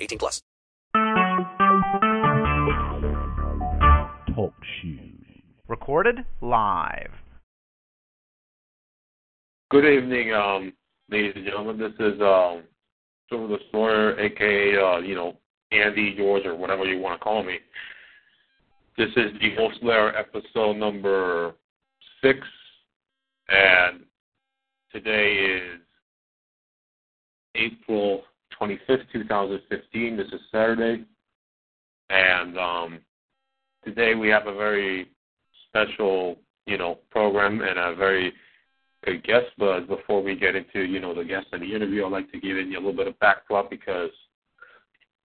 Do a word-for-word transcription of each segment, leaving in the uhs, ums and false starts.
eighteen plus. Talk shoes. Recorded live. Good evening, um, ladies and gentlemen. This is um, Silver the Snorer, a k a. Uh, you know, Andy, George, or whatever you want to call me. This is the Wolf's Lair episode number six, and today is April twenty-fifth, twenty fifteen. This is Saturday, and um, today we have a very special, you know, program and a very good guest. But before we get into, you know, the guest and the interview, I'd like to give you a little bit of backdrop because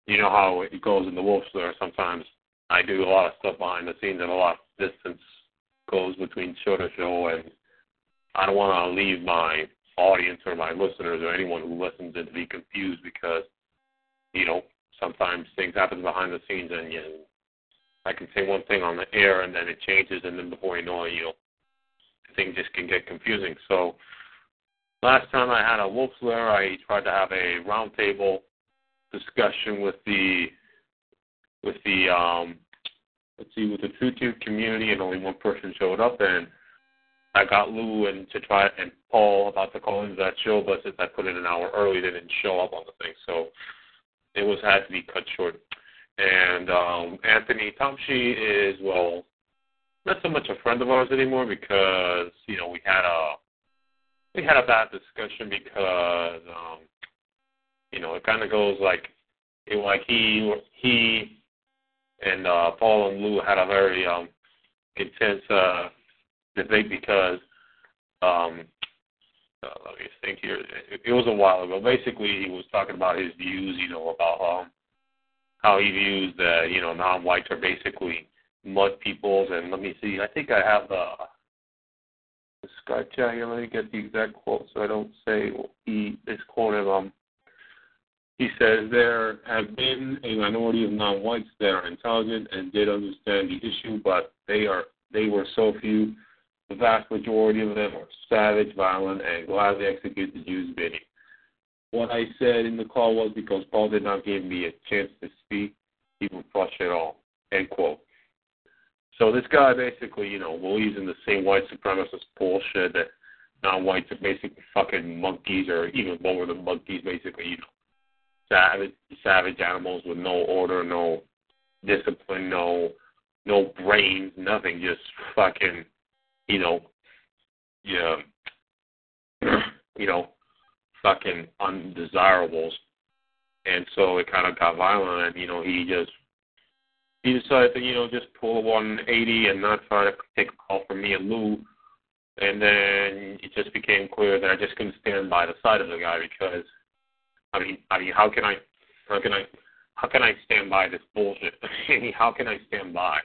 you know how it goes in the Wolf's Lair sometimes. I do a lot of stuff behind the scenes and a lot of distance goes between show to show, and I don't want to leave my audience or my listeners or anyone who listens to be confused because, you know, sometimes things happen behind the scenes and you know, I can say one thing on the air and then it changes and then before you know it, you know, things just can get confusing. So last time I had a Wolf's Lair, I tried to have a roundtable discussion with the with the, um, let's see, with the TrueTube community, and only one person showed up, and I got Lou and to try and Paul about to call into that show, but since I put it an hour early, they didn't show up on the thing, so it was had to be cut short. And um, Anthony Tomshe is, well, not so much a friend of ours anymore because, you know, we had a, we had a bad discussion because, um, you know, it kind of goes like, it like he, he, and uh, Paul and Lou had a very um, intense uh, debate because, um, uh, let me think here, it, it was a while ago. Basically, he was talking about his views, you know, about um, how he views that, you know, non-whites are basically mud peoples. And let me see, I think I have the, the Skype chat here. Let me get the exact quote so I don't say he is quoted um. He says, there have been a minority of non-whites that are intelligent and did understand the issue, but they are they were so few. The vast majority of them are savage, violent, and gladly execute the Jews' bidding. What I said in the call was because Paul did not give me a chance to speak, he would flush it all, end quote. So this guy basically, you know, believes in the same white supremacist bullshit that non-whites are basically fucking monkeys or even lower than monkeys, basically, you know. Savage, savage animals with no order, no discipline, no, no brains, nothing. Just fucking, you know, yeah, you know, fucking undesirables. And so it kind of got violent, and you know, he just he decided to, you know, just pull a one eighty and not try to take a call from me and Lou. And then it just became clear that I just couldn't stand by the side of the guy because. I mean, I mean, how can I, how can I, how can I stand by this bullshit? I mean, how can I stand by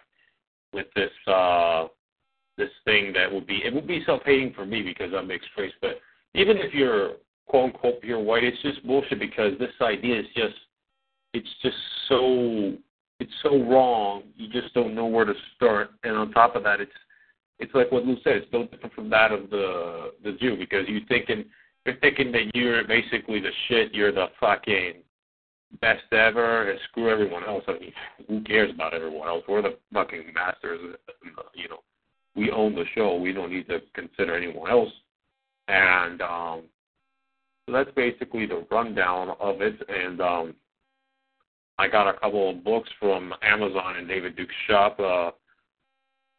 with this, uh, this thing that would be, it would be self-hating for me because I'm mixed race. But even if you're quote unquote pure white, it's just bullshit because this idea is just, it's just so, it's so wrong. You just don't know where to start. And on top of that, it's, it's like what Lou said. It's no different from that of the the Jew because you thinking. You're thinking that you're basically the shit, you're the fucking best ever, and screw everyone else. I mean, who cares about everyone else? We're the fucking masters, you know. We own the show. We don't need to consider anyone else. And um, so that's basically the rundown of it. And um, I got a couple of books from Amazon and David Duke's shop, uh,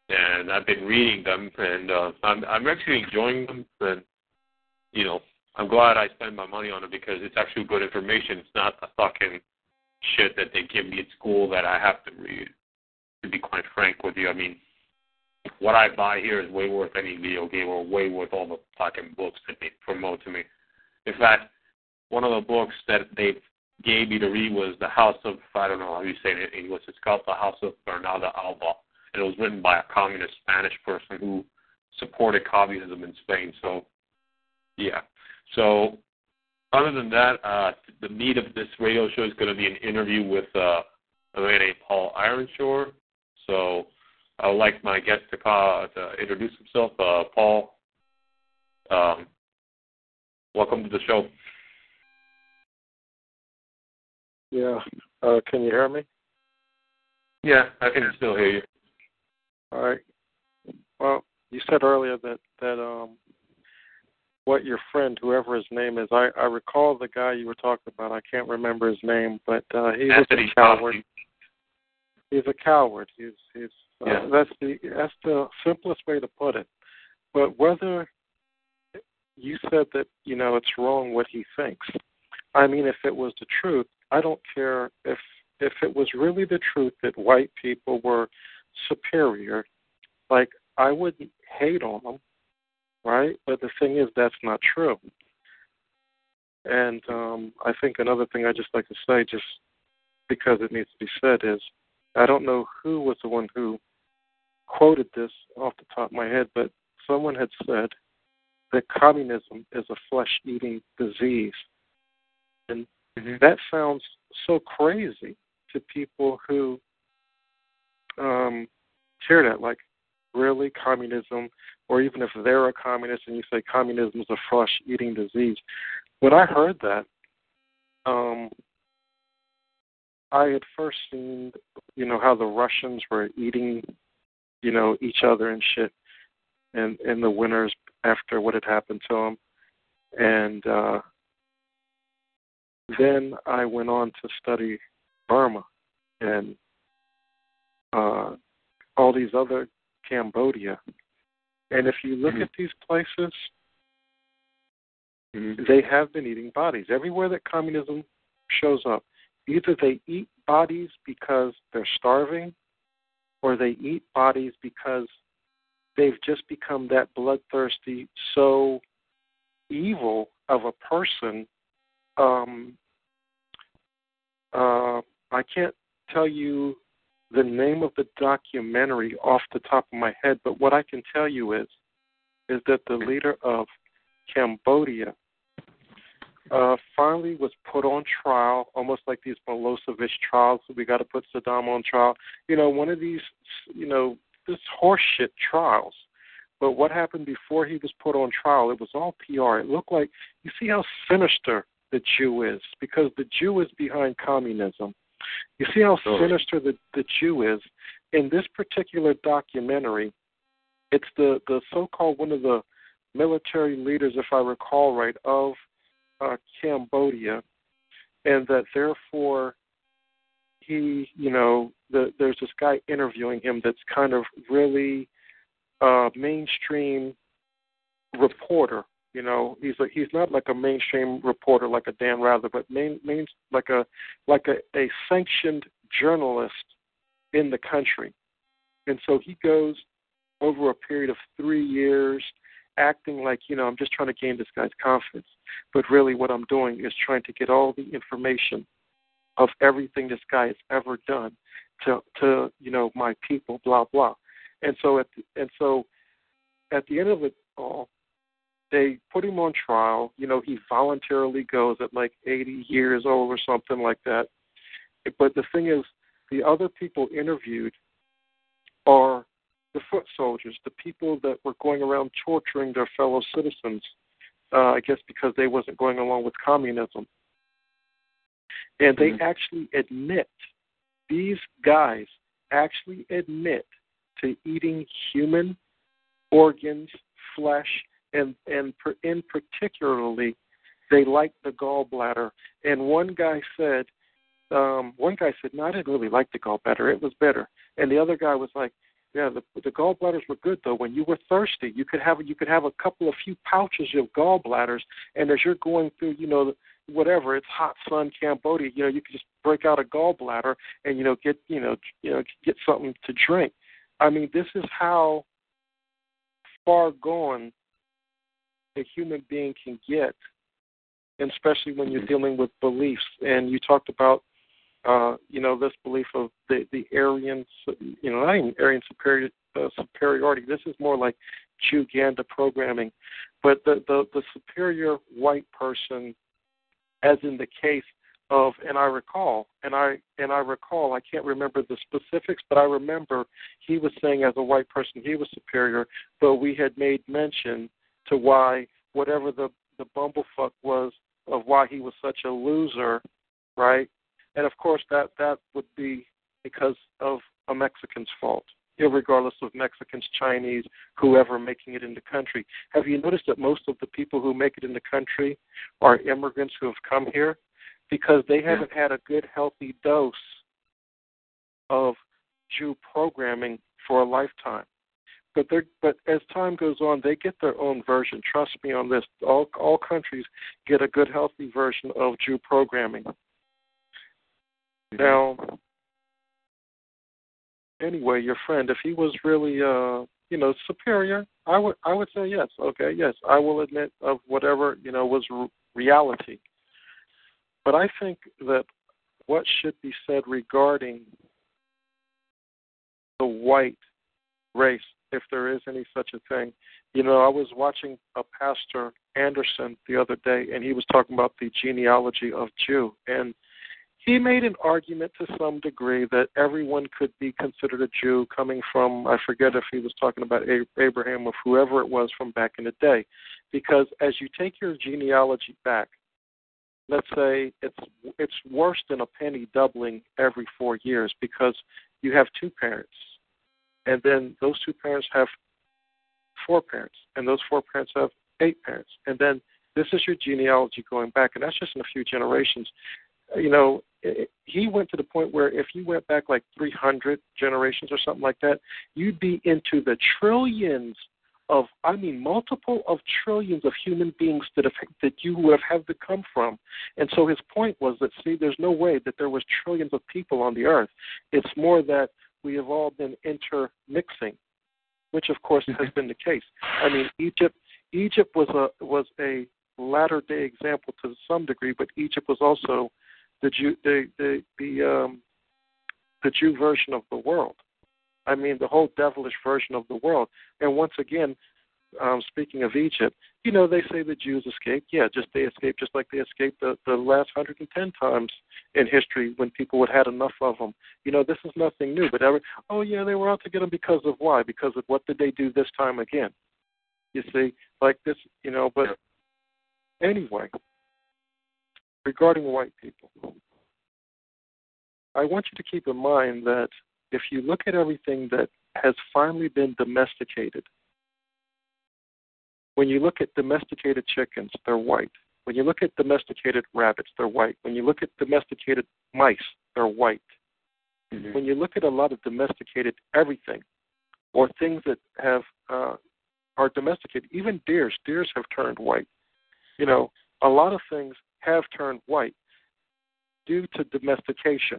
and I've been reading them, and uh, I'm, I'm actually enjoying them. And, you know, I'm glad I spend my money on it because it's actually good information. It's not the fucking shit that they give me at school that I have to read, to be quite frank with you. I mean, what I buy here is way worth any video game or way worth all the fucking books that they promote to me. In fact, one of the books that they gave me to read was The House of, I don't know how you say it in English, it's called The House of Bernardo Alba. And it was written by a communist Spanish person who supported communism in Spain. So, yeah. So, other than that, uh, the meat of this radio show is going to be an interview with uh, a man named Paul Ironshore. So, I would like my guest to, call, to introduce himself. Uh, Paul, um, welcome to the show. Yeah. Uh, can you hear me? Yeah, I can still hear you. All right. Well, you said earlier that, that um, what your friend, whoever his name is, I, I recall the guy you were talking about. I can't remember his name, but uh, he was a coward. He's a coward. He's, he's uh, yeah. that's the that's the simplest way to put it. But whether you said that, you know, it's wrong what he thinks. I mean, if it was the truth, I don't care if if it was really the truth that white people were superior. Like, I wouldn't hate on them, right? But the thing is, that's not true. And um, I think another thing I just like to say, just because it needs to be said, is I don't know who was the one who quoted this off the top of my head, but someone had said that communism is a flesh-eating disease. And mm-hmm. that sounds so crazy to people who um, hear that, like, really, communism, or even if they're a communist and you say communism is a flesh-eating disease. When I heard that, um, I had first seen, you know, how the Russians were eating, you know, each other and shit in, in the winters after what had happened to them. And uh, then I went on to study Burma and uh, all these other Cambodia. And if you look mm-hmm. at these places, mm-hmm. they have been eating bodies. Everywhere that communism shows up, either they eat bodies because they're starving, or they eat bodies because they've just become that bloodthirsty, so evil of a person. Um, uh, I can't tell you the name of the documentary off the top of my head, but what I can tell you is is that the leader of Cambodia uh, finally was put on trial, almost like these Milosevic trials. We got to put Saddam on trial. You know, one of these, you know, this horseshit trials. But what happened before he was put on trial, it was all P R. It looked like, you see how sinister the Jew is, because the Jew is behind communism. You see how sinister the, the Jew is? In this particular documentary, it's the, the so-called one of the military leaders, if I recall right, of uh, Cambodia, and that therefore he, you know, the, there's this guy interviewing him that's kind of really uh, mainstream reporter. You know, he's a, he's not like a mainstream reporter like a Dan Rather, but main, main like a like a, a sanctioned journalist in the country. And so he goes over a period of three years acting like, you know, I'm just trying to gain this guy's confidence. But really what I'm doing is trying to get all the information of everything this guy has ever done to, to you know, my people, blah, blah. And so at the, and so at the end of it all, they put him on trial. You know, he voluntarily goes at like eighty years old or something like that. But the thing is, the other people interviewed are the foot soldiers, the people that were going around torturing their fellow citizens, uh, I guess because they wasn't going along with communism. And they mm-hmm. actually admit, these guys actually admit to eating human organs, flesh, And and per, in particularly, they liked the gallbladder. And one guy said, um, one guy said, no, I didn't really like the gallbladder. It was better. And the other guy was like, yeah, the, the gallbladders were good though. When you were thirsty, you could have you could have a couple of few pouches of gallbladders. And as you're going through, you know, whatever, it's hot sun Cambodia. You know, you could just break out a gallbladder and you know get you know you know get something to drink. I mean, this is how far gone a human being can get and especially when you're dealing with beliefs. And you talked about, uh, you know, this belief of the, the Aryan, you know, not even Aryan superior, uh, superiority. This is more like Juganda programming. But the, the, the superior white person, as in the case of, and I recall, and I and I recall, I can't remember the specifics, but I remember he was saying as a white person he was superior, but we had made mention to why whatever the, the bumblefuck was of why he was such a loser, right? And, of course, that, that would be because of a Mexican's fault, irregardless of Mexicans, Chinese, whoever making it in the country. Have you noticed that most of the people who make it in the country are immigrants who have come here? Because they haven't had a good, healthy dose of Jew programming for a lifetime. But they're, but as time goes on, they get their own version. Trust me on this. All all countries get a good, healthy version of Jew programming. Now, anyway, your friend, if he was really, uh, you know, superior, I would I would say yes. Okay, yes, I will admit of whatever, you know, was re- reality. But I think that what should be said regarding the white race, if there is any such a thing. You know, I was watching a pastor, Anderson, the other day, and he was talking about the genealogy of Jew. And he made an argument to some degree that everyone could be considered a Jew coming from, I forget if he was talking about Abraham or whoever it was from back in the day. Because as you take your genealogy back, let's say it's it's worse than a penny doubling every four years because you have two parents. And then those two parents have four parents, and those four parents have eight parents. And then this is your genealogy going back, and that's just in a few generations. You know, it, he went to the point where if you went back like three hundred generations or something like that, you'd be into the trillions of, I mean, multiple of trillions of human beings that have, that you would have had to come from. And so his point was that, see, there's no way that there was trillions of people on the earth. It's more that we have all been intermixing, which, of course, has been the case. I mean, Egypt Egypt was a was a latter-day example to some degree, but Egypt was also the Jew, the the the, um, the Jew version of the world. I mean, the whole devilish version of the world. And once again, um, speaking of Egypt, you know, they say the Jews escaped. Yeah, just they escaped just like they escaped the, the last one hundred ten times in history when people would had enough of them. You know, this is nothing new. But, every, oh, yeah, they were out to get them because of why? Because of what did they do this time again? You see, like this, you know, but anyway, regarding white people, I want you to keep in mind that if you look at everything that has finally been domesticated, when you look at domesticated chickens, they're white. When you look at domesticated rabbits, they're white. When you look at domesticated mice, they're white. Mm-hmm. When you look at a lot of domesticated everything or things that have uh, are domesticated, even deers, deers have turned white. You know, a lot of things have turned white due to domestication.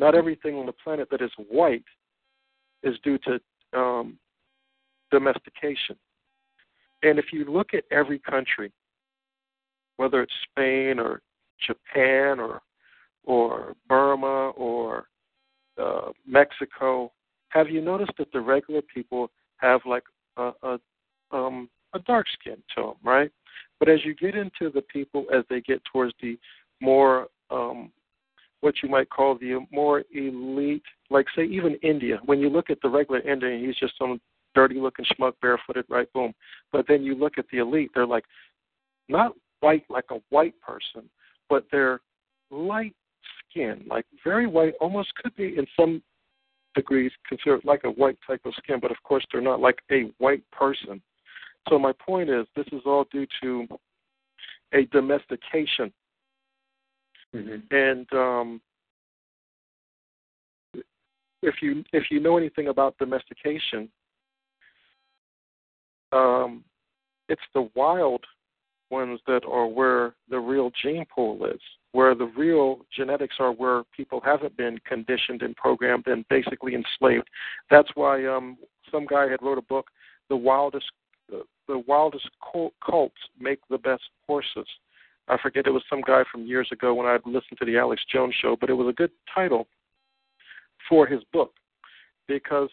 Not everything on the planet that is white is due to um, domestication. And if you look at every country, whether it's Spain or Japan or or Burma or uh, Mexico, have you noticed that the regular people have like a, a, um, a dark skin to them, right? But as you get into the people, as they get towards the more um, what you might call the more elite, like, say, even India. When you look at the regular Indian, he's just some dirty-looking schmuck, barefooted, right, boom. But then you look at the elite, they're like, not white like a white person, but they're light skin, like very white, almost could be in some degrees considered like a white type of skin, but, of course, they're not like a white person. So my point is this is all due to a domestication. Mm-hmm. And um, if you if you know anything about domestication, um, it's the wild ones that are where the real gene pool is, where the real genetics are, where people haven't been conditioned and programmed and basically enslaved. That's why um, some guy had wrote a book, The Wildest the, the wildest cults make the best horses. I forget, it was some guy from years ago when I listened to the Alex Jones show, but it was a good title for his book because,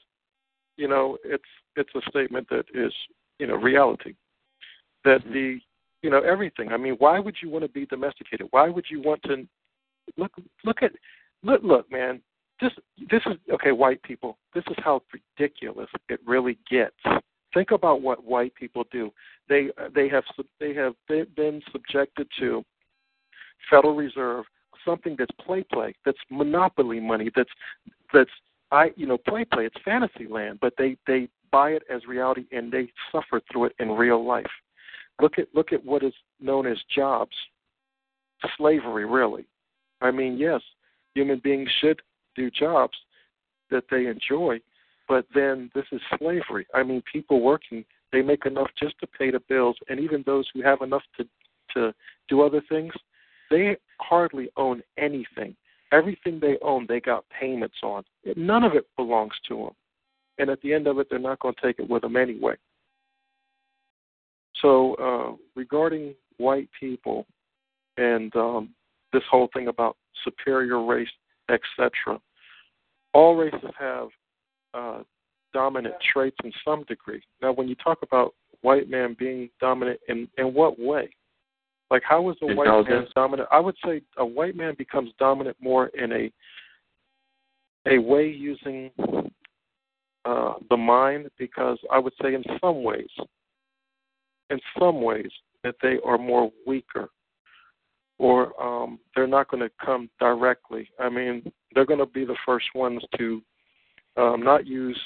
you know, it's it's a statement that is, you know, reality. That mm-hmm. the, you know, everything. I mean, why would you want to be domesticated? Why would you want to look look at look look man? This this is okay, white people. This is how ridiculous it really gets. Think about what white people do. They they have they have been subjected to Federal Reserve, something that's play play, that's monopoly money, that's that's I you know play play. It's fantasy land, but they, they buy it as reality and they suffer through it in real life. Look at look at what is known as jobs, slavery. Really, I mean, yes, human beings should do jobs that they enjoy. But then this is slavery. I mean, people working, they make enough just to pay the bills, and even those who have enough to, to do other things, they hardly own anything. Everything they own, they got payments on. None of it belongs to them. And at the end of it, they're not going to take it with them anyway. So uh, regarding white people and um, this whole thing about superior race, et cetera, all races have Uh, dominant traits in some degree. Now, when you talk about white man being dominant, in, in what way? Like, how is a white man dominant? I would say a white man becomes dominant more in a a way using uh, the mind, because I would say in some ways, in some ways that they are more weaker, or um, they're not going to come directly. I mean, they're going to be the first ones to Um, not use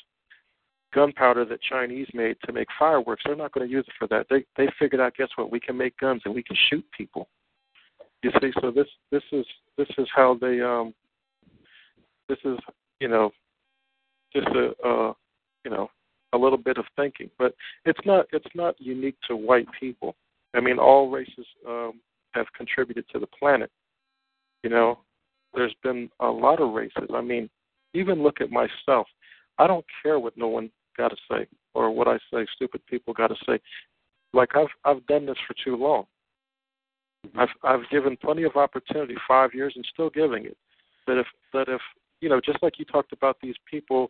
gunpowder that Chinese made to make fireworks. They're not going to use it for that. They they figured out, guess what? We can make guns and we can shoot people. You see, so this this is this is how they um this is you know just a uh, you know a little bit of thinking, but it's not it's not unique to white people. I mean, all races um, have contributed to the planet. You know, there's been a lot of races. I mean. Even look at myself. I don't care what no one got to say or what I say stupid people got to say. Like, I've I've done this for too long. I've I've given plenty of opportunity, five years, and still giving it. That if, that if you know, just like you talked about these people,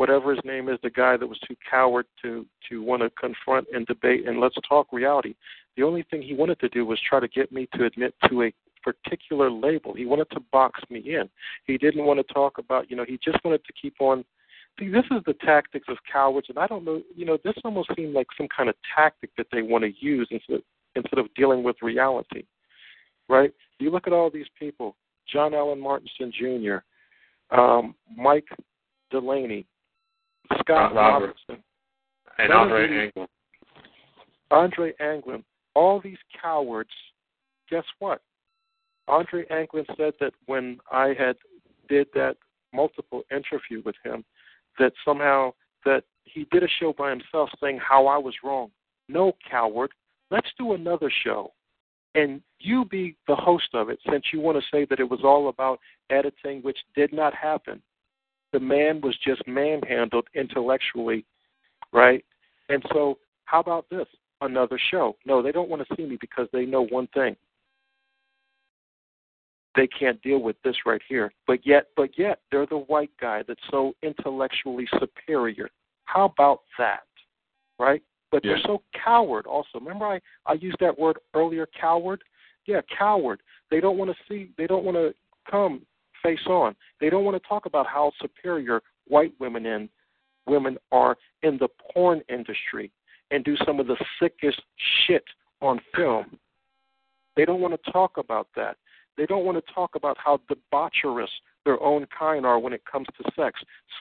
whatever his name is, the guy that was too coward to, to want to confront and debate and let's talk reality, the only thing he wanted to do was try to get me to admit to a particular label. He wanted to box me in. He didn't want to talk about, you know, he just wanted to keep on. See, this is the tactics of cowards, and I don't know, you know, this almost seemed like some kind of tactic that they want to use instead of, instead of dealing with reality, right? You look at all these people, John Allen Martinson Junior, um, Mike Delaney, Scott Robertson. Robert. And Andre Anglin. Andre Anglin. All these cowards, guess what? Andre Anglin said that when I had did that multiple interview with him, that somehow that he did a show by himself saying how I was wrong. No, coward, let's do another show, and you be the host of it since you want to say that it was all about editing, which did not happen. The man was just manhandled intellectually, right? And so how about this? Another show. No, they don't want to see me because they know one thing. They can't deal with this right here. But yet, but yet, they're the white guy that's so intellectually superior. How about that, right? But yeah. They're so coward also. Remember I, I used that word earlier, coward? Yeah, coward. They don't want to see, they don't want to come face on. They don't want to talk about how superior white women in women are in the porn industry and do some of the sickest shit on film. They don't want to talk about that. They don't want to talk about how debaucherous their own kind are when it comes to sex.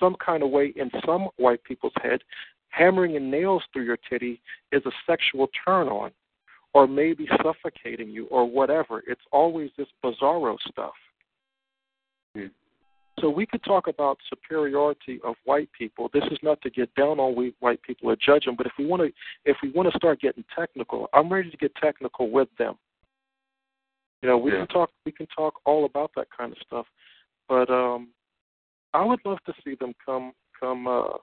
Some kind of way in some white people's head, hammering in nails through your titty is a sexual turn-on, or maybe suffocating you or whatever. It's always this bizarro stuff. Hmm. So we could talk about superiority of white people. This is not to get down on white people or judge them, but if we want to, if we want to start getting technical, I'm ready to get technical with them. You know, we yeah. can talk. We can talk all about that kind of stuff, but um, I would love to see them come, come, uh,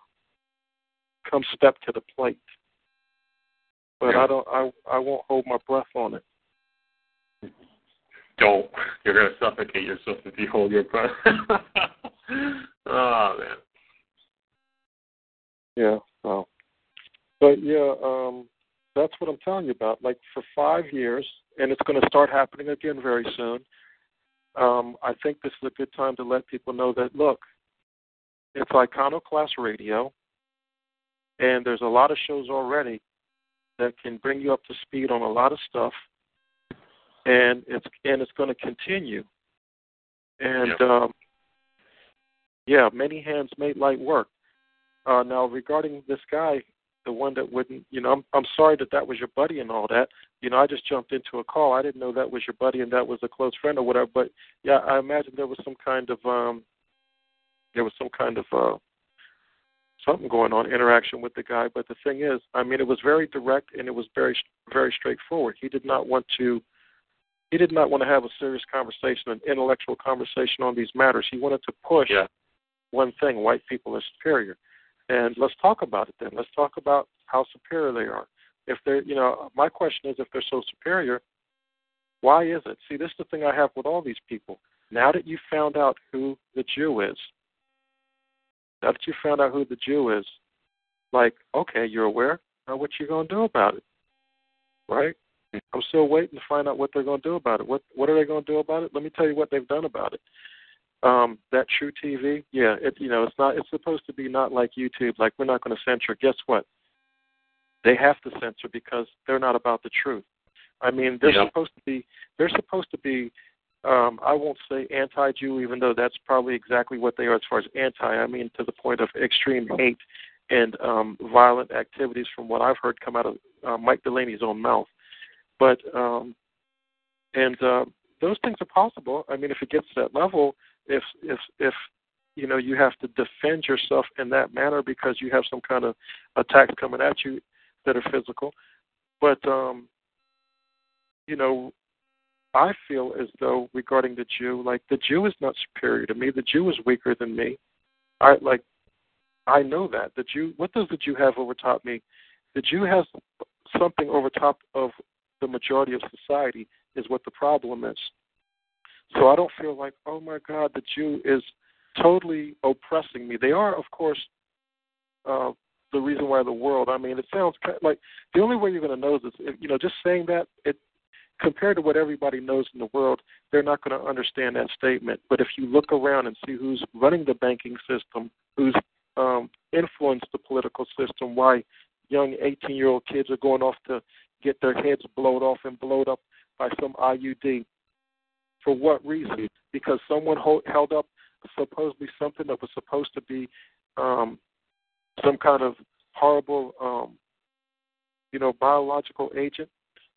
come step to the plate. but yeah. I don't. I I won't hold my breath on it. Don't. You're going to suffocate yourself if you hold your breath. Oh, man. Yeah. Well. But, yeah, um, that's what I'm telling you about. Like, for five years, and it's going to start happening again very soon, um, I think this is a good time to let people know that, look, it's Iconoclast Radio, and there's a lot of shows already that can bring you up to speed on a lot of stuff. And it's and it's going to continue. And, yep. um, yeah, many hands made light work. Uh, now, regarding this guy, the one that wouldn't, you know, I'm, I'm sorry that that was your buddy and all that. You know, I just jumped into a call. I didn't know that was your buddy and that was a close friend or whatever. But, yeah, I imagine there was some kind of, um, there was some kind of uh, something going on, interaction with the guy. But the thing is, I mean, it was very direct and it was very, very straightforward. He did not want to. He did not want to have a serious conversation, an intellectual conversation on these matters. He wanted to push yeah. one thing, white people are superior. And let's talk about it then. Let's talk about how superior they are. If they're, you know, my question is if they're so superior, why is it? See, this is the thing I have with all these people. Now that you found out who the Jew is, now that you found out who the Jew is, like, okay, you're aware, now what you going to do about it, right? I'm still waiting to find out what they're going to do about it. What what are they going to do about it? Let me tell you what they've done about it. Um, that True T V, yeah, it, you know, it's not. It's supposed to be not like YouTube, like we're not going to censor. Guess what? They have to censor because they're not about the truth. I mean, they're yeah. supposed to be. They're supposed to be. Um, I won't say anti-Jew, even though that's probably exactly what they are as far as anti. I mean, to the point of extreme hate and um, violent activities, from what I've heard come out of uh, Mike Delaney's own mouth. But, um, and uh, those things are possible. I mean, if it gets to that level, if, if, if, you know, you have to defend yourself in that manner because you have some kind of attacks coming at you that are physical. But, um, you know, I feel as though regarding the Jew, like the Jew is not superior to me. The Jew is weaker than me. I like, I know that. The Jew, what does the Jew have over top me? The Jew has something over top of the majority of society is what the problem is. So I don't feel like, oh, my God, the Jew is totally oppressing me. They are, of course, uh, the reason why the world, I mean, it sounds kind of like the only way you're going to know this, if, you know, just saying that, it compared to what everybody knows in the world, they're not going to understand that statement. But if you look around and see who's running the banking system, who's um, influenced the political system, why young eighteen-year-old kids are going off to get their heads blown off and blowed up by some I U D. For what reason? Because someone hold, held up supposedly something that was supposed to be um, some kind of horrible, um, you know, biological agent,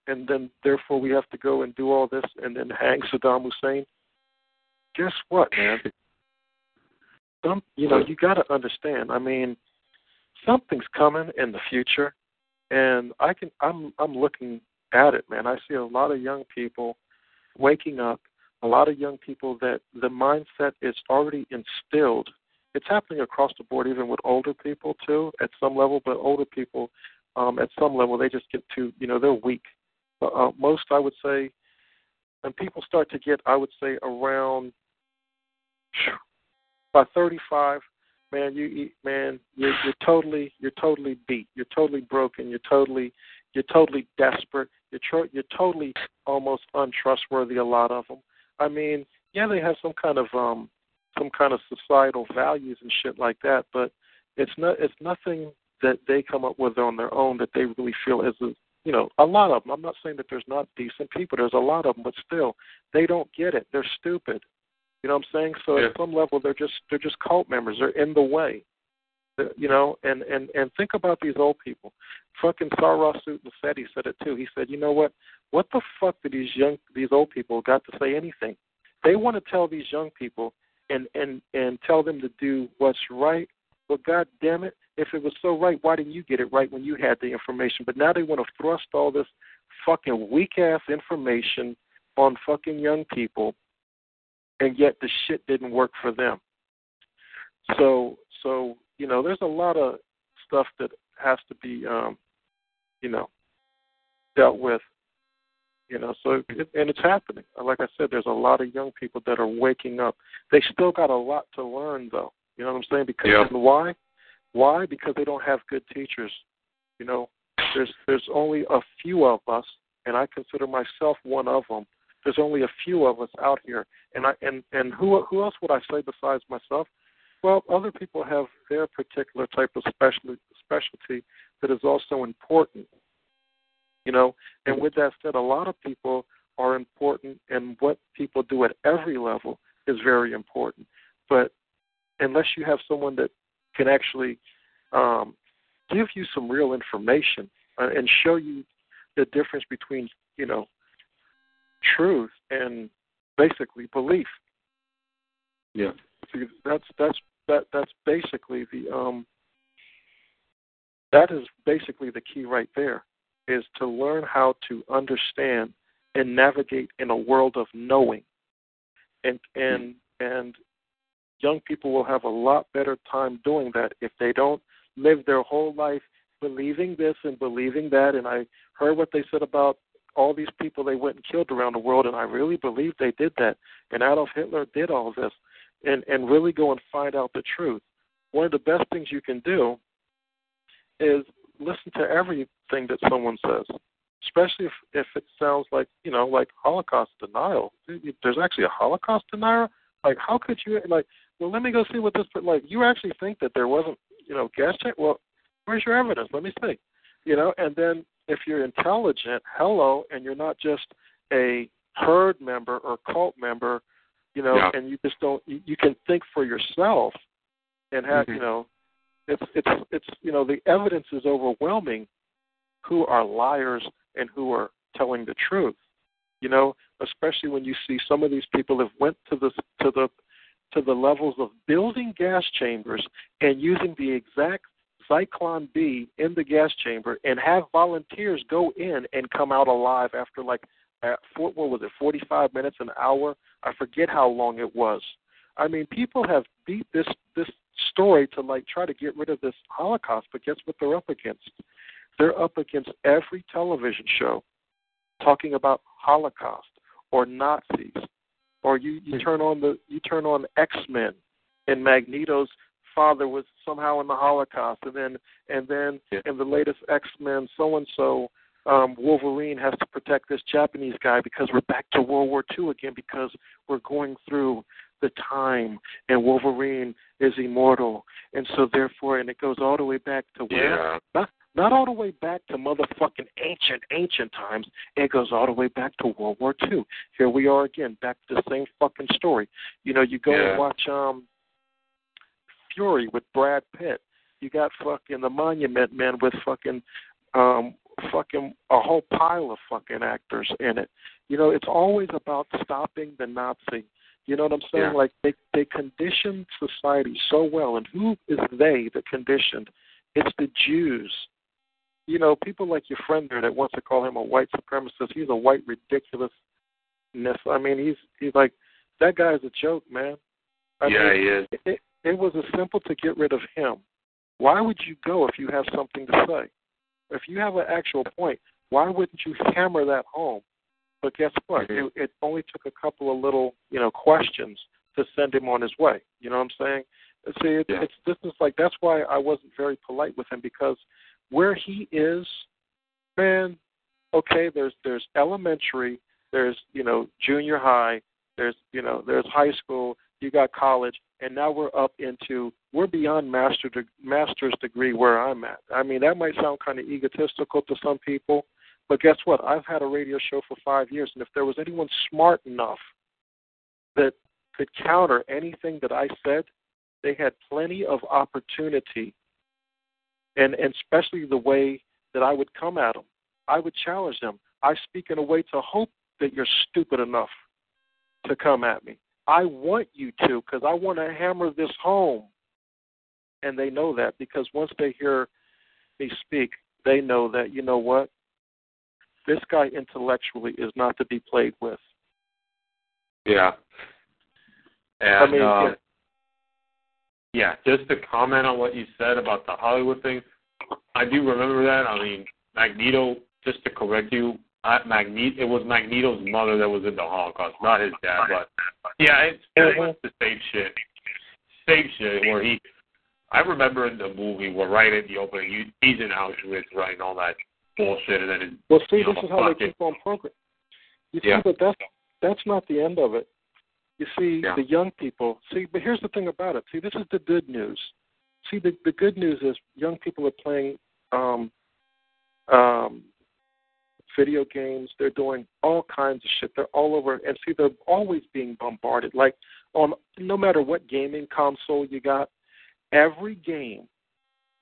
and then therefore we have to go and do all this and then hang Saddam Hussein. Guess what, man? Some, you know, you got to understand. I mean, something's coming in the future. And I can, I'm, I'm looking at it, man. I see a lot of young people waking up, a lot of young people that the mindset is already instilled. It's happening across the board, even with older people too, at some level. But older people, um, at some level, they just get too, you know, they're weak. Uh, most, I would say, and people start to get, I would say, around by thirty-five. Man, you eat, man. You're, you're totally, you're totally beat. You're totally broken. You're totally, you're totally desperate. You're, tro- you're totally almost untrustworthy. A lot of them. I mean, yeah, they have some kind of, um, some kind of societal values and shit like that. But it's not, it's nothing that they come up with on their own that they really feel is, a, you know, a lot of them. I'm not saying that there's not decent people. There's a lot of them, but still, they don't get it. They're stupid. You know what I'm saying? So yeah. At some level, they're just they're just cult members. They're in the way, they're, you know. And, and, and think about these old people. Fucking Sarasut Massetti said it too. He said, you know what? What the fuck do these young these old people got to say anything? They want to tell these young people and and, and tell them to do what's right. Well, God damn it! If it was so right, why didn't you get it right when you had the information? But now they want to thrust all this fucking weak ass information on fucking young people. And yet the shit didn't work for them. So, so you know, there's a lot of stuff that has to be, um, you know, dealt with, you know, so it, and it's happening. Like I said, there's a lot of young people that are waking up. They still got a lot to learn, though. You know what I'm saying? Because yeah. why? Why? Because they don't have good teachers. You know, there's there's only a few of us, and I consider myself one of them. There's only a few of us out here, and I and, and who who else would I say besides myself? Well, other people have their particular type of specialty, specialty that is also important, you know. And with that said, a lot of people are important, and what people do at every level is very important. But unless you have someone that can actually um, give you some real information uh, and show you the difference between, you know, truth and basically belief. Yeah, that's that's that that's basically the um. That is basically the key right there, is to learn how to understand and navigate in a world of knowing, and and and young people will have a lot better time doing that if they don't live their whole life believing this and believing that. And I heard what they said about all these people they went and killed around the world, and I really believe they did that. And Adolf Hitler did all this, and, and really go and find out the truth. One of the best things you can do is listen to everything that someone says, especially if, if it sounds like, you know, like Holocaust denial. There's actually a Holocaust denier? Like, how could you, like, well, let me go see what this, but like, you actually think that there wasn't, you know, gas check? Well, where's your evidence? Let me see. You know, and then if you're intelligent, hello, and you're not just a herd member or cult member, you know, yeah. and you just don't, you, you can think for yourself and have, mm-hmm. you know, it's, it's, it's, you know, the evidence is overwhelming who are liars and who are telling the truth, you know, especially when you see some of these people have went to the, to the, to the levels of building gas chambers and using the exact Cyclone B in the gas chamber and have volunteers go in and come out alive after like, at what was it, forty-five minutes, an hour? I forget how long it was. I mean, people have beat this, this story to like try to get rid of this Holocaust, but guess what they're up against? They're up against every television show talking about Holocaust or Nazis, or you, you turn on the you turn on X-Men and Magneto's father was somehow in the Holocaust, and then and then yeah. in the latest X-Men, so and so, Wolverine has to protect this Japanese guy because we're back to World War Two again, because we're going through the time, and Wolverine is immortal, and so therefore, and it goes all the way back to where yeah. not, not all the way back to motherfucking ancient ancient times. It goes all the way back to World War Two. Here we are again, back to the same fucking story. You know, you go yeah. and watch um. Fury with Brad Pitt. You got fucking the Monument Men with fucking, um, fucking a whole pile of fucking actors in it. You know, it's always about stopping the Nazi. You know what I'm saying? Yeah. Like they they conditioned society so well, and who is they that conditioned? It's the Jews. You know, people like your friend there that wants to call him a white supremacist. He's a white ridiculousness. I mean, he's he's like that guy is a joke, man. I yeah, mean, he is. It, It was as simple to get rid of him. Why would you go if you have something to say? If you have an actual point, why wouldn't you hammer that home? But guess what? Mm-hmm. It, it only took a couple of little, you know, questions to send him on his way. You know what I'm saying? See, it, yeah. it's this is like that's why I wasn't very polite with him, because where he is, man. Okay, there's there's elementary, there's you know junior high, there's you know there's high school. You got college, and now we're up into, we're beyond master de- master's degree where I'm at. I mean, that might sound kind of egotistical to some people, but guess what? I've had a radio show for five years, and if there was anyone smart enough that could counter anything that I said, they had plenty of opportunity, and, and especially the way that I would come at them. I would challenge them. I speak in a way to hope that you're stupid enough to come at me. I want you to, because I want to hammer this home. And they know that, because once they hear me speak, they know that, you know what? This guy intellectually is not to be played with. Yeah. And, I mean, uh, yeah. yeah, just to comment on what you said about the Hollywood thing, I do remember that. I mean, Magneto just to correct you, I, Magne- it was Magneto's mother that was in the Holocaust, not his dad. But yeah, it's, it's the same shit. Same shit where he. I remember in the movie where right at the opening, you, he's in Auschwitz, right, and all that bullshit, and then his, well, see, you know, this is how bucket. They keep on programming. You see, yeah. But that's that's not the end of it. You see, yeah. The young people. See, but here's the thing about it. See, this is the good news. See, the, the good news is young people are playing um, um, video games. They're doing all kinds of shit. They're all over. And see, they're always being bombarded. Like, on no matter what gaming console you got, every game,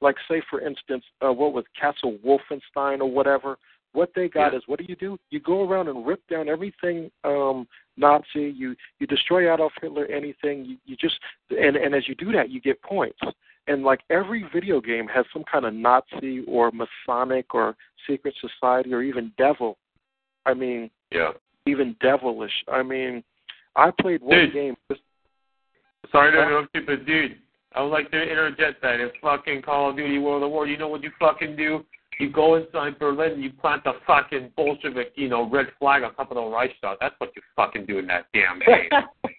like, say, for instance, uh, what was Castle Wolfenstein or whatever, what they got yeah. is, what do you do? You go around and rip down everything um, Nazi. You, you destroy Adolf Hitler, anything. You, you just and, and as you do that, you get points. And, like, every video game has some kind of Nazi or Masonic or secret society or even devil. I mean, yeah, even devilish. I mean, I played one dude. game. Just, Sorry to interrupt you, but, dude, I would like to interject that. In fucking Call of Duty World of War, you know what you fucking do? You go inside Berlin and you plant the fucking Bolshevik, you know, red flag on top of the Reichstag. That's what you fucking do in that damn game.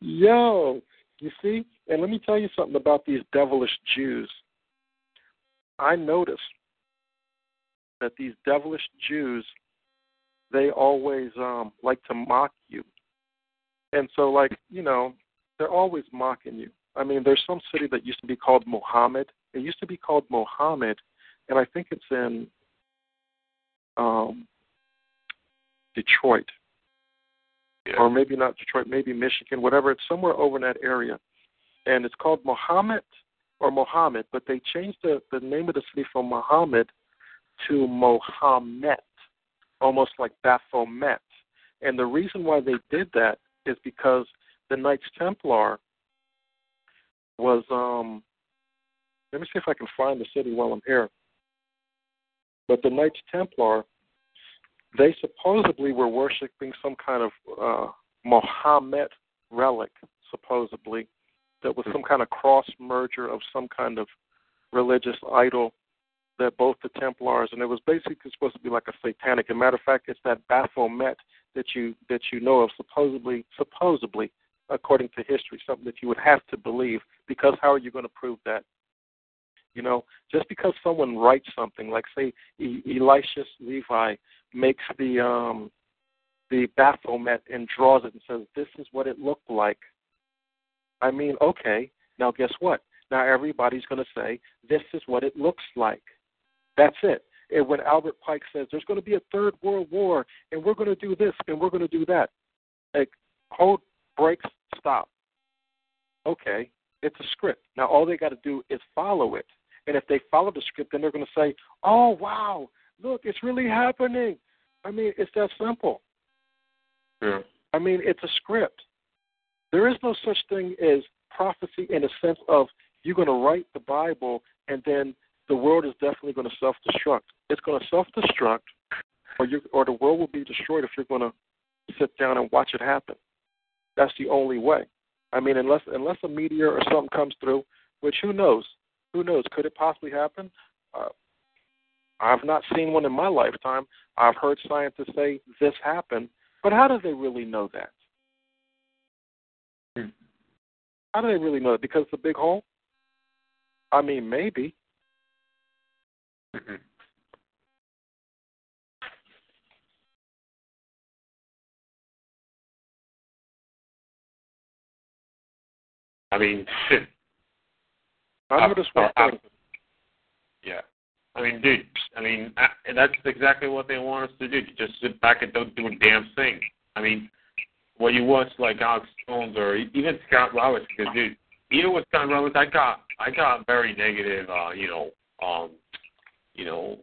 Yo, you see? And let me tell you something about these devilish Jews. I noticed that these devilish Jews, they always um, like to mock you. And so, like, you know, they're always mocking you. I mean, there's some city that used to be called Mahomet. It used to be called Mahomet, and I think it's in um, Detroit. Yeah. Or maybe not Detroit, maybe Michigan, whatever. It's somewhere over in that area. And it's called Mahomet or Mahomet, but they changed the, the name of the city from Mahomet to Mahomet, almost like Baphomet. And the reason why they did that is because the Knights Templar was, um, let me see if I can find the city while I'm here. But the Knights Templar, they supposedly were worshiping some kind of uh, Mahomet relic, supposedly, that was some kind of cross merger of some kind of religious idol that both the Templars, and it was basically supposed to be like a satanic. As a matter of fact, it's that Baphomet that you that you know of, supposedly, supposedly, according to history, something that you would have to believe, because how are you going to prove that? You know, just because someone writes something, like, say, e- Elisha Levi makes the um, the Baphomet and draws it and says, this is what it looked like. I mean, okay, now guess what? Now everybody's going to say, this is what it looks like. That's it. And when Albert Pike says, there's going to be a third world war, and we're going to do this, and we're going to do that, like, hold, brakes, stop. Okay, it's a script. Now all they got to do is follow it. And if they follow the script, then they're going to say, oh, wow, look, it's really happening. I mean, it's that simple. Yeah. I mean, it's a script. There is no such thing as prophecy in a sense of you're going to write the Bible and then the world is definitely going to self-destruct. It's going to self-destruct, or you, or the world will be destroyed if you're going to sit down and watch it happen. That's the only way. I mean, unless unless a meteor or something comes through, which who knows? Who knows? Could it possibly happen? Uh, I've not seen one in my lifetime. I've heard scientists say this happened, but how do they really know that? Hmm. How do they really know that? Because it's a big hole? I mean, maybe. Mm-hmm. I mean, shit. I noticed one thing. Yeah. I mean, dude, I mean, I, that's exactly what they want us to do. Just sit back and don't do a damn thing. I mean, when you watch, like, Alex Jones or even Scott Robertson, because, dude, even with Scott Robertson, I got, I got very negative, uh, you know, um, you know,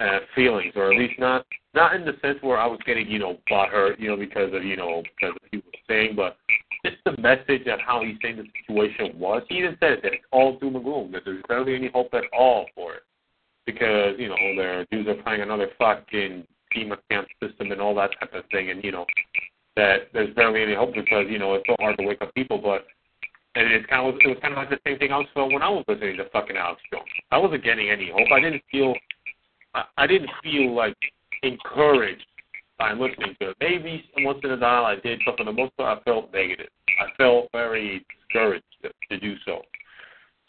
uh, feelings, or at least not, not in the sense where I was getting, you know, butthurt, you know, because of, you know, because of what he was saying, but just the message of how he saying the situation was. He even said it, that it's all doom and gloom, that there's barely any hope at all for it, because, you know, their dudes are playing another fucking FEMA camp system and all that type of thing, and, you know, that there's barely any hope because, you know, it's so hard to wake up people. But and it's kind of, it was kind of like the same thing I was feeling when I was listening to fucking Alex Jones. I wasn't getting any hope. I didn't feel I, I didn't feel like encouraged by listening to it. Maybe once in a while I did, but for the most part I felt negative. I felt very discouraged to, to do so.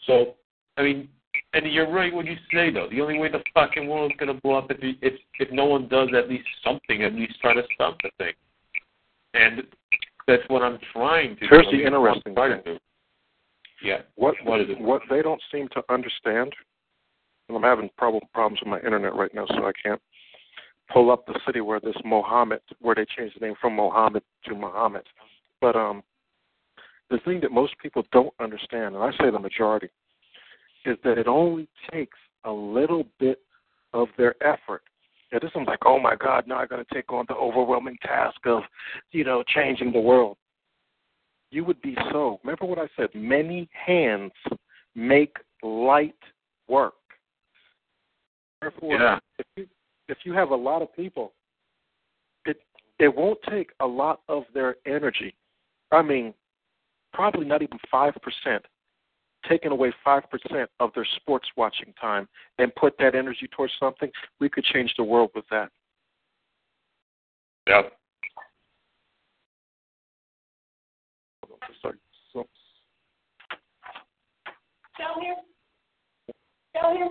So, I mean, and you're right when you say, though, the only way the fucking world's going to blow up is if, if, if no one does at least something, at least try to stop the thing. And that's what I'm trying to Here's do. Here's the interesting thing. Yeah. What, what, is it? What they don't seem to understand, and I'm having problem, problems with my internet right now, so I can't pull up the city where this Mahomet, where they changed the name from Mohammed to Mahomet. But um, the thing that most people don't understand, and I say the majority, is that it only takes a little bit of their effort. Now, this one's like, oh, my God, now I've got to take on the overwhelming task of, you know, changing the world. You would be so. Remember what I said, many hands make light work. Therefore, yeah. if, you, if you have a lot of people, it, it won't take a lot of their energy. I mean, probably not even five percent. Taking away five percent of their sports watching time and put that energy towards something, we could change the world with that. Yep. Hold on for a second. So. Down here. Down here.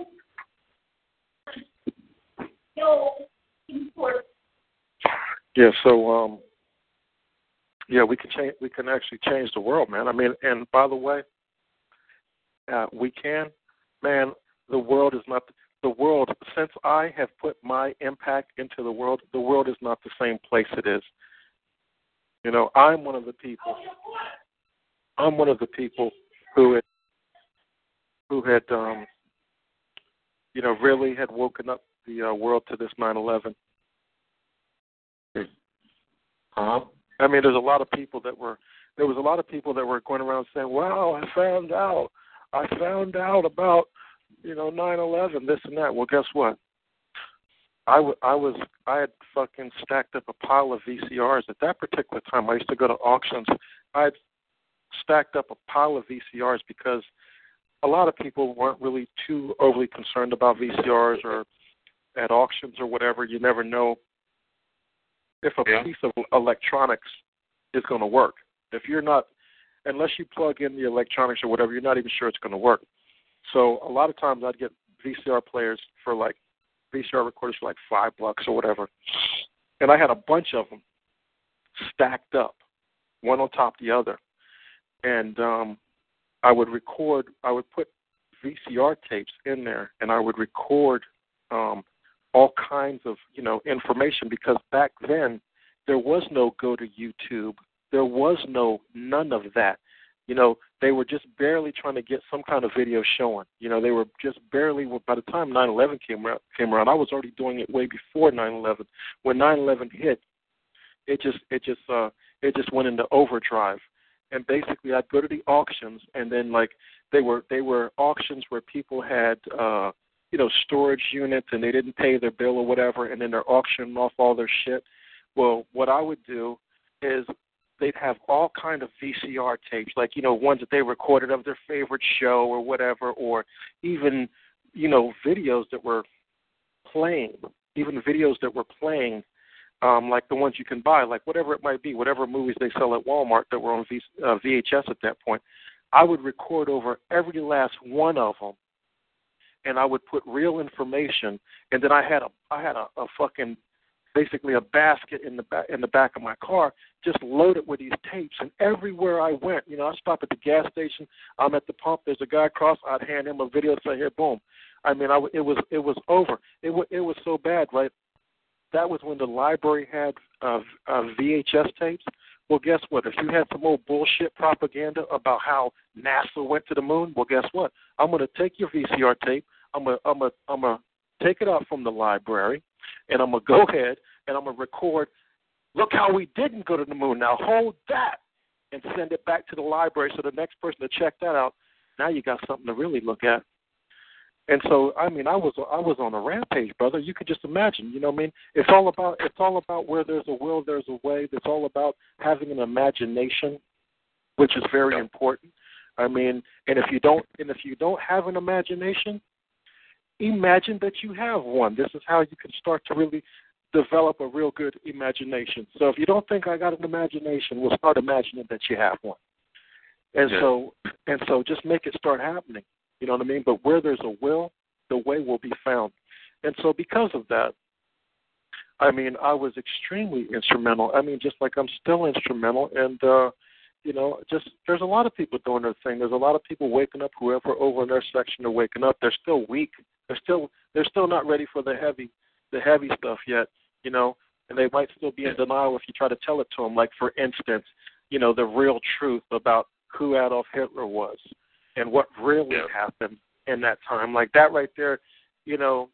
No. Yeah, so, um, yeah, we can change, we can actually change the world, man. I mean, and by the way, Uh, we can, man. The world is not the world. Since I have put my impact into the world, the world is not the same place it is. You know, I'm one of the people. I'm one of the people who had, who had, um, you know, really had woken up the uh, world to this nine eleven. Uh-huh. I mean, there's a lot of people that were. There was a lot of people that were going around saying, "Wow, I found out." I found out about, you know, nine eleven, this and that. Well, guess what? I, w- I was I had fucking stacked up a pile of V C Rs at that particular time. I used to go to auctions. I had stacked up a pile of V C Rs because a lot of people weren't really too overly concerned about V C Rs or at auctions or whatever. You never know if a yeah. piece of electronics is going to work. If you're not Unless you plug in the electronics or whatever, you're not even sure it's going to work. So a lot of times I'd get V C R players for like V C R recorders for like five bucks or whatever, and I had a bunch of them stacked up, one on top of the other, and um, I would record. I would put V C R tapes in there, and I would record um, all kinds of you know information because back then there was no go to YouTube. There was no, none of that. You know, they were just barely trying to get some kind of video showing. You know, they were just barely, by the time nine eleven came around, came around I was already doing it way before nine eleven. When nine eleven hit, it just it just, uh, it just went into overdrive. And basically I'd go to the auctions, and then, like, they were they were auctions where people had, uh, you know, storage units, and they didn't pay their bill or whatever, and then they're auctioning off all their shit. Well, what I would do is they'd have all kind of V C R tapes, like, you know, ones that they recorded of their favorite show or whatever, or even, you know, videos that were playing, even videos that were playing, um, like the ones you can buy, like whatever it might be, whatever movies they sell at Walmart that were on v- uh, V H S at that point. I would record over every last one of them, and I would put real information, and then I had a, I had a, a fucking basically a basket in the back, in the back of my car, just loaded with these tapes. And everywhere I went, you know, I stop at the gas station, I'm at the pump, there's a guy across, I'd hand him a video and say, here, boom. I mean, I, it was it was over. It was, it was so bad, right? That was when the library had uh, uh, V H S tapes. Well, guess what? If you had some old bullshit propaganda about how NASA went to the moon, well, guess what? I'm going to take your V C R tape, I'm going I'm to I'm gonna take it out from the library, and I'm going to go ahead and I'm going to record, look how we didn't go to the moon. Now hold that and send it back to the library so the next person to check that out, now you got something to really look at. And so, I mean, I was I was on a rampage, brother. You could just imagine, you know what I mean? It's all about, it's all about where there's a will, there's a way. It's all about having an imagination, which is very important. I mean, and if you don't, and if you don't have an imagination, imagine that you have one. This is how you can start to really develop a real good imagination. So if you don't think I got an imagination, we'll start imagining that you have one. And yeah. so and so just make it start happening. You know what I mean? But where there's a will, the way will be found. And so because of that, I mean, I was extremely instrumental. I mean, just like I'm still instrumental. And, uh, you know, just there's a lot of people doing their thing. There's a lot of people waking up, whoever over in their section are waking up. They're still weak. They're still they're still not ready for the heavy the heavy stuff yet, you know, and they might still be in denial if you try to tell it to them. Like, for instance, you know, the real truth about who Adolf Hitler was and what really yeah. happened in that time. Like that right there, you know,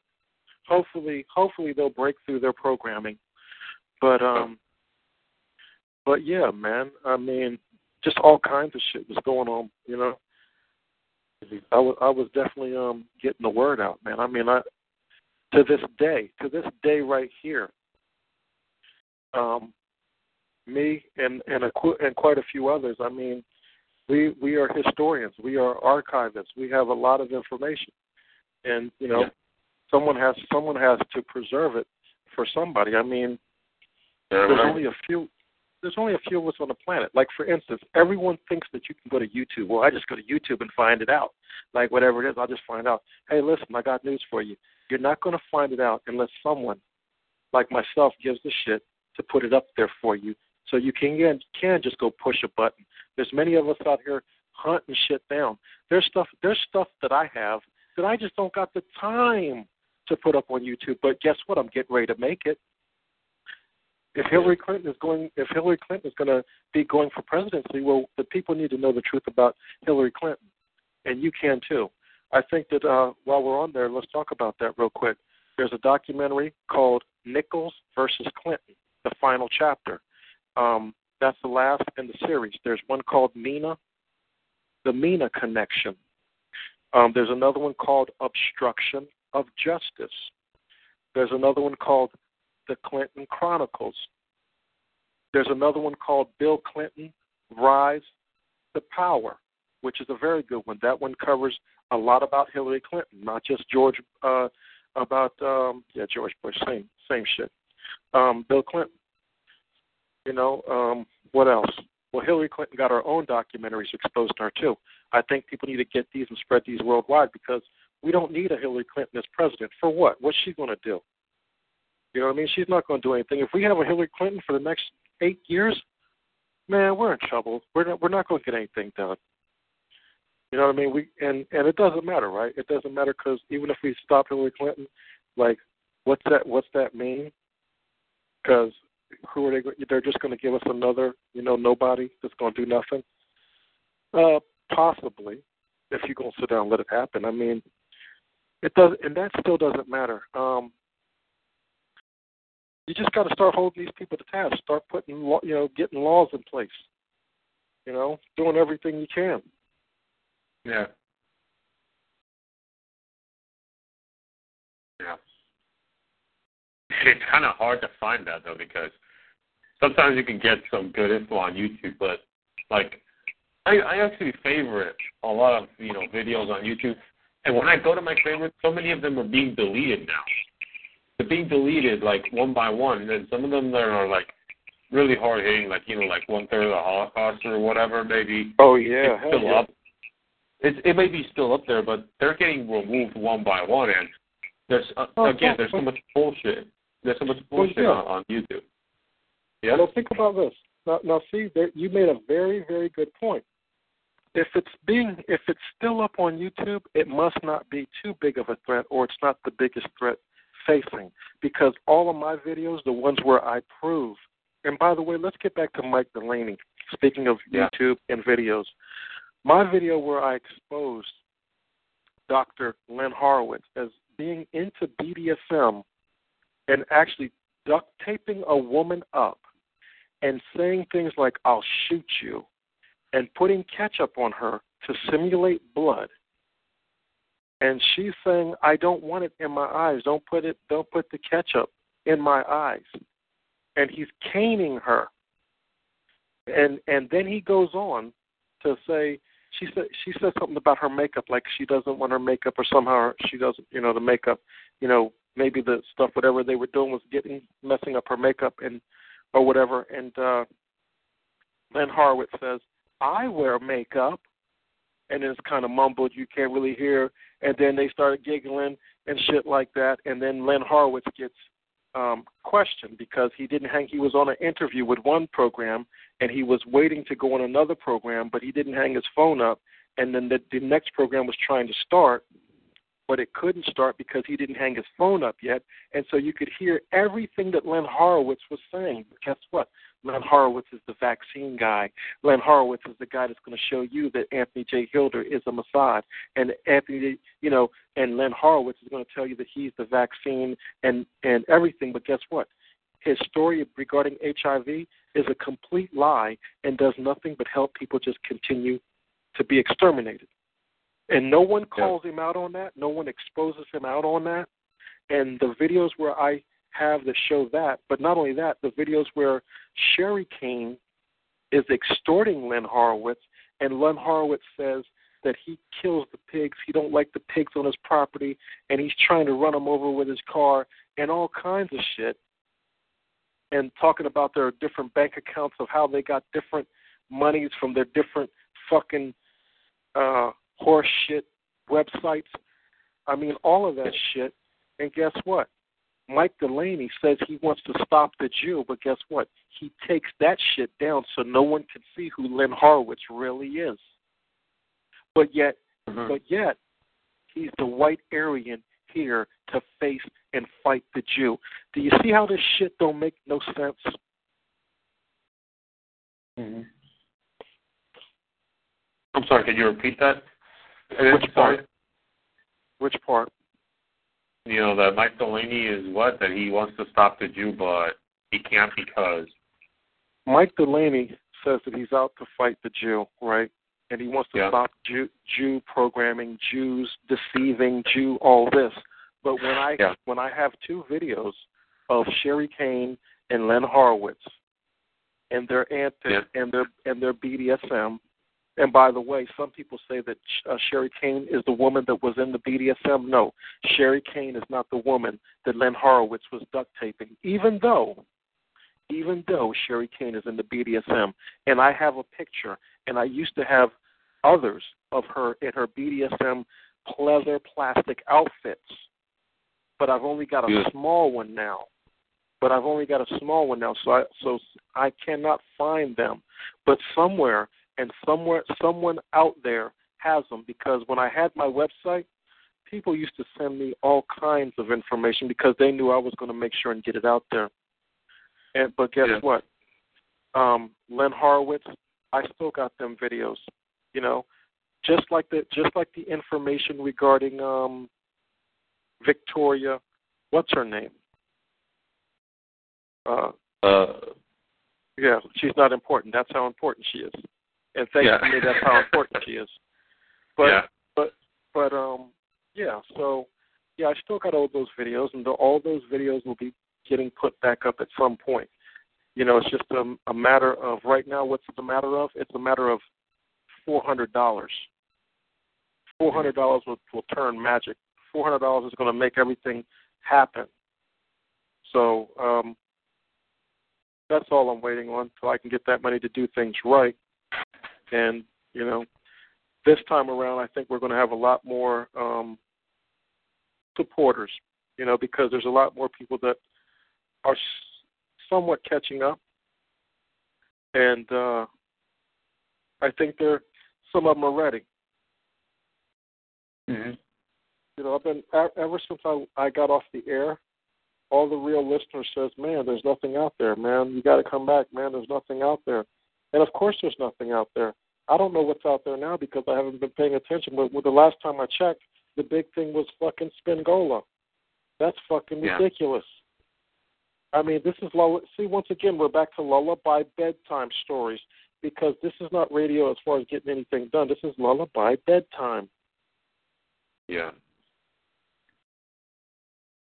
hopefully hopefully they'll break through their programming. But um but yeah, man, I mean, just all kinds of shit was going on, you know. I was I was definitely um getting the word out, man. I mean, I to this day, to this day right here, um me and and, a, and quite a few others, I mean, We we are historians. We are archivists. We have a lot of information, and you know, yeah. someone has someone has to preserve it for somebody. I mean, yeah, there's right. only a few. There's only a few of us on the planet. Like, for instance, everyone thinks that you can go to YouTube. Well, I just go to YouTube and find it out. Like, whatever it is, I'll just find out. Hey, listen, I got news for you. You're not going to find it out unless someone, like myself, gives a shit to put it up there for you. So you can you can just go push a button. There's many of us out here hunting shit down. There's stuff there's stuff that I have that I just don't got the time to put up on YouTube. But guess what? I'm getting ready to make it. If Hillary Clinton is going if Hillary Clinton is going to be going for presidency, well, the people need to know the truth about Hillary Clinton, and you can too. I think that uh, while we're on there, let's talk about that real quick. There's a documentary called Nichols versus Clinton: The Final Chapter. Um, that's the last in the series. There's one called MENA, The MENA Connection. Um, there's another one called Obstruction of Justice. There's another one called The Clinton Chronicles. There's another one called Bill Clinton, Rise to Power, which is a very good one. That one covers a lot about Hillary Clinton, not just George, uh, about, um, yeah, George Bush, same, same shit. Um, Bill Clinton. You know, um, what else? Well, Hillary Clinton got her own documentaries exposed to her, too. I think people need to get these and spread these worldwide, because we don't need a Hillary Clinton as president. For what? What's she going to do? You know what I mean? She's not going to do anything. If we have a Hillary Clinton for the next eight years, man, we're in trouble. We're not, we're not going to get anything done. You know what I mean? We and, and it doesn't matter, right? It doesn't matter, because even if we stop Hillary Clinton, like, what's that, what's that mean? Because... who are they? They're just going to give us another, you know, nobody that's going to do nothing? Uh, possibly, if you're going to sit down and let it happen. I mean, it does, and that still doesn't matter. Um, you just got to start holding these people to task. Start putting, you know, getting laws in place. You know, doing everything you can. Yeah. Yeah. It's kind of hard to find that, though, because sometimes you can get some good info on YouTube, but, like, I, I actually favorite a lot of, you know, videos on YouTube, and when I go to my favorites, so many of them are being deleted now. They're being deleted, like, one by one, and some of them there are, like, really hard-hitting, like, you know, like one-third of the Holocaust or whatever, maybe. Oh, yeah. It's still yeah. up. It's, it may be still up there, but they're getting removed one by one, and there's uh, oh, again, there's so much bullshit. There's so much bullshit well, yeah. on, on YouTube. Yeah. Well, think about this. Now, now see, there, you made a very, very good point. If it's being, if it's still up on YouTube, it must not be too big of a threat, or it's not the biggest threat facing. Because all of my videos, the ones where I prove, and by the way, let's get back to Mike Delaney. Speaking of yeah. YouTube and videos, my video where I exposed Doctor Len Horowitz as being into B D S M. And actually duct taping a woman up and saying things like, "I'll shoot you," and putting ketchup on her to simulate blood. And she's saying, "I don't want it in my eyes. Don't put it, don't put the ketchup in my eyes." And he's caning her. And and then he goes on to say, She said she said something about her makeup, like she doesn't want her makeup, or somehow she doesn't, you know, the makeup, you know, maybe the stuff, whatever they were doing was getting, messing up her makeup and or whatever. And uh, Len Horowitz says, I wear makeup. And it's kind of mumbled. You can't really hear. And then they started giggling and shit like that. And then Len Horowitz gets um, questioned because he didn't hang. He was on an interview with one program, and he was waiting to go on another program, but he didn't hang his phone up. And then the, the next program was trying to start, but it couldn't start because he didn't hang his phone up yet. And so you could hear everything that Len Horowitz was saying. But guess what? Len Horowitz is the vaccine guy. Len Horowitz is the guy that's going to show you that Anthony J. Hilder is a Mossad. And Anthony, you know, and Len Horowitz is going to tell you that he's the vaccine and, and everything. But guess what? His story regarding H I V is a complete lie and does nothing but help people just continue to be exterminated. And no one calls yeah. him out on that. No one exposes him out on that. And the videos where I have to show that, but not only that, the videos where Sherry Kane is extorting Len Horowitz, and Len Horowitz says that he kills the pigs, he don't like the pigs on his property, and he's trying to run them over with his car, and all kinds of shit, and talking about their different bank accounts of how they got different monies from their different fucking uh, horse shit websites. I mean, all of that shit, and guess what? Mike Delaney says he wants to stop the Jew, but guess what? He takes that shit down so no one can see who Len Horowitz really is. But yet, mm-hmm. but yet, he's the white Aryan here to face and fight the Jew. Do you see how this shit don't make no sense? Mm-hmm. I'm sorry, could you repeat that? Which part? Which part? You know, that Mike Delaney is what? That he wants to stop the Jew, but he can't because. Mike Delaney says that he's out to fight the Jew, right? And he wants to yeah. stop Jew, Jew programming, Jews deceiving, Jew, all this. But when I yeah. when I have two videos of Sherry Kane and Len Horowitz and their antics yeah. and their and their B D S M. And by the way, some people say that uh, Sherry Kane is the woman that was in the B D S M. No, Sherry Kane is not the woman that Len Horowitz was duct taping, even though, even though Sherry Kane is in the B D S M. And I have a picture, and I used to have others of her in her B D S M pleather plastic outfits, but I've only got a yeah. small one now. But I've only got a small one now, so I, so I cannot find them. But somewhere... And somewhere, someone out there has them, because when I had my website, people used to send me all kinds of information because they knew I was going to make sure and get it out there. And but guess yeah. what? Um, Len Horowitz, I still got them videos. You know, just like the just like the information regarding um, Victoria, what's her name? Uh, uh. Yeah, she's not important. That's how important she is. And thank yeah. you, that's how important she is. But, yeah. but, but, um, yeah. So, yeah, I still got all those videos, and the, all those videos will be getting put back up at some point. You know, it's just a, a matter of right now. What's it a matter of? It's a matter of four hundred dollars. Four hundred dollars will, will turn magic. Four hundred dollars is going to make everything happen. So um, that's all I'm waiting on, so I can get that money to do things right. And, you know, this time around, I think we're going to have a lot more um, supporters, you know, because there's a lot more people that are somewhat catching up. And uh, I think they're, some of them are ready. Mm-hmm. You know, I've been, ever since I, I got off the air, all the real listeners says, man, there's nothing out there, man. You got to come back, man. There's nothing out there. And, of course, there's nothing out there. I don't know what's out there now because I haven't been paying attention. But the last time I checked, the big thing was fucking Spingola. That's fucking yeah. ridiculous. I mean, this is lull- – see, once again, we're back to lullaby bedtime stories because this is not radio as far as getting anything done. This is lullaby bedtime. Yeah.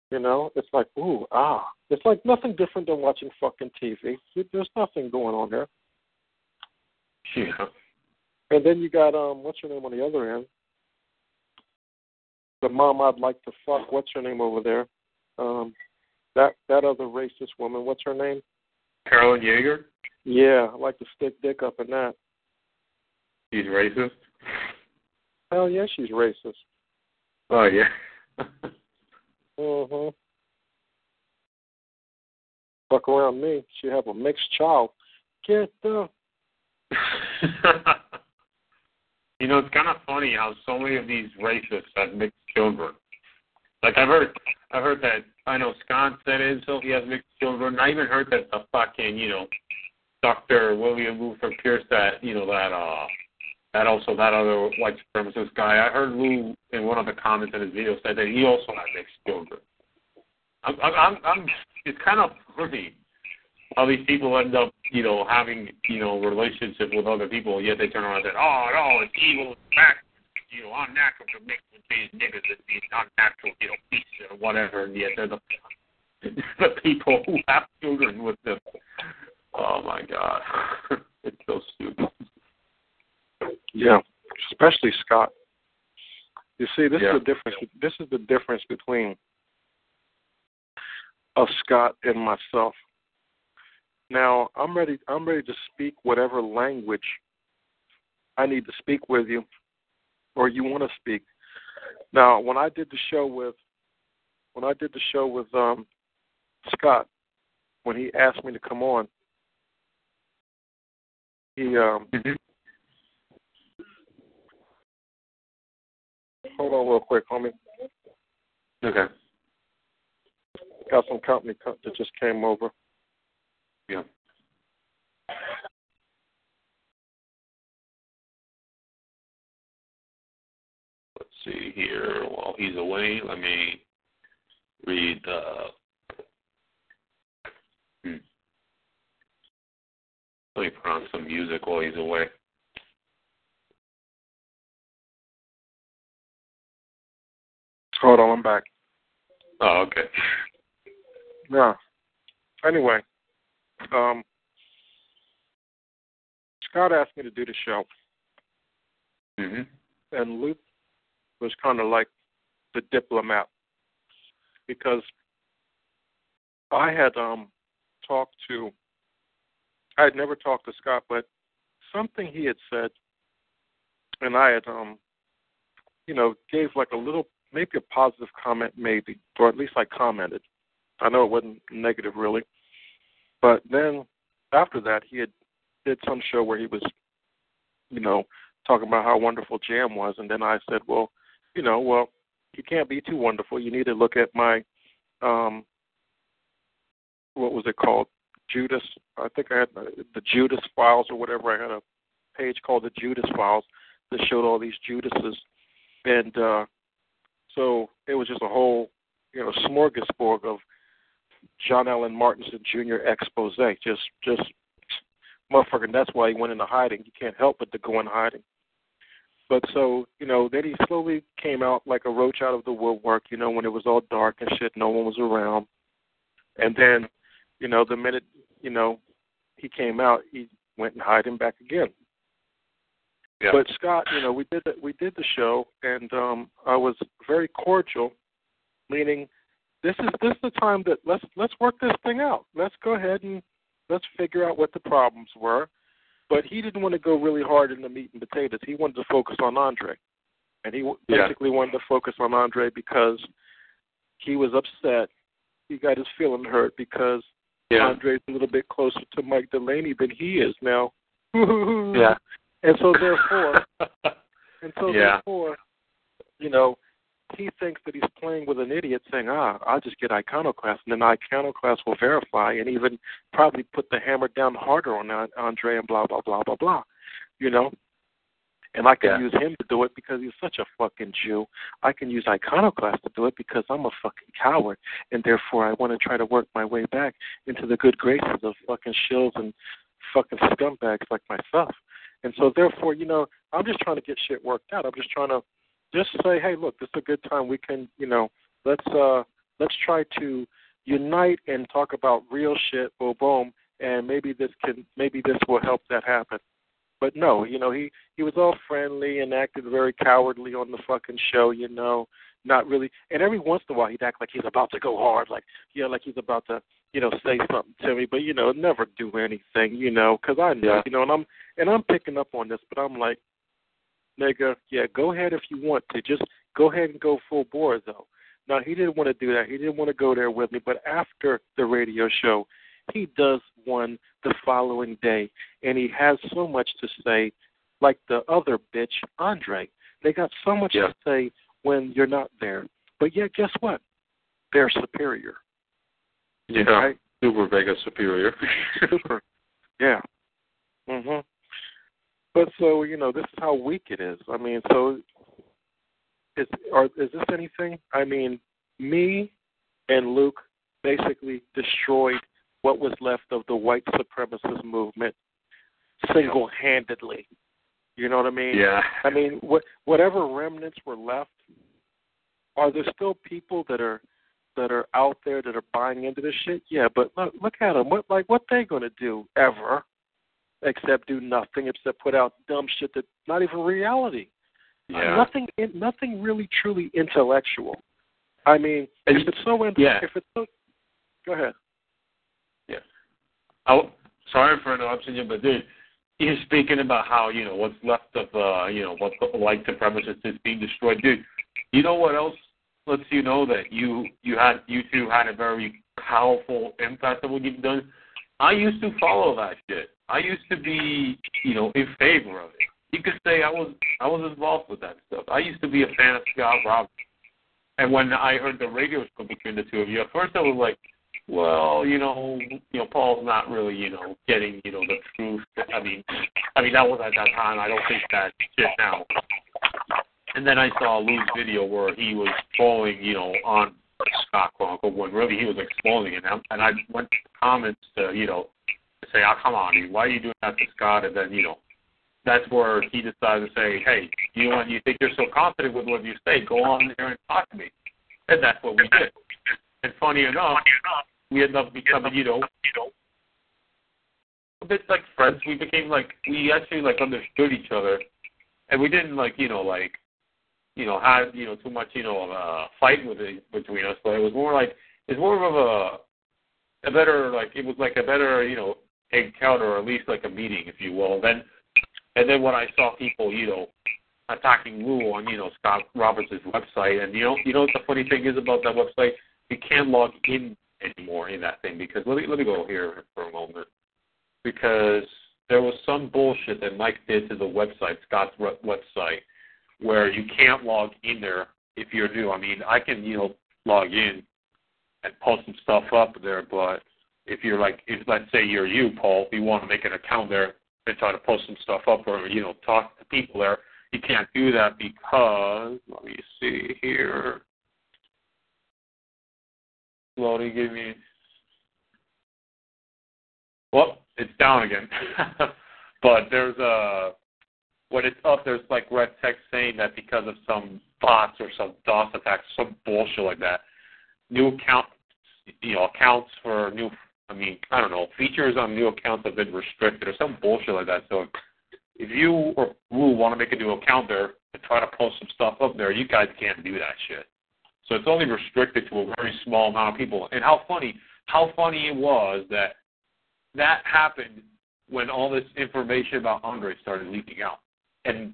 You know, it's like, ooh, ah. It's like nothing different than watching fucking T V. There's nothing going on there. Yeah. And then you got, um, what's her name on the other end? The mom I'd like to fuck, what's her name over there? Um, that that other racist woman, what's her name? Carolyn Yeager? Yeah, I'd like to stick dick up in that. She's racist? Hell yeah, she's racist. Oh, yeah. Mm-hmm. Fuck around me. She have a mixed child. Get the... You know, it's kind of funny how so many of these racists have mixed children. Like, I've heard I've heard that, I know Scott said it, so he has mixed children. I even heard that the fucking, you know, Doctor William Rufus Pierce, that, you know, that, uh, that also, that other white supremacist guy. I heard Lou in one of the comments in his video said that he also had mixed children. I'm, I'm, I'm, it's kind of funny how these people end up, you know, having, you know, relationships with other people, yet they turn around and say, oh, no, it's evil, it's back, you know, unnatural to mix with these niggas, it's these unnatural, you know, pieces or whatever, and yet they're the, the people who have children with them. Oh, my God. It's so stupid. Yeah, especially Scott. You see, this yeah. is the difference. This is the difference between of Scott and myself. Now, I'm ready I'm ready to speak whatever language I need to speak with you or you want to speak. Now, when I did the show with when I did the show with um, Scott, when he asked me to come on, he um mm-hmm. Hold on real quick, homie. Okay. Got some company that just came over. Yeah. Let's see here. While he's away, let me read the... Uh, hmm. Let me put on some music while he's away. Hold on, I'm back. Oh, okay. Yeah. Anyway, um, Scott asked me to do the show. Mm-hmm. And Luke was kind of like the diplomat because I had um, talked to, I had never talked to Scott, but something he had said, and I had, um, you know, gave like a little, maybe a positive comment, maybe, or at least I commented. I know it wasn't negative, really. But then after that, he had did some show where he was, you know, talking about how wonderful Jam was. And then I said, well, you know, well, you can't be too wonderful. You need to look at my, um, what was it called? Judas. I think I had the Judas Files or whatever. I had a page called the Judas Files that showed all these Judases. And uh, so it was just a whole, you know, smorgasbord of John Allen Martinson Junior expose. Just, just, motherfucker, that's why he went into hiding. You can't help but to go in hiding. But so, you know, then he slowly came out like a roach out of the woodwork, you know, when it was all dark and shit, no one was around. And then, you know, the minute, you know, he came out, he went and hid him back again. Yeah. But Scott, you know, we did the, we did the show, and um, I was very cordial, meaning... This is this is the time that let's let's work this thing out. Let's go ahead and let's figure out what the problems were. But he didn't want to go really hard in the meat and potatoes. He wanted to focus on Andre, and he yeah. basically wanted to focus on Andre because he was upset. He got his feeling hurt because yeah. Andre's a little bit closer to Mike Delaney than he is now. yeah, and so therefore, and so yeah. therefore, you know. He thinks that he's playing with an idiot saying, ah, I'll just get Iconoclast, and then Iconoclast will verify and even probably put the hammer down harder on Andre and blah, blah, blah, blah, blah, you know? And I can yeah. use him to do it because he's such a fucking Jew. I can use Iconoclast to do it because I'm a fucking coward, and therefore I want to try to work my way back into the good graces of fucking shills and fucking scumbags like myself. And so therefore, you know, I'm just trying to get shit worked out. I'm just trying to Just say, hey, look, this is a good time. We can, you know, let's uh, let's try to unite and talk about real shit. Boom, boom, and maybe this can, maybe this will help that happen. But no, you know, he, he was all friendly and acted very cowardly on the fucking show, you know, not really. And every once in a while he'd act like he's about to go hard, like, you know, like he's about to, you know, say something to me. But, you know, never do anything, you know, because I know, yeah. you know, and I'm, and I'm picking up on this, but I'm like, nigga, yeah, go ahead if you want to. Just go ahead and go full bore, though. Now, he didn't want to do that. He didn't want to go there with me. But after the radio show, he does one the following day, and he has so much to say, like the other bitch, Andre. They got so much yeah. to say when you're not there. But, yeah, guess what? They're superior. Yeah, right? Super Vega superior. Super, yeah. Mm-hmm. But so, you know, this is how weak it is. I mean, so is are, is this anything? I mean, me and Luke basically destroyed what was left of the white supremacist movement single-handedly. You know what I mean? Yeah. I mean, what, whatever remnants were left, are there still people that are that are out there that are buying into this shit? Yeah, but look, look at them. What, like, what they going to do ever? Except do nothing, except put out dumb shit that's not even reality. Yeah. Nothing, nothing really truly intellectual. I mean, and if it's so, in, yeah. if it's so, go ahead. Yeah. I, sorry for interrupting you, but dude, you're speaking about how you know what's left of uh, you know what white supremacists is being destroyed, dude. You know what else lets you know that you you had you two had a very powerful impact on what you've done? I used to follow that shit. I used to be, you know, in favor of it. You could say I was I was involved with that stuff. I used to be a fan of Scott Robertson. And when I heard the radio show between the two of you, at first I was like, well, you know, you know, Paul's not really, you know, getting, you know, the truth. I mean, I mean that was at that time. I don't think that shit now. And then I saw Lou's video where he was falling, you know, on Scott Chronicles when really he was exposing it. And I, and I went to comments to, you know, say, oh, come on, dude, why are you doing that to Scott? And then, you know, that's where he decided to say, hey, you know what, you think you're so confident with what you say, go on there and talk to me. And that's what we did. And funny enough, we ended up becoming, you know, a bit like friends. We became like, we actually like understood each other. And we didn't like, you know, like, you know, have, you know, too much, you know, uh, fight with it between us. But it was more like, it's more of a, a better, like, it was like a better, you know, encounter, or at least like a meeting, if you will. And then, and then when I saw people, you know, attacking Lou on, you know, Scott Roberts' website, and you know, you know what the funny thing is about that website? You can't log in anymore in that thing because let me let me go here for a moment because there was some bullshit that Mike did to the website, Scott's website, where you can't log in there if you're new. I mean, I can, you know, log in and post some stuff up there, but if you're like, if let's say you're you, Paul, if you want to make an account there and try to post some stuff up or, you know, talk to people there, you can't do that because, let me see here. Slowly give me, well, it's down again. But there's a, when it's up, there's like red text saying that because of some bots or some DOS attacks, some bullshit like that, new account, you know, accounts for new, I mean, I don't know, features on new accounts have been restricted or some bullshit like that. So if you or Wu want to make a new account there and try to post some stuff up there, you guys can't do that shit. So it's only restricted to a very small amount of people. And how funny, how funny it was that that happened when all this information about Andre started leaking out. And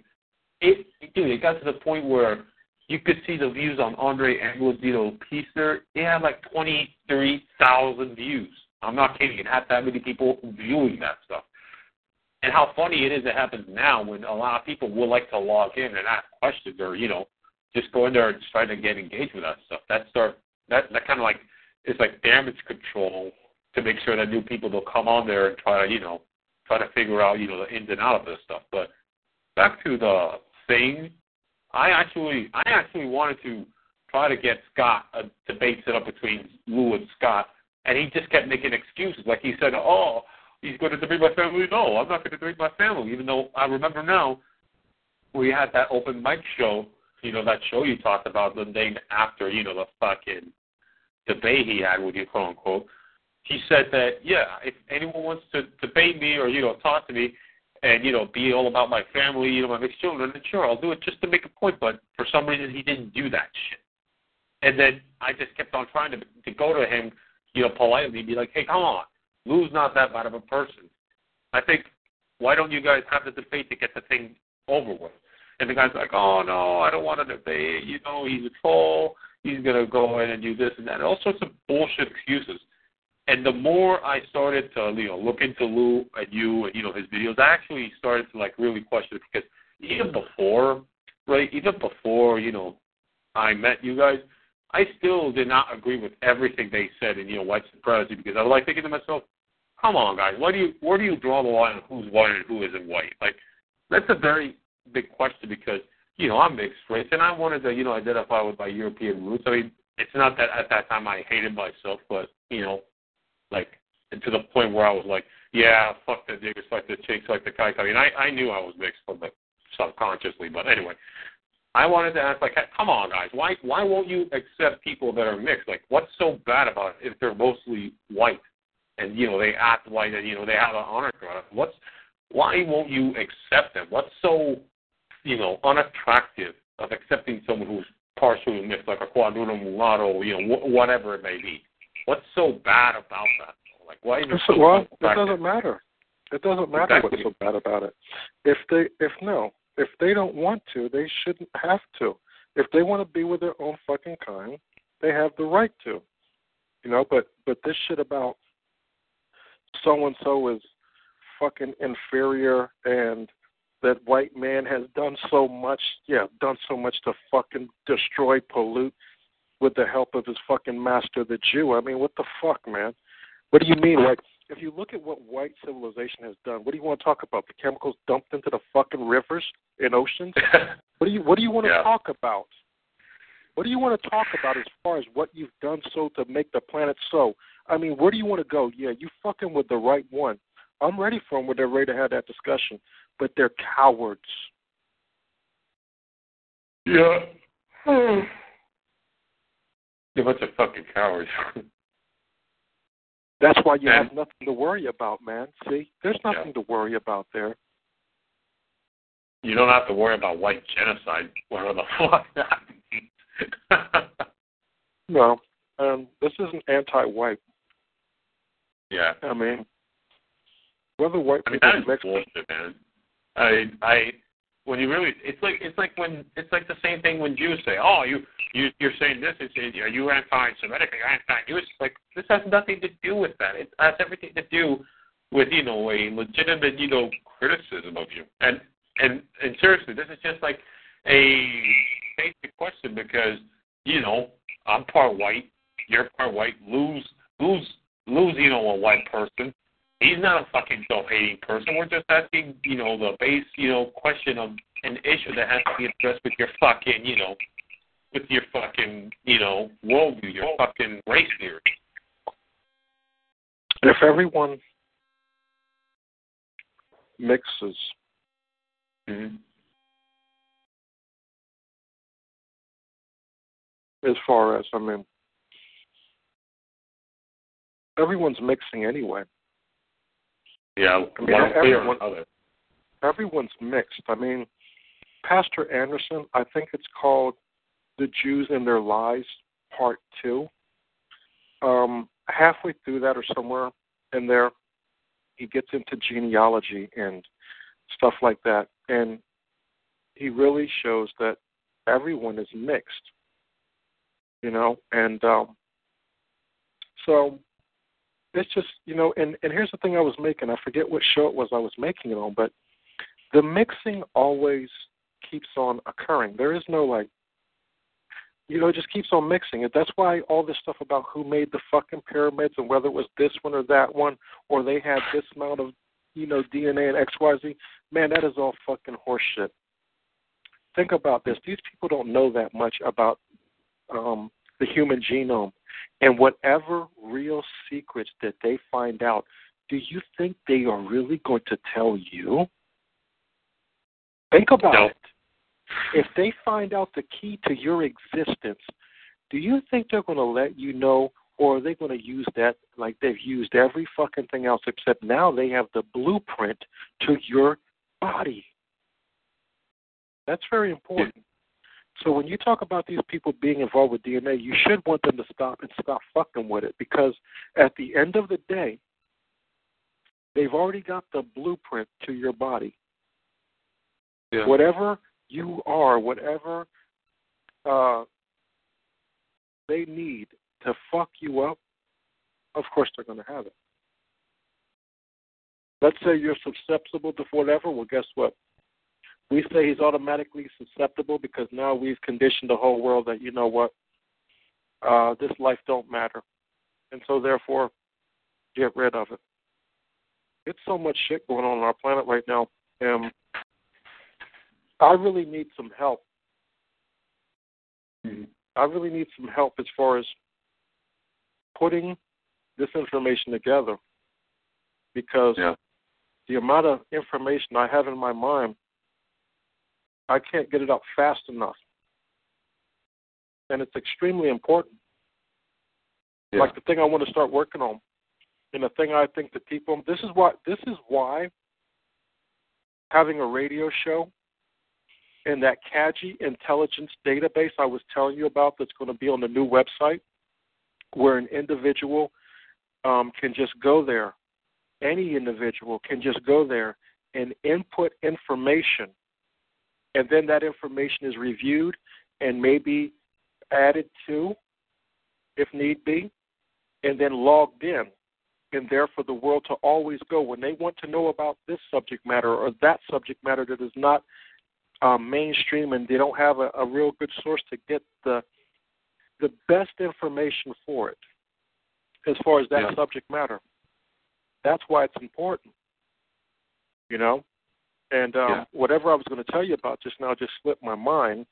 it, dude, it got to the point where you could see the views on Andre Anglin's, you know, piece there. It had like twenty-three thousand views. I'm not kidding. It had that many people viewing that stuff. And how funny it is that happens now when a lot of people would like to log in and ask questions or, you know, just go in there and try to get engaged with that stuff. That start that that kind of like it's like damage control to make sure that new people will come on there and try to, you know, try to figure out, you know, the ins and outs of this stuff. But back to the thing. I actually, I actually wanted to try to get Scott a debate set up between Lou and Scott, and he just kept making excuses. Like he said, "Oh, he's going to debate my family." No, I'm not going to debate my family. Even though I remember now, we had that open mic show. You know that show you talked about the day after. You know the fucking debate he had with you, quote unquote. He said that, yeah, if anyone wants to debate me or you know talk to me, and, you know, be all about my family, you know, my mixed children, and sure, I'll do it just to make a point, but for some reason he didn't do that shit. And then I just kept on trying to to go to him, you know, politely, be like, hey, come on, Lou's not that bad of a person. I think, why don't you guys have the debate to get the thing over with? And the guy's like, oh, no, I don't want to debate, you know, he's a troll, he's going to go in and do this and that, and all sorts of bullshit excuses. And the more I started to, you know, look into Lou and you and, you know, his videos, I actually started to, like, really question it, because even before, right, even before, you know, I met you guys, I still did not agree with everything they said in, you know, white supremacy, because I was, like, thinking to myself, come on, guys, why do you, where do you draw the line of who's white and who isn't white? Like, that's a very big question, because, you know, I'm mixed race, and I wanted to, you know, identify with my European roots. I mean, it's not that at that time I hated myself, but, you know, like, to the point where I was like, yeah, fuck the niggas, fuck the chicks, fuck the guys. I mean, I, I knew I was mixed, but like, subconsciously, but anyway. I wanted to ask, like, hey, come on, guys, why why won't you accept people that are mixed? Like, what's so bad about it if they're mostly white and, you know, they act white and, you know, they have an honor code? What's, why won't you accept them? What's so, you know, unattractive of accepting someone who's partially mixed, like a quadruple mulatto, you know, wh- whatever it may be? What's so bad about that? Like, why is it so well, it doesn't matter. It doesn't matter exactly. What's so bad about it. If they, if no, if they don't want to, they shouldn't have to. If they want to be with their own fucking kind, they have the right to. You know, but, but this shit about so-and-so is fucking inferior and that white man has done so much, yeah, done so much to fucking destroy, pollute, with the help of his fucking master, the Jew. I mean, what the fuck, man? What do you mean? Like, if you look at what white civilization has done, what do you want to talk about? The chemicals dumped into the fucking rivers and oceans? What do you, what do you want to yeah. talk about? What do you want to talk about as far as what you've done so to make the planet so? I mean, where do you want to go? Yeah, you fucking with the right one. I'm ready for them when they're ready to have that discussion, but they're cowards. Yeah. Hmm. You're a bunch of fucking cowards. That's why you and, have nothing to worry about, man. See, there's nothing yeah. to worry about there. You don't have to worry about white genocide, whatever the fuck that means. No, um, this isn't anti-white. Yeah. I mean, whether white I mean, people that is bullshit, people, man. I, I, when you really, it's like, it's like when, it's like the same thing when Jews say, oh, you. You, you're saying this, it's, are you anti-Semitic, are you anti-Jewish? Like, this has nothing to do with that. It has everything to do with, you know, a legitimate, you know, criticism of you. And and, and seriously, this is just like a basic question because, you know, I'm part white, you're part white, Lou's, Lou's, Lou's, you know, a white person. He's not a fucking self-hating person. We're just asking, you know, the base, you know, question of an issue that has to be addressed with your fucking, you know, with your fucking, you know, worldview, your fucking race theory. If everyone mixes, mm-hmm. as far as, I mean, everyone's mixing anyway. Yeah, I mean, everyone, everyone's mixed. I mean, Pastor Anderson, I think it's called The Jews and Their Lies, Part two. Um, halfway through that or somewhere in there, he gets into genealogy and stuff like that. And he really shows that everyone is mixed, you know. And um, so it's just, you know, and, and here's the thing I was making. I forget what show it was I was making it on, but the mixing always keeps on occurring. There is no, like, you know, it just keeps on mixing it. That's why all this stuff about who made the fucking pyramids and whether it was this one or that one or they had this amount of, you know, D N A and X Y Z, man, that is all fucking horseshit. Think about this. These people don't know that much about um, the human genome. And whatever real secrets that they find out, do you think they are really going to tell you? Think about no. it. If they find out the key to your existence, do you think they're going to let you know, or are they going to use that like they've used every fucking thing else, except now they have the blueprint to your body. That's very important. So when you talk about these people being involved with D N A, you should want them to stop and stop fucking with it, because at the end of the day, they've already got the blueprint to your body. Yeah. Whatever you are, whatever uh, they need to fuck you up, of course they're going to have it. Let's say you're susceptible to whatever. Well, guess what? We say he's automatically susceptible because now we've conditioned the whole world that, you know what, uh, this life don't matter. And so, therefore, get rid of it. It's so much shit going on on our planet right now. Um, I really need some help. Mm-hmm. I really need some help as far as putting this information together, because yeah. the amount of information I have in my mind, I can't get it up fast enough. And it's extremely important. Yeah. Like the thing I want to start working on. And the thing I think that people, this is why this is why having a radio show and that C A G I intelligence database I was telling you about that's going to be on the new website, where an individual um, can just go there, any individual can just go there and input information. And then that information is reviewed and maybe added to, if need be, and then logged in. And there for the world to always go when they want to know about this subject matter or that subject matter that is not um, mainstream, and they don't have a, a real good source to get the the best information for it as far as that yeah. subject matter. That's why it's important, you know? And um, yeah. whatever I was going to tell you about just now just slipped my mind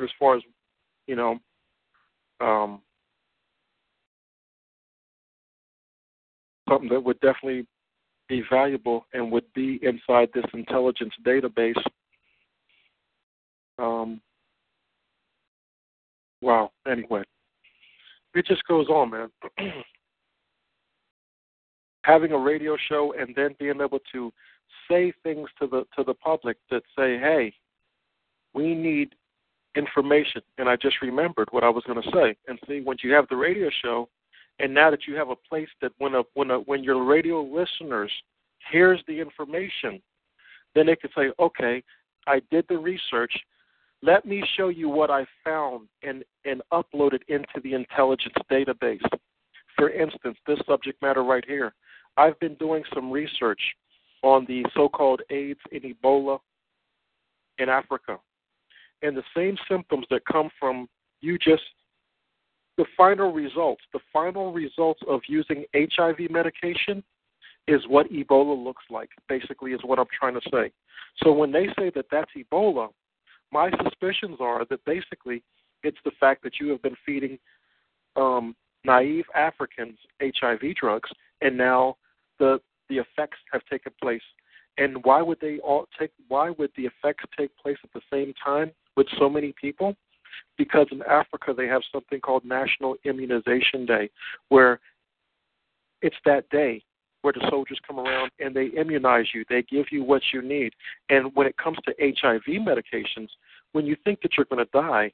as far as, you know, um, something that would definitely be valuable and would be inside this intelligence database. Um, wow. Anyway, it just goes on, man. Having a radio show and then being able to say things to the to the public that say, hey, we need information. And I just remembered what I was going to say. And see, once you have the radio show, and now that you have a place that when a, when a, when your radio listeners hears the information, then they can say, okay, I did the research. Let me show you what I found and, and upload it into the intelligence database. For instance, this subject matter right here. I've been doing some research on the so-called AIDS and Ebola in Africa. And the same symptoms that come from you just The final results, the final results of using H I V medication is what Ebola looks like, basically is what I'm trying to say. So when they say that that's Ebola, my suspicions are that basically it's the fact that you have been feeding um, naive Africans H I V drugs, and now the the effects have taken place. And why would they all take? Why would the effects take place at the same time with so many people? Because in Africa they have something called National Immunization Day, where it's that day where the soldiers come around and they immunize you. They give you what you need. And when it comes to H I V medications, when you think that you're going to die,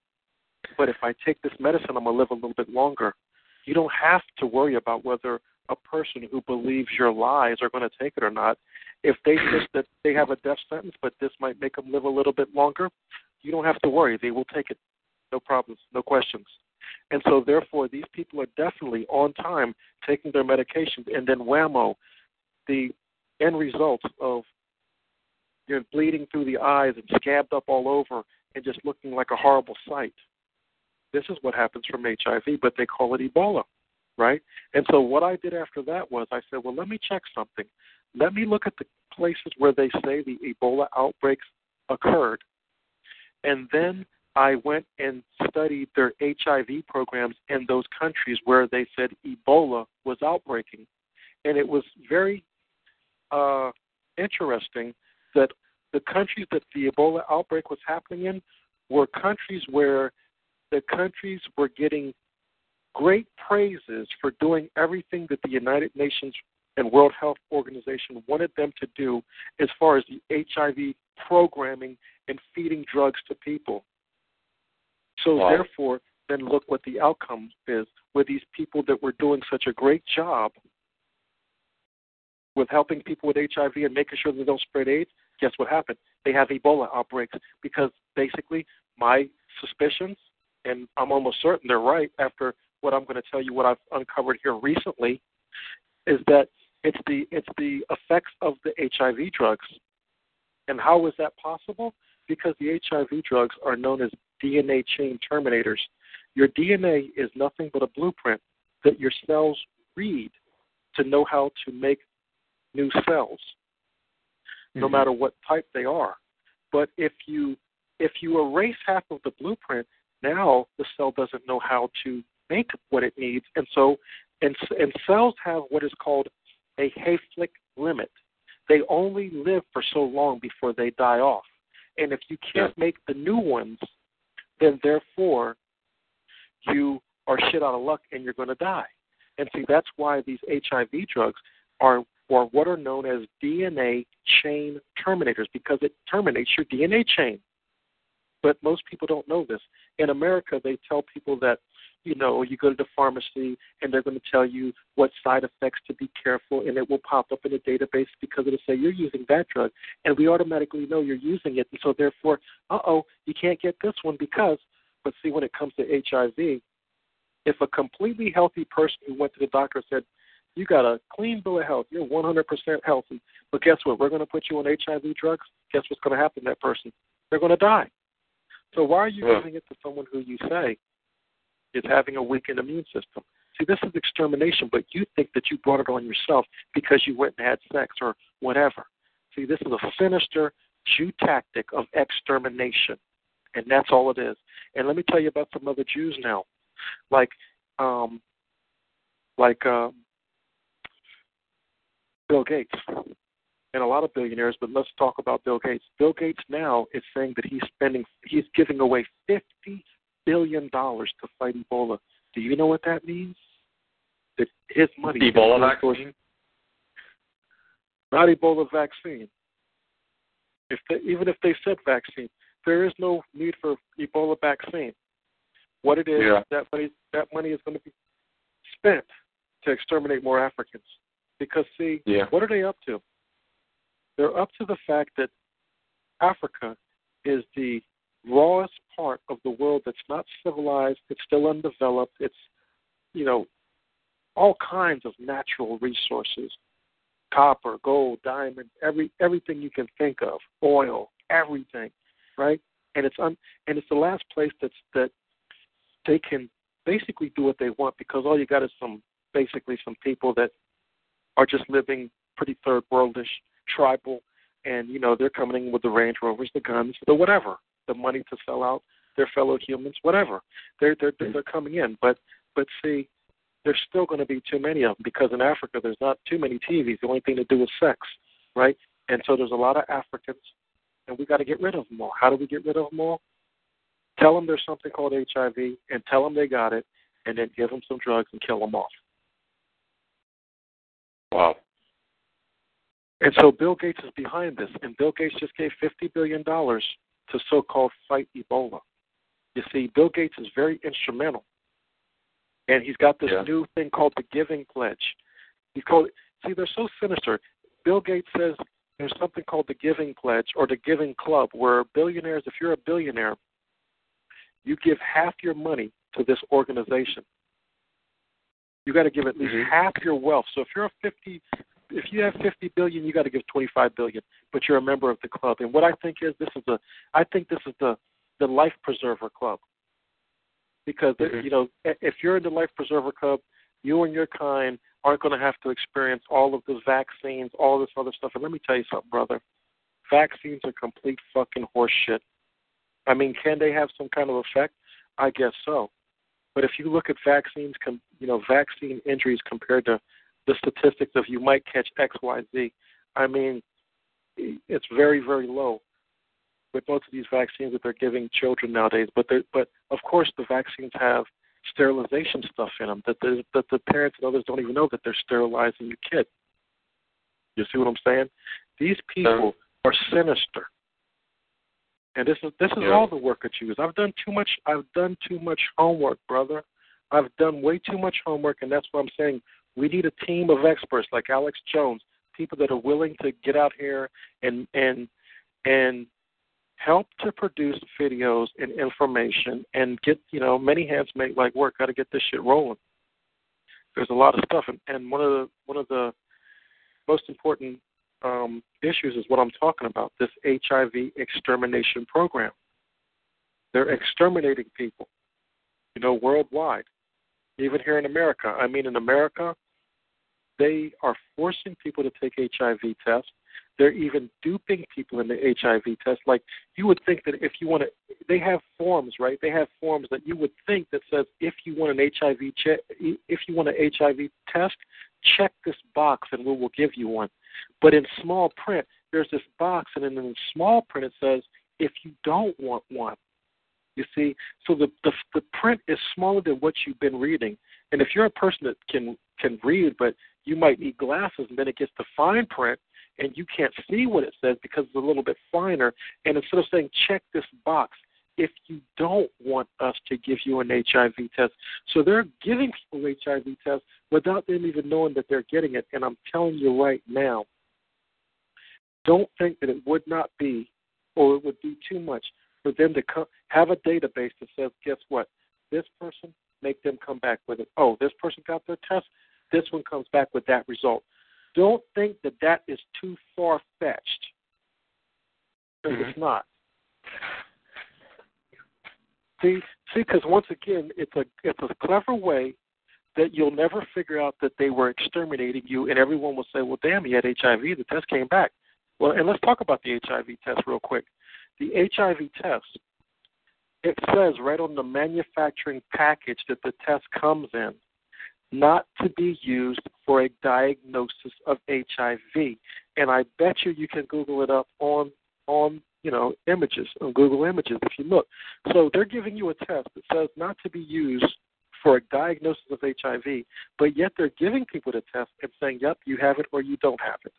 but if I take this medicine, I'm going to live a little bit longer, you don't have to worry about whether a person who believes your lies are going to take it or not. If they think that they have a death sentence, but this might make them live a little bit longer, you don't have to worry. They will take it. No problems, no questions. And so, therefore, these people are definitely on time taking their medications, and then whammo, the end results of you're bleeding through the eyes and scabbed up all over and just looking like a horrible sight. This is what happens from H I V, but they call it Ebola, right? And so what I did after that was I said, well, let me check something. Let me look at the places where they say the Ebola outbreaks occurred, and then I went and studied their H I V programs in those countries where they said Ebola was outbreaking. And it was very uh, interesting that the countries that the Ebola outbreak was happening in were countries where the countries were getting great praises for doing everything that the United Nations and World Health Organization wanted them to do as far as the H I V programming and feeding drugs to people. So wow. therefore, then look what the outcome is with these people that were doing such a great job with helping people with H I V and making sure they don't spread AIDS. Guess what happened? They have Ebola outbreaks because basically my suspicions, and I'm almost certain they're right after what I'm going to tell you, what I've uncovered here recently, is that it's the it's the effects of the H I V drugs. And how is that possible? Because the H I V drugs are known as D N A chain terminators. Your D N A is nothing but a blueprint that your cells read to know how to make new cells, no mm-hmm. matter what type they are. But if you if you erase half of the blueprint, now the cell doesn't know how to make what it needs. And so and, and cells have what is called a Hayflick limit. They only live for so long before they die off. And if you can't yeah. make the new ones, then therefore you are shit out of luck and you're going to die. And see, that's why these H I V drugs are or what are known as D N A chain terminators, because it terminates your D N A chain. But most people don't know this. In America, they tell people that, you know, you go to the pharmacy and they're going to tell you what side effects to be careful, and it will pop up in a database because it'll say you're using that drug, and we automatically know you're using it. And so therefore, uh-oh, you can't get this one because, but see, when it comes to H I V, if a completely healthy person who went to the doctor said, you got a clean bill of health, you're one hundred percent healthy, but guess what, we're going to put you on H I V drugs, guess what's going to happen to that person? They're going to die. So why are you yeah. giving it to someone who you say is having a weakened immune system? See, this is extermination, but you think that you brought it on yourself because you went and had sex or whatever. See, this is a sinister Jew tactic of extermination, and that's all it is. And let me tell you about some other Jews now, like um, like um, Bill Gates and a lot of billionaires, but let's talk about Bill Gates. Bill Gates now is saying that he's spending, he's giving away fifty billion dollars to fight Ebola. Do you know what that means? That his money. Ebola vaccine? Not Ebola vaccine. If they, even if they said vaccine, there is no need for Ebola vaccine. What it is, yeah. that money, that money is going to be spent to exterminate more Africans. Because, see, yeah. what are they up to? They're up to the fact that Africa is the rawest part of the world that's not civilized, it's still undeveloped, it's, you know, all kinds of natural resources, copper, gold, diamond, every everything you can think of, oil, everything, right? And it's un, and it's the last place that's that they can basically do what they want, because all you got is some basically some people that are just living pretty third worldish, tribal, and, you know, they're coming in with the Range Rovers, the guns, the whatever, the money to sell out their fellow humans, whatever. They're they're they're coming in, but but see, there's still going to be too many of them, because in Africa there's not too many T Vs. The only thing to do is sex, right? And so there's a lot of Africans, and we got to get rid of them all. How do we get rid of them all? Tell them there's something called H I V, and tell them they got it, and then give them some drugs and kill them off. Wow. And so Bill Gates is behind this, and Bill Gates just gave fifty billion dollars to so-called fight Ebola. You see, Bill Gates is very instrumental, and he's got this yeah. new thing called the Giving Pledge. He's called, see, they're so sinister. Bill Gates says there's something called the Giving Pledge or the Giving Club, where billionaires, if you're a billionaire, you give half your money to this organization. You got to give at least mm-hmm. half your wealth. So if you're a fifty If you have fifty billion dollars, you got to give twenty-five billion dollars, but you're a member of the club. And what I think is this is the, I think this is the, the Life Preserver Club, because mm-hmm. you know, if you're in the Life Preserver Club, you and your kind aren't going to have to experience all of the vaccines, all this other stuff. And let me tell you something, brother, vaccines are complete fucking horseshit. I mean, can they have some kind of effect? I guess so, but if you look at vaccines, com, you know, vaccine injuries compared to the statistics of you might catch X, Y, Z, I mean, it's very, very low with most of these vaccines that they're giving children nowadays. But, but of course, the vaccines have sterilization stuff in them that the, that the parents and others don't even know that they're sterilizing your kid. You see what I'm saying? These people are sinister. And this is this is yeah. all the work that you is. I've done too much. I've done too much homework, brother. I've done way too much homework, and that's why I'm saying we need a team of experts like Alex Jones, people that are willing to get out here and and and help to produce videos and information and get, you know, many hands make light work. Got to get this shit rolling. There's a lot of stuff, and, and one of the one of the most important Um, issues is what I'm talking about, this H I V extermination program. They're exterminating people, you know, worldwide, even here in America. I mean, in America, they are forcing people to take H I V tests. They're even duping people in the H I V test. Like, you would think that if you want to, they have forms, right? They have forms that you would think that says, if you want an H I V check, if you want an H I V test, check this box and we will give you one. But in small print, there's this box, and in the small print it says, if you don't want one, you see? So the, the the print is smaller than what you've been reading. And if you're a person that can, can read, but you might need glasses, and then it gets to fine print, and you can't see what it says because it's a little bit finer. And instead of saying, check this box, if you don't want us to give you an H I V test. So they're giving people H I V tests without them even knowing that they're getting it. And I'm telling you right now, don't think that it would not be, or it would be too much for them to come, have a database that says, guess what, this person, make them come back with it. Oh, this person got their test, this one comes back with that result. Don't think that that is too far-fetched, because mm-hmm. it's not. See, see, because once again, it's a it's a clever way that you'll never figure out that they were exterminating you, and everyone will say, well, damn, he had H I V. The test came back. Well, and let's talk about the H I V test real quick. The H I V test, it says right on the manufacturing package that the test comes in, not to be used for a diagnosis of H I V. And I bet you you can Google it up on on. you know, images, on Google Images, if you look. So they're giving you a test that says not to be used for a diagnosis of H I V, but yet they're giving people the test and saying, yep, you have it or you don't have it.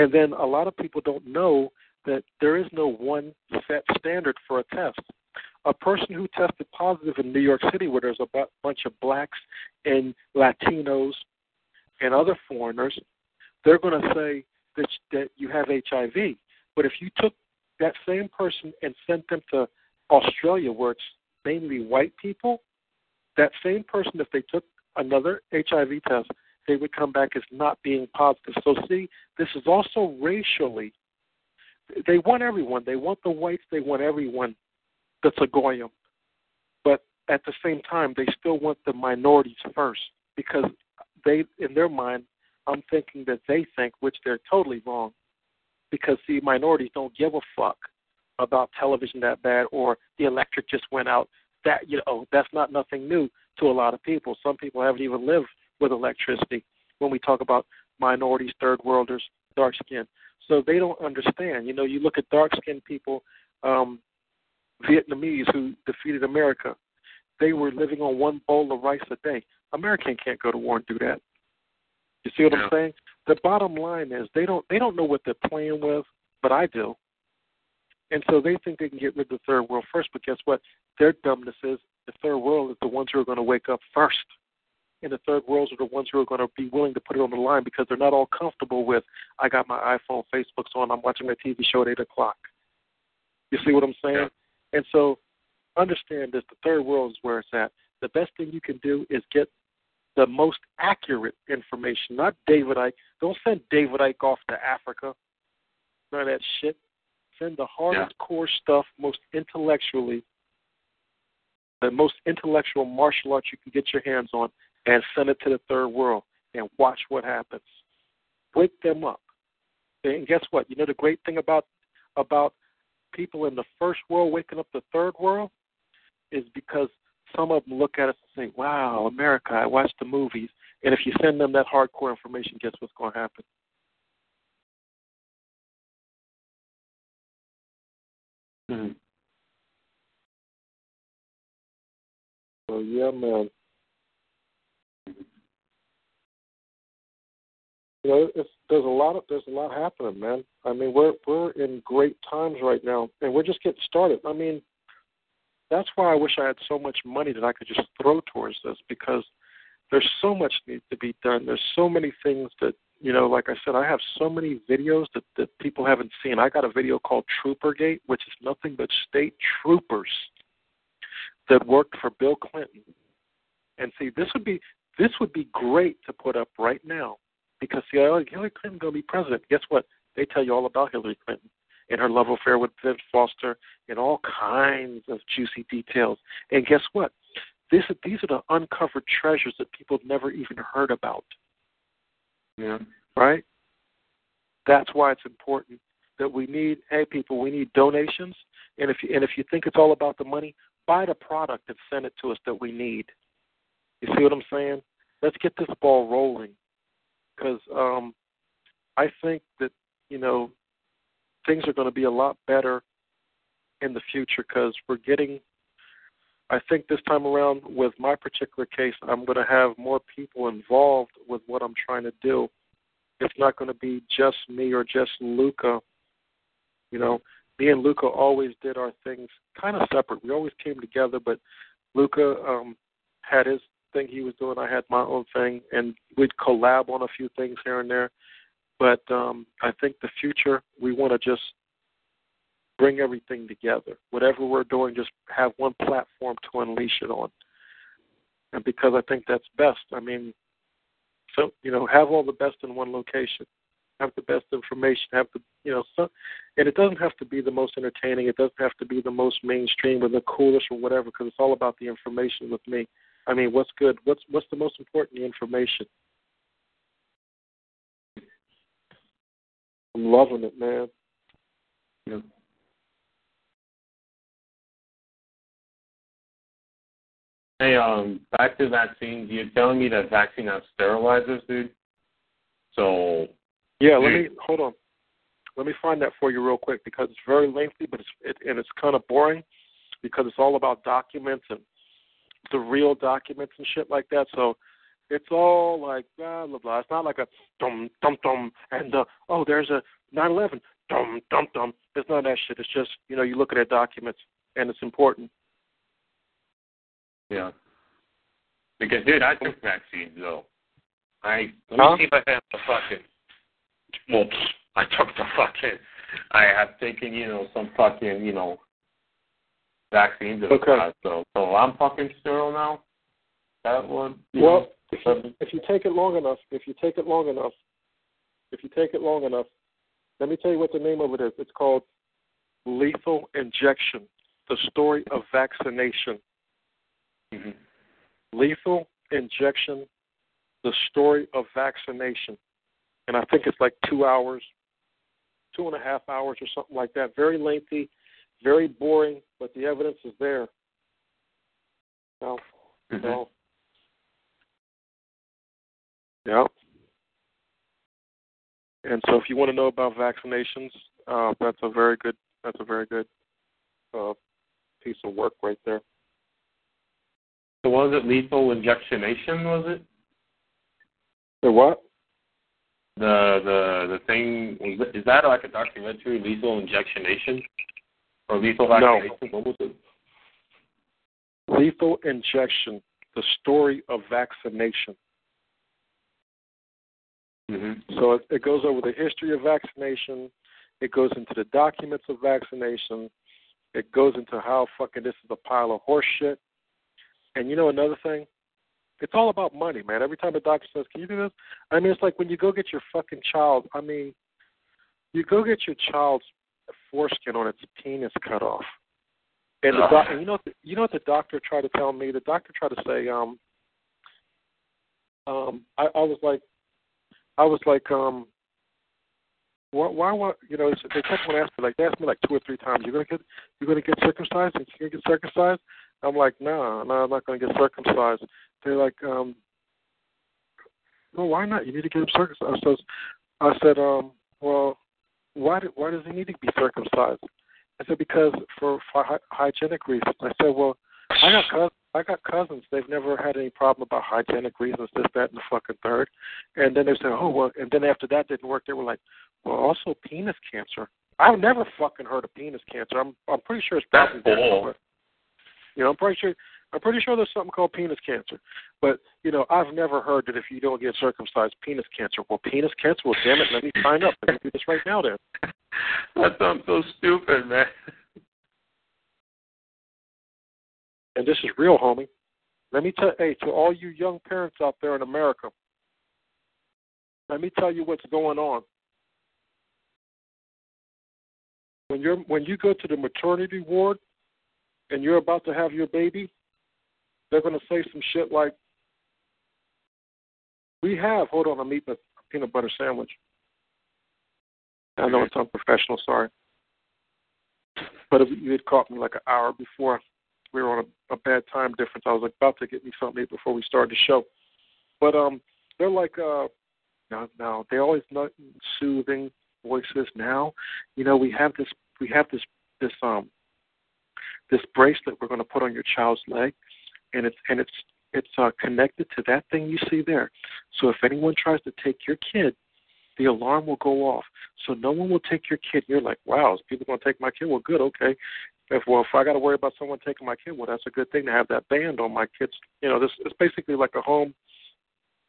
And then a lot of people don't know that there is no one set standard for a test. A person who tested positive in New York City, where there's a bunch of blacks and Latinos and other foreigners, they're going to say that, that you have H I V. But if you took that same person and sent them to Australia, where it's mainly white people, that same person, if they took another H I V test, they would come back as not being positive. So see, this is also racially. They want everyone. They want the whites. They want everyone that's a goyim. But at the same time, they still want the minorities first, because they, in their mind, I'm thinking that they think, which they're totally wrong. Because, see, minorities don't give a fuck about television that bad, or the electric just went out. That, you know, that's not nothing new to a lot of people. Some people haven't even lived with electricity when we talk about minorities, third worlders, dark skin. So they don't understand. You know, you look at dark-skinned people, um, Vietnamese who defeated America. They were living on one bowl of rice a day. American can't go to war and do that. You see what yeah. I'm saying? The bottom line is they don't they don't know what they're playing with, but I do. And so they think they can get rid of the third world first, but guess what? Their dumbness is the third world is the ones who are going to wake up first. And the third worlds are the ones who are going to be willing to put it on the line, because they're not all comfortable with, I got my iPhone, Facebook's on, I'm watching my T V show at eight o'clock. You see what I'm saying? Yeah. And so understand this, the third world is where it's at. The best thing you can do is get the most accurate information, not David Icke. Don't send David Icke off to Africa. None of that shit. Send the hardest yeah. core stuff, most intellectually, the most intellectual martial arts you can get your hands on, and send it to the third world and watch what happens. Wake them up. And guess what? You know the great thing about about people in the first world waking up the third world is because some of them look at us and say, wow, America, I watched the movies. And if you send them that hardcore information, guess what's going to happen? Mm-hmm. So, yeah, man. You know, it's, there's a lot of there's a lot happening, man. I mean, we're we're in great times right now, and we're just getting started. I mean, that's why I wish I had so much money that I could just throw towards this, because there's so much needs to be done. There's so many things that, you know, like I said, I have so many videos that, that people haven't seen. I got a video called Troopergate, which is nothing but state troopers that worked for Bill Clinton. And see, this would be this would be great to put up right now, because see, Hillary Clinton going to be president. Guess what? They tell you all about Hillary Clinton and her love affair with Viv Foster and all kinds of juicy details. And guess what? This, these are the uncovered treasures that people never even heard about. Yeah. Right? That's why it's important that we need, hey, people, we need donations. And if you, and if you think it's all about the money, buy the product and send it to us that we need. You see what I'm saying? Let's get this ball rolling, because um, I think that, you know, things are going to be a lot better in the future, because we're getting, I think this time around with my particular case, I'm going to have more people involved with what I'm trying to do. It's not going to be just me or just Luca. You know, me and Luca always did our things kind of separate. We always came together, but Luca um, had his thing he was doing. I had my own thing, and we'd collab on a few things here and there. But um, I think the future, we want to just bring everything together. Whatever we're doing, just have one platform to unleash it on. And because I think that's best. I mean, so, you know, have all the best in one location. Have the best information. Have the, you know, so, and it doesn't have to be the most entertaining. It doesn't have to be the most mainstream or the coolest or whatever, because it's all about the information with me. I mean, what's good? What's what's the most important? The information. I'm loving it, man. Yeah. Hey, um, back to vaccines. You're telling me that vaccine has sterilizers, dude? So, yeah. Let me hold on. Let me find that for you real quick, because it's very lengthy, but it's it, and it's kind of boring, because it's all about documents and the real documents and shit like that. So it's all like blah blah blah. It's not like a dum dum dum and uh, oh, there's a nine eleven dum dum dum. It's not that shit. It's just, you know, you look at their documents and it's important. Yeah. Because, dude, I took vaccines, though. I, let me huh? see if I have the fucking, well, I took the fucking, I have taken, you know, some fucking, you know, vaccines. Okay. That, so, so I'm fucking sterile now? That one? Well, if you, if you take it long enough, if you take it long enough, if you take it long enough, let me tell you what the name of it is. It's called Lethal Injection, The Story of Vaccination. Mm-hmm. Lethal Injection, The Story of Vaccination. And I think it's like two hours, two and a half hours or something like that. Very lengthy, very boring, but the evidence is there. No. Mm-hmm. No. Yeah. And so if you want to know about vaccinations, uh, that's a very good, that's a very good uh, piece of work right there. So was it lethal injectionation, was it? The what? The the the thing, is that like a documentary, Lethal Injectionation? Or Lethal Vaccination? No. What was it? Lethal Injection, The Story of Vaccination. Mm-hmm. So it, it goes over the history of vaccination. It goes into the documents of vaccination. It goes into how fucking this is a pile of horse shit. And you know another thing? It's all about money, man. Every time a doctor says, can you do this? I mean, it's like when you go get your fucking child, I mean, you go get your child's foreskin on its penis cut off. And, the doc- and you know what the, you know what the doctor tried to tell me? The doctor tried to say, um, um, I, I was like, I was like, um, why, why, why you know, they kept on asking me, like, they asked me like two or three times, you're going to get, you're going to get circumcised? You're going to get circumcised? I'm like, no, nah, nah, I'm not going to get circumcised. They're like, um, well, why not? You need to get him circumcised. So I said, um, well, why, do, why does he need to be circumcised? I said, because for, for hy- hygienic reasons. I said, well, I got cousins, I got cousins. They've never had any problem about hygienic reasons, this, that, and the fucking third. And then they said, oh, well, and then after that didn't work, they were like, well, also penis cancer. I've never fucking heard of penis cancer. I'm I'm pretty sure it's probably there somewhere. You know, I'm pretty sure I'm pretty sure there's something called penis cancer. But, you know, I've never heard that if you don't get circumcised, penis cancer. Well, penis cancer? Well, damn it, let me sign up. Let me do this right now then. That sounds so stupid, man. And this is real, homie. Let me tell hey, to all you young parents out there in America, let me tell you what's going on. When you're when you go to the maternity ward and you're about to have your baby, they're going to say some shit like, we have, hold on, I'm eating a peanut butter sandwich. I know it's unprofessional, sorry. But if you had caught me like an hour before, we were on a, a bad time difference. I was about to get me something before we started the show. But um, they're like, uh, no, no, they always know soothing voices. Now, you know, we have this, we have this, this, um, this bracelet we're going to put on your child's leg, and it's and it's it's uh, connected to that thing you see there. So if anyone tries to take your kid, the alarm will go off. So no one will take your kid. You're like, wow, is people going to take my kid? Well, good, okay. If well, if I got to worry about someone taking my kid, well, that's a good thing to have that band on my kid's. You know, this it's basically like a home.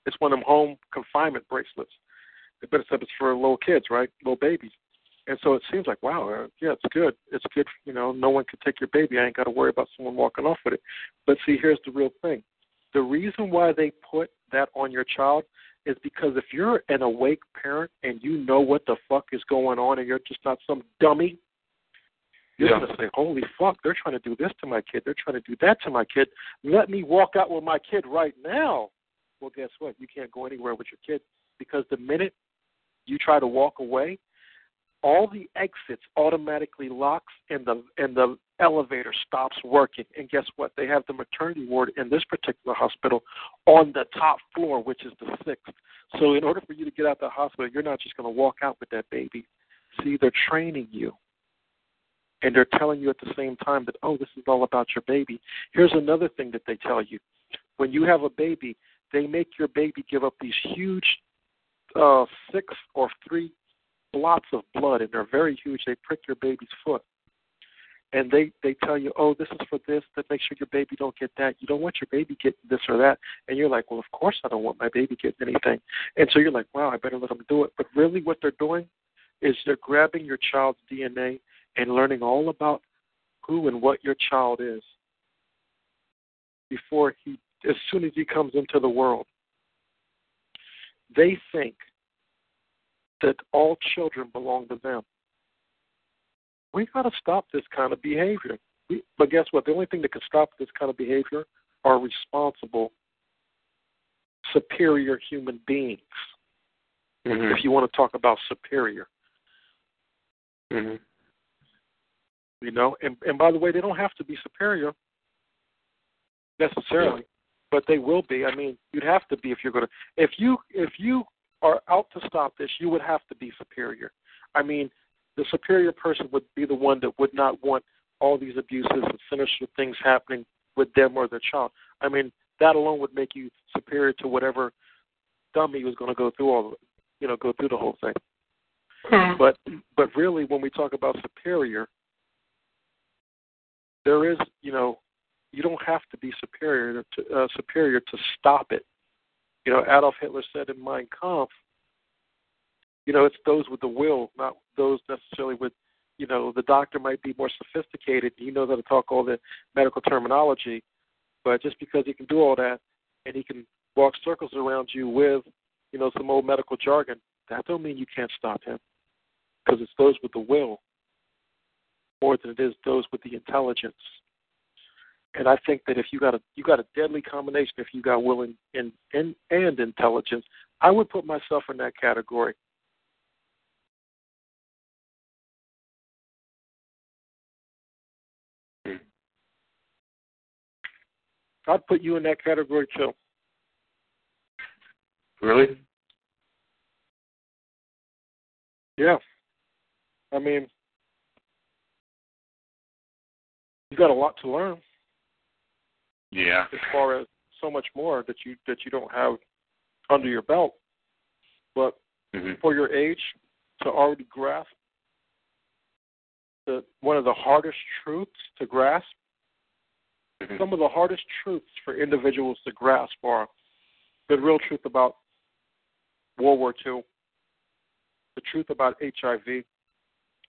It's one of them home confinement bracelets. But it's, it's for little kids, right? Little babies. And so it seems like, wow, yeah, it's good. It's good, you know, no one can take your baby. I ain't got to worry about someone walking off with it. But see, here's the real thing. The reason why they put that on your child is because if you're an awake parent and you know what the fuck is going on and you're just not some dummy, you're yeah. going to say, holy fuck, they're trying to do this to my kid. They're trying to do that to my kid. Let me walk out with my kid right now. Well, guess what? You can't go anywhere with your kid because the minute you try to walk away, all the exits automatically locks and the and the elevator stops working. And guess what? They have the maternity ward in this particular hospital on the top floor, which is the sixth. So in order for you to get out of the hospital, you're not just going to walk out with that baby. See, they're training you. And they're telling you at the same time that, oh, this is all about your baby. Here's another thing that they tell you. When you have a baby, they make your baby give up these huge uh, six or three blots of blood, and they're very huge. They prick your baby's foot, and they, they tell you, oh, this is for this, that make sure your baby don't get that. You don't want your baby getting this or that. And you're like, well, of course I don't want my baby getting anything. And so you're like, wow, I better let them do it. But really what they're doing is they're grabbing your child's D N A and learning all about who and what your child is before he, as soon as he comes into the world. They think that all children belong to them. We got to stop this kind of behavior. We, but guess what? The only thing that can stop this kind of behavior are responsible, superior human beings, mm-hmm. if you want to talk about superior. Mm-hmm. You know, and, and by the way, they don't have to be superior necessarily, yeah. but they will be. I mean, you'd have to be if you're going to – if you if you – are out to stop this, you would have to be superior. I mean, the superior person would be the one that would not want all these abuses and sinister things happening with them or their child. I mean, that alone would make you superior to whatever dummy was going to go through all, you know, go through the whole thing. Hmm. But, but really, when we talk about superior, there is, you know, you don't have to be superior to uh, superior to stop it. You know, Adolf Hitler said in Mein Kampf, you know, it's those with the will, not those necessarily with, you know, the doctor might be more sophisticated. He knows how to talk all the medical terminology, but just because he can do all that and he can walk circles around you with, you know, some old medical jargon, that don't mean you can't stop him because it's those with the will more than it is those with the intelligence. And I think that if you got a you got a deadly combination, if you got will and, and, and, and intelligence, I would put myself in that category. Hmm. I'd put you in that category too. Really? Yeah. I mean, you got a lot to learn. Yeah. As far as so much more that you that you don't have under your belt. But mm-hmm. for your age to already grasp the, one of the hardest truths to grasp, mm-hmm. some of the hardest truths for individuals to grasp are the real truth about World War Two, the truth about H I V,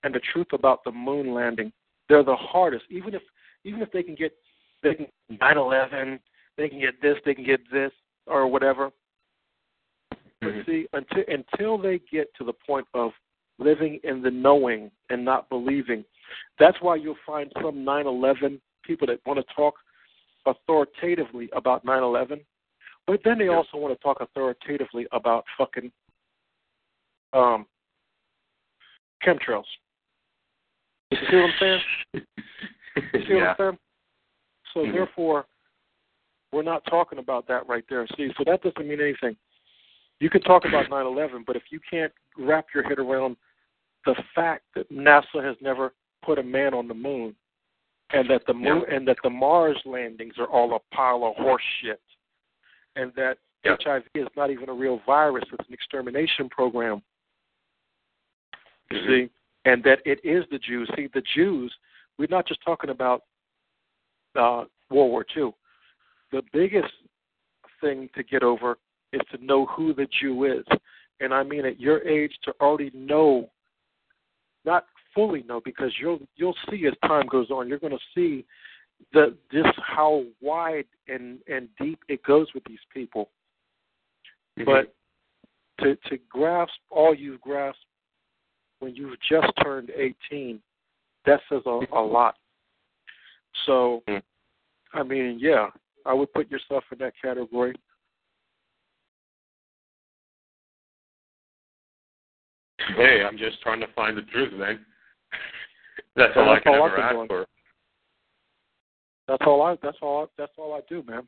and the truth about the moon landing. They're the hardest. Even if even if they can get they can nine eleven, they can get this, they can get this, or whatever. But mm-hmm. see, until, until they get to the point of living in the knowing and not believing, that's why you'll find some nine eleven people that want to talk authoritatively about nine eleven, but then they yeah. also want to talk authoritatively about fucking um, chemtrails. You see what I'm saying? You see yeah. what I'm saying? So mm-hmm. therefore, we're not talking about that right there. See, so that doesn't mean anything. You can talk about nine eleven, but if you can't wrap your head around the fact that NASA has never put a man on the moon, and that the moon, yeah. and that the Mars landings are all a pile of horse shit, and that yeah. H I V is not even a real virus, it's an extermination program, you mm-hmm. see, and that it is the Jews. See, the Jews, we're not just talking about uh, World War Two. The biggest thing to get over is to know who the Jew is. And I mean at your age to already know, not fully know, because you'll you'll see as time goes on, you're going to see the just how wide and, and deep it goes with these people. Mm-hmm. But to to grasp all you've grasped when you've just turned eighteen, that says a, a lot. So, I mean, yeah, I would put yourself in that category. Hey, I'm just trying to find the truth, man. That's all I can ever ask for. That's all I. That's all. I, that's all I do, man.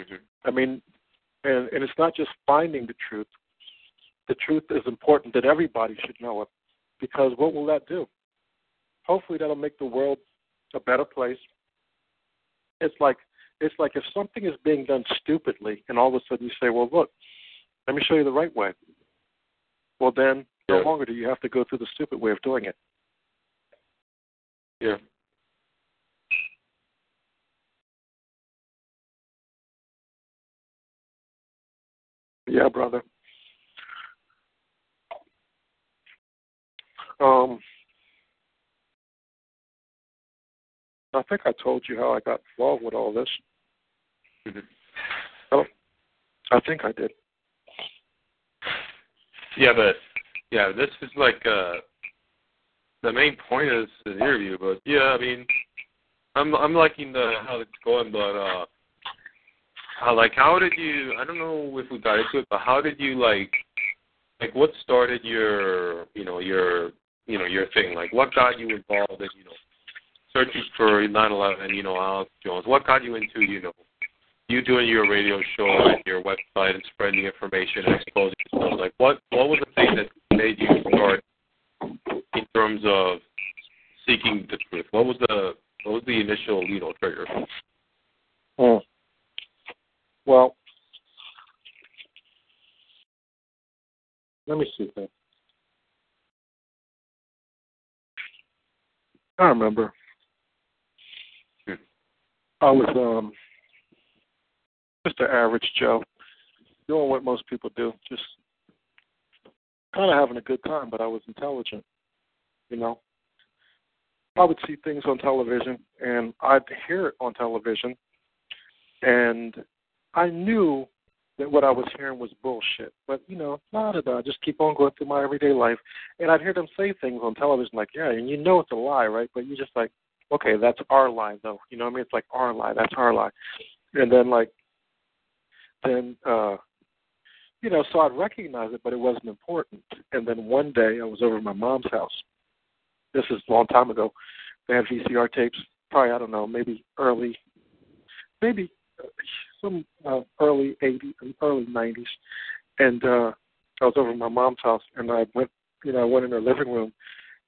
Mm-hmm. I mean, and, and it's not just finding the truth. The truth is important that everybody should know it, because what will that do? Hopefully, that'll make the world a better place. It's like it's like if something is being done stupidly, and all of a sudden you say, "Well, look, let me show you the right way." Well, then no yeah. longer do you have to go through the stupid way of doing it. Yeah. Yeah, brother. Um, I think I told you how I got involved with all this. Mm-hmm. Oh, I think I did. Yeah, but, yeah, this is like, uh, the main point of this interview, but, yeah, I mean, I'm I'm liking the, how it's going, but, uh, how, like, how did you, I don't know if we got into it, but how did you, like, like, what started your, you know, your, you know, your thing? Like, what got you involved in, you know, searching for nine eleven, you know, Alex Jones? What got you into, you know, you doing your radio show and your website and spreading information and exposing yourself? Like, what, what was the thing that made you start in terms of seeking the truth? What was the what was the initial, you know, trigger? Mm. Well, let me see that. I remember. Hmm. I was um. just an average Joe, doing what most people do, just kind of having a good time, but I was intelligent, you know. I would see things on television, and I'd hear it on television, and I knew that what I was hearing was bullshit. But, you know, nah, da, da, just keep on going through my everyday life, and I'd hear them say things on television like, yeah, and you know it's a lie, right? But you're just like, okay, that's our lie, though. You know what I mean? It's like our lie, that's our lie. And then, like, Then, uh, you know, so I'd recognize it, but it wasn't important. And then one day I was over at my mom's house. This is a long time ago. They had V C R tapes, probably, I don't know, maybe early, maybe some uh, early eighties, early nineties. And uh, I was over at my mom's house, and I went, you know, I went in her living room,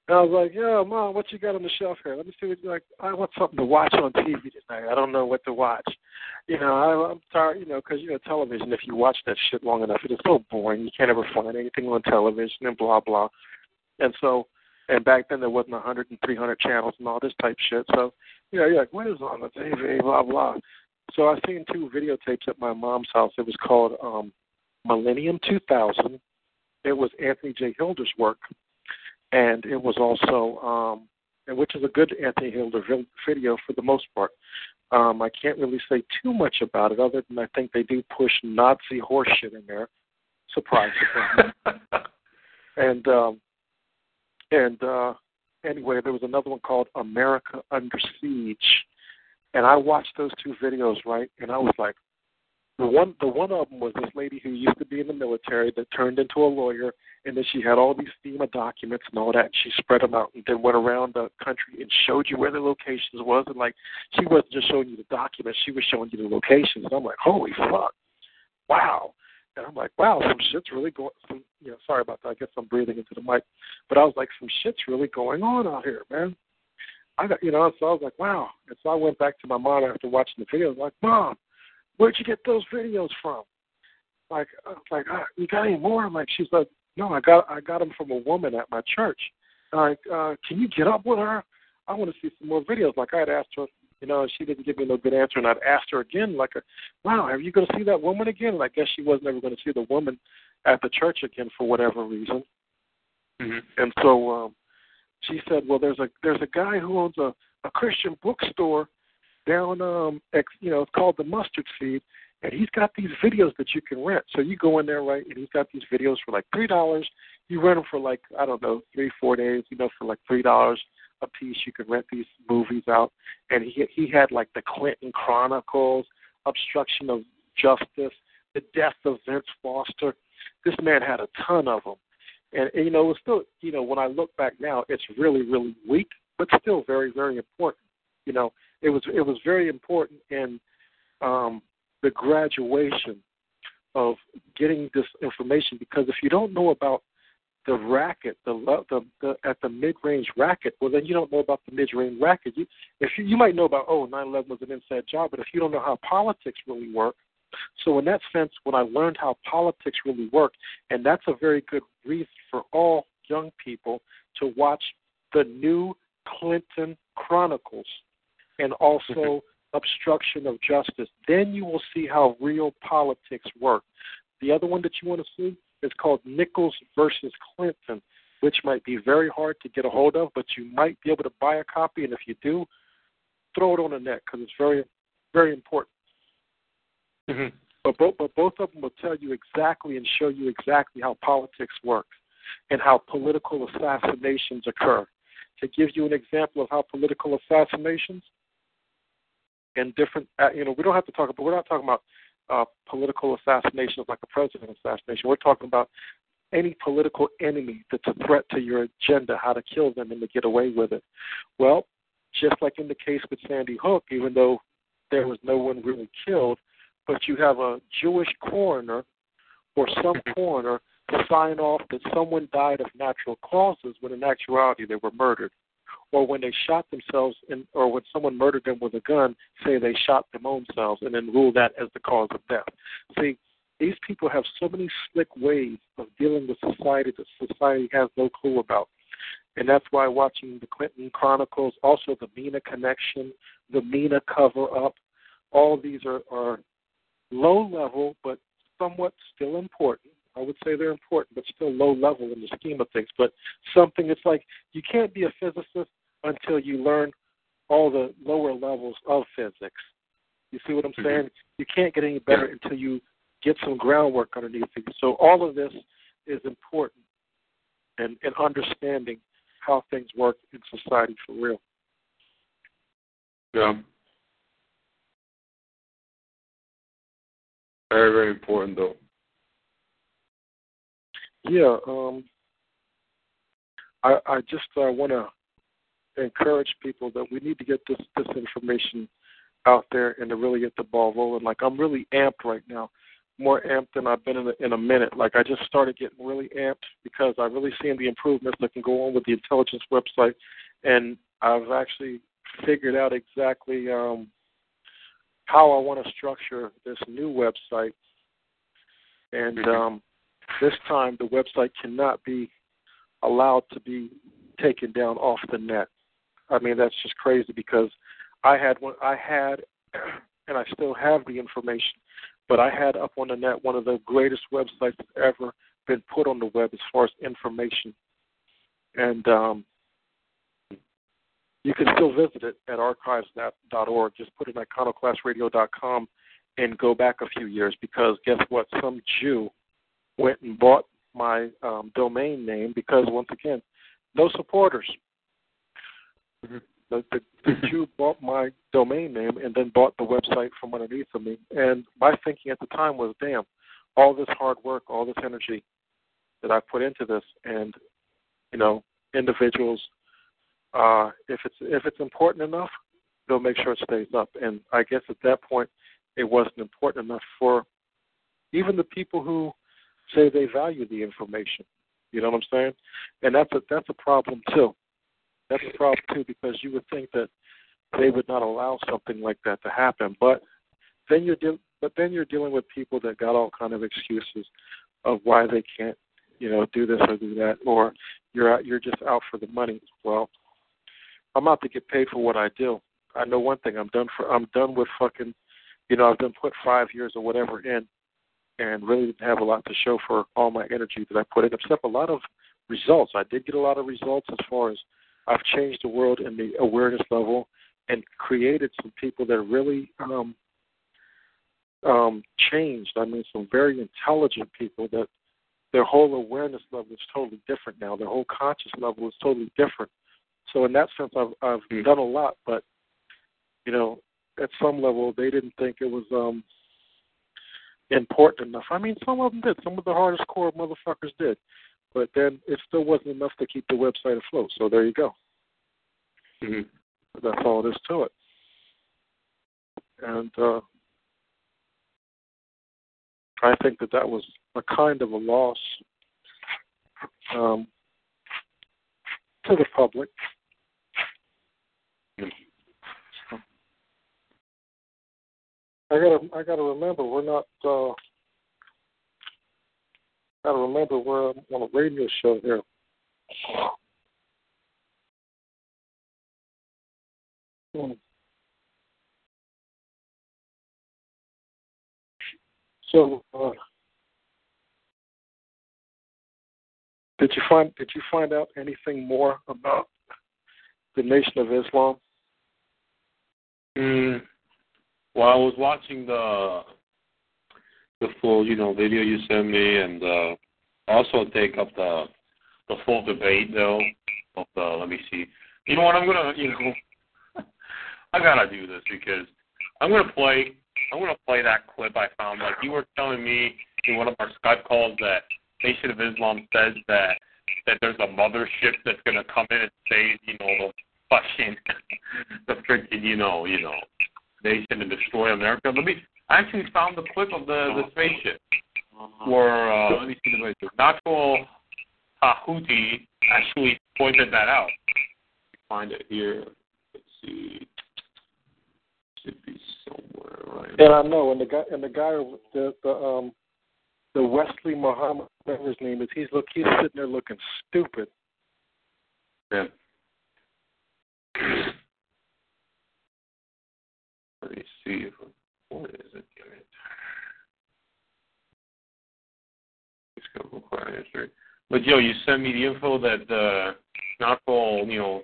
And I was like, yo, Mom, what you got on the shelf here? Let me see what you like. I want something to watch on T V tonight. I don't know what to watch. You know, I, I'm tired, you know, because, you know, television, if you watch that shit long enough, it's so boring. You can't ever find anything on television and blah, blah. And so, and back then there wasn't one hundred and three hundred channels and all this type shit. So, you know, you're like, what is on the T V, blah, blah. So I seen two videotapes at my mom's house. It was called um, Millennium two thousand. It was Anthony J. Hilder's work. And it was also, um, and which is a good Anthony Hilder video for the most part. Um, I can't really say too much about it, other than I think they do push Nazi horseshit in there. Surprise, surprise. and um, and uh, anyway, there was another one called America Under Siege, and I watched those two videos, right? And I was like, the one, the one of them was this lady who used to be in the military that turned into a lawyer, and then she had all these FEMA documents and all that. And she spread them out and then went around the country and showed you where the locations was. And, like, she wasn't just showing you the documents. She was showing you the locations. And I'm like, holy fuck, wow. And I'm like, wow, some shit's really going on. You know, sorry about that. I guess I'm breathing into the mic. But I was like, some shit's really going on out here, man. I got, you know, so I was like, wow. And so I went back to my mom after watching the video. I was like, Mom, where'd you get those videos from? Like, I was like, ah, you got any more? I'm like, she's like, no, I got I got them from a woman at my church. And I'm like, uh, can you get up with her? I want to see some more videos. Like, I had asked her, you know, and she didn't give me no good answer. And I'd asked her again, like, wow, are you going to see that woman again? And I guess she wasn't ever going to see the woman at the church again for whatever reason. Mm-hmm. And so um, she said, well, there's a there's a guy who owns a, a Christian bookstore down, um, ex, you know, it's called the Mustard Seed, and he's got these videos that you can rent. So you go in there, right, and he's got these videos for like three dollars. You rent them for like, I don't know, three, four days, you know, for like three dollars a piece. You can rent these movies out. And he he had like the Clinton Chronicles, Obstruction of Justice, the death of Vince Foster. This man had a ton of them. And, and you know, it's still, you know, when I look back now, it's really, really weak, but still very, very important. You know, it was it was very important in um, the graduation of getting this information, because if you don't know about the racket, the the, the at the mid-range racket, well then you don't know about the mid-range racket. You, if you, you might know about, oh, nine eleven was an inside job, but if you don't know how politics really work, so in that sense, when I learned how politics really work, and that's a very good reason for all young people to watch the new Clinton Chronicles and also Obstruction of Justice. Then you will see how real politics work. The other one that you want to see is called Nichols versus Clinton, which might be very hard to get a hold of, but you might be able to buy a copy, and if you do, throw it on the net because it's very, very important. Mm-hmm. But, both, but both of them will tell you exactly and show you exactly how politics works and how political assassinations occur. To give you an example of how political assassinations and different, you know, we don't have to talk about, we're not talking about uh, political assassinations like a president assassination. We're talking about any political enemy that's a threat to your agenda, how to kill them and to get away with it. Well, just like in the case with Sandy Hook, even though there was no one really killed, but you have a Jewish coroner or some coroner sign off that someone died of natural causes when in actuality they were murdered, or when they shot themselves in, or when someone murdered them with a gun, say they shot them own selves and then rule that as the cause of death. See, these people have so many slick ways of dealing with society that society has no clue about. And that's why watching the Clinton Chronicles, also the MENA Connection, the MENA Cover-Up, all these are, are low-level but somewhat still important. I would say they're important, but still low level in the scheme of things. But something that's like, you can't be a physicist until you learn all the lower levels of physics. You see what I'm saying? Mm-hmm. You can't get any better until you get some groundwork underneath you. So all of this is important and, and understanding how things work in society for real. Yeah. Very, very important, though. Yeah, um, I, I just uh, want to encourage people that we need to get this, this information out there and to really get the ball rolling. Like, I'm really amped right now. more amped than I've been in a, in a minute. Like, I just started getting really amped because I've really seen the improvements that can go on with the intelligence website, and I've actually figured out exactly um, how I want to structure this new website. And um, this time the website cannot be allowed to be taken down off the net. I mean, that's just crazy because I had one, I had, and I still have the information, but I had up on the net one of the greatest websites that's ever been put on the web as far as information. And um, you can still visit it at archives dot org. Just put in iconoclast radio dot com and go back a few years because guess what? Some Jew went and bought my um, domain name because, once again, no supporters. Mm-hmm. The, the, the Jew bought my domain name and then bought the website from underneath of me. And my thinking at the time was, damn, all this hard work, all this energy that I put into this, and, you know, individuals, uh, if it's if it's important enough, they'll make sure it stays up. And I guess at that point it wasn't important enough for even the people who say they value the information. You know what I'm saying? And that's a, that's a problem, too. That's a problem, too, because you would think that they would not allow something like that to happen. But then you're de- but then you're dealing with people that got all kind of excuses of why they can't, you know, do this or do that, or you're out, you're just out for the money. Well, I'm out to get paid for what I do. I know one thing. I'm done for. I'm done with fucking, you know, I've been put five years or whatever in, and really didn't have a lot to show for all my energy that I put in, except a lot of results. I did get a lot of results as far as I've changed the world in the awareness level and created some people that really um, um, changed. I mean, some very intelligent people that their whole awareness level is totally different now. Their whole conscious level is totally different. So in that sense, I've, I've mm-hmm. done a lot, but, you know, at some level they didn't think it was um, important enough. I mean, some of them did. Some of the hardest core motherfuckers did. But then it still wasn't enough to keep the website afloat. So there you go. Mm-hmm. That's all there is to it. And uh, I think that that was a kind of a loss um, to the public. Mm-hmm. So I gotta, I gotta remember, we're not. Uh, I gotta remember we're on a radio show here. Hmm. So, uh, did you find did you find out anything more about the Nation of Islam? Mm. Well, I was watching the. the full, you know, video you sent me, and uh, also take up the the full debate though. Of the, let me see. You know what? I'm gonna, you know, I gotta do this because I'm gonna play. I'm gonna play that clip I found. Like you were telling me in one of our Skype calls that Nation of Islam says that that there's a mothership that's gonna come in and save, you know, the fucking the freaking, you know, you know, nation and destroy America. Let me. I actually found the clip of the, the spaceship where, uh, let me see the way through. Nacho Tahuti actually pointed that out. Find it here. Let's see. Should be somewhere, right? And I know, and the guy, and the guy, the, the, um, the Wesley Muhammad, whatever his name is, he's look, he's sitting there looking stupid. Yeah. Let me see if. What is it? It's gonna require history. But yo, you sent me the info that uh, not all, you know,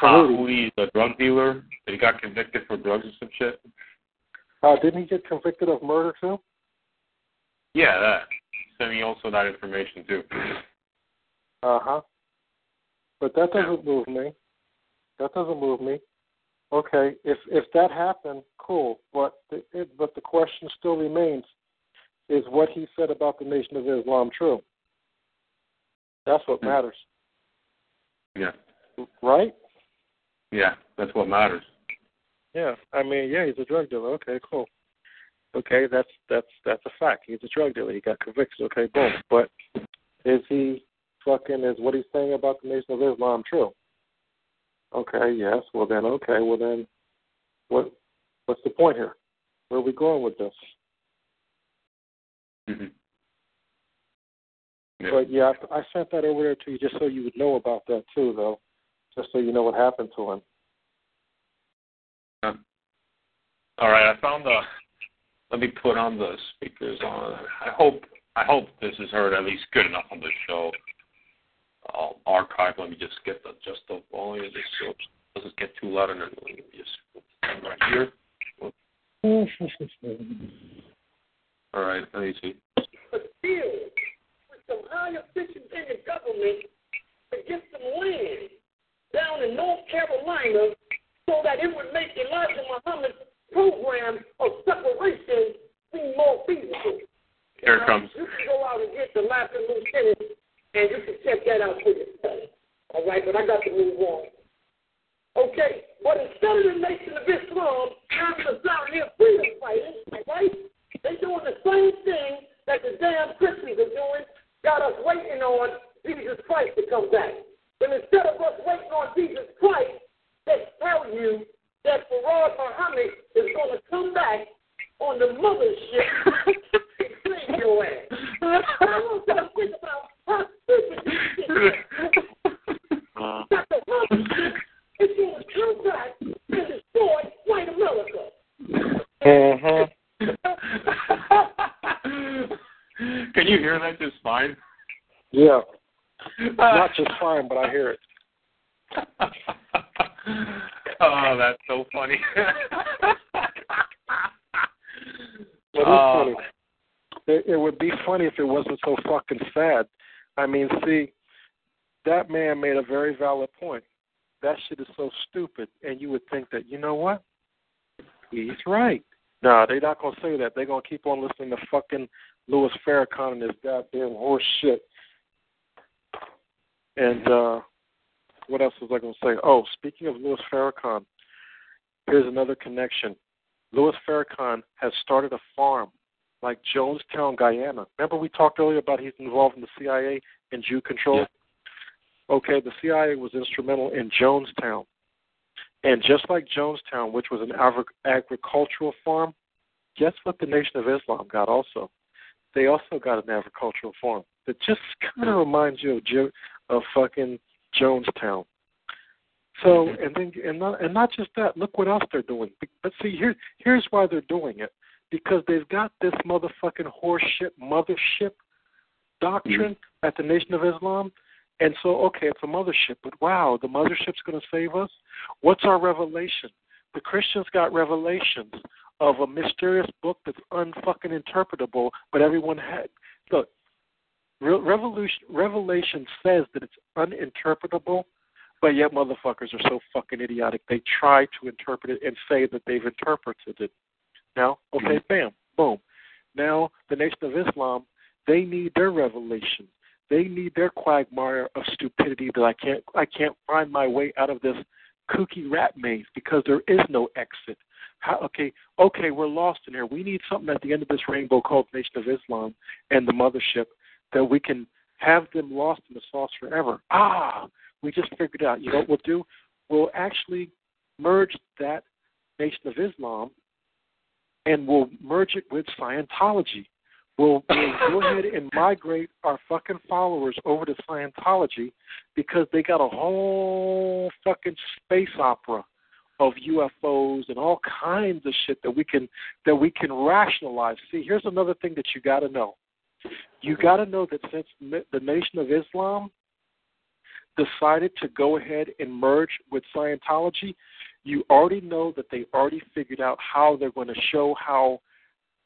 Tahuti is a drug dealer. That he got convicted for drugs and some shit. Uh, didn't he get convicted of murder too? Yeah, that. You sent me also that information too. Uh huh. But that doesn't move me. That doesn't move me. Okay, if if that happened, cool. But the, it, but the question still remains: is what he said about the Nation of Islam true? That's what matters. Yeah. Right. Yeah, that's what matters. Yeah, I mean, yeah, he's a drug dealer. Okay, cool. Okay, that's that's that's a fact. He's a drug dealer. He got convicted. Okay, boom. But is he fucking, is what he's saying about the Nation of Islam true? Okay, yes. Well then, okay. Well then, what what's the point here? Where are we going with this? Mm-hmm. Yeah. But yeah, I, I sent that over there to you just so you would know about that too, though, just so you know what happened to him. Um, all right, I found the. Let me put on the speakers on. I hope I hope this is heard at least good enough on the show. I'll archive. Let me just get the just the volume. So it doesn't get too loud. And then let me just right here. All right, let me see. But still, with some high officials in the government to get some land down in North Carolina so that it would make Elijah Muhammad's program of separation seem more feasible. Here it comes. You can go out and get the Latin Lieutenant, and you can check that out for yourself. All right, but I got to move on. Okay, but instead of the Nation of Islam, Congress out here freedom fighting, right? They're doing the same thing that the damn Christians are doing, got us waiting on Jesus Christ to come back. But instead of us waiting on Jesus Christ, they tell you that Farad Muhammad is going to come back on the mothership and clean your ass. I want you to think about how stupid this is. That the mothership is going to come back and destroy white America. Uh-huh. Can you hear that just fine? Yeah. Not just fine, but I hear it. Oh, that's so funny. Well, uh, funny. It, it would be funny if it wasn't so fucking sad. I mean, see, that man made a very valid point. That shit is so stupid, and you would think that, you know what? He's right. Nah, they're not going to say that. They're going to keep on listening to fucking Louis Farrakhan and his goddamn horse shit. And uh, what else was I going to say? Oh, speaking of Louis Farrakhan, here's another connection. Louis Farrakhan has started a farm like Jonestown, Guyana. Remember we talked earlier about he's involved in the C I A and Jew control? Yeah. Okay, the C I A was instrumental in Jonestown. And just like Jonestown, which was an agricultural farm, guess what the Nation of Islam got also? They also got an agricultural farm that just kind of reminds you of, J- of fucking Jonestown. So, and then, and not, and not just that, look what else they're doing. But see, here, here's why they're doing it. Because they've got this motherfucking horseshit, mothership doctrine mm-hmm. at the Nation of Islam. And so, okay, it's a mothership, but wow, the mothership's going to save us? What's our revelation? The Christians got revelations of a mysterious book that's unfucking interpretable, but everyone had. Look, revolution, Revelation says that it's uninterpretable, but yet motherfuckers are so fucking idiotic. They try to interpret it and say that they've interpreted it. Now, okay, bam, boom. Now, the Nation of Islam, they need their revelation. They need their quagmire of stupidity that I can't I can't find my way out of this kooky rat maze because there is no exit. How, okay, okay, we're lost in here. We need something at the end of this rainbow called Nation of Islam and the mothership that we can have them lost in the sauce forever. Ah, we just figured out. You know what we'll do? We'll actually merge that Nation of Islam and we'll merge it with Scientology. We'll, we'll go ahead and migrate our fucking followers over to Scientology because they got a whole fucking space opera of U F Os and all kinds of shit that we can that we can rationalize. See, here's another thing that you got to know. You got to know that since the Nation of Islam decided to go ahead and merge with Scientology, you already know that they already figured out how they're going to show how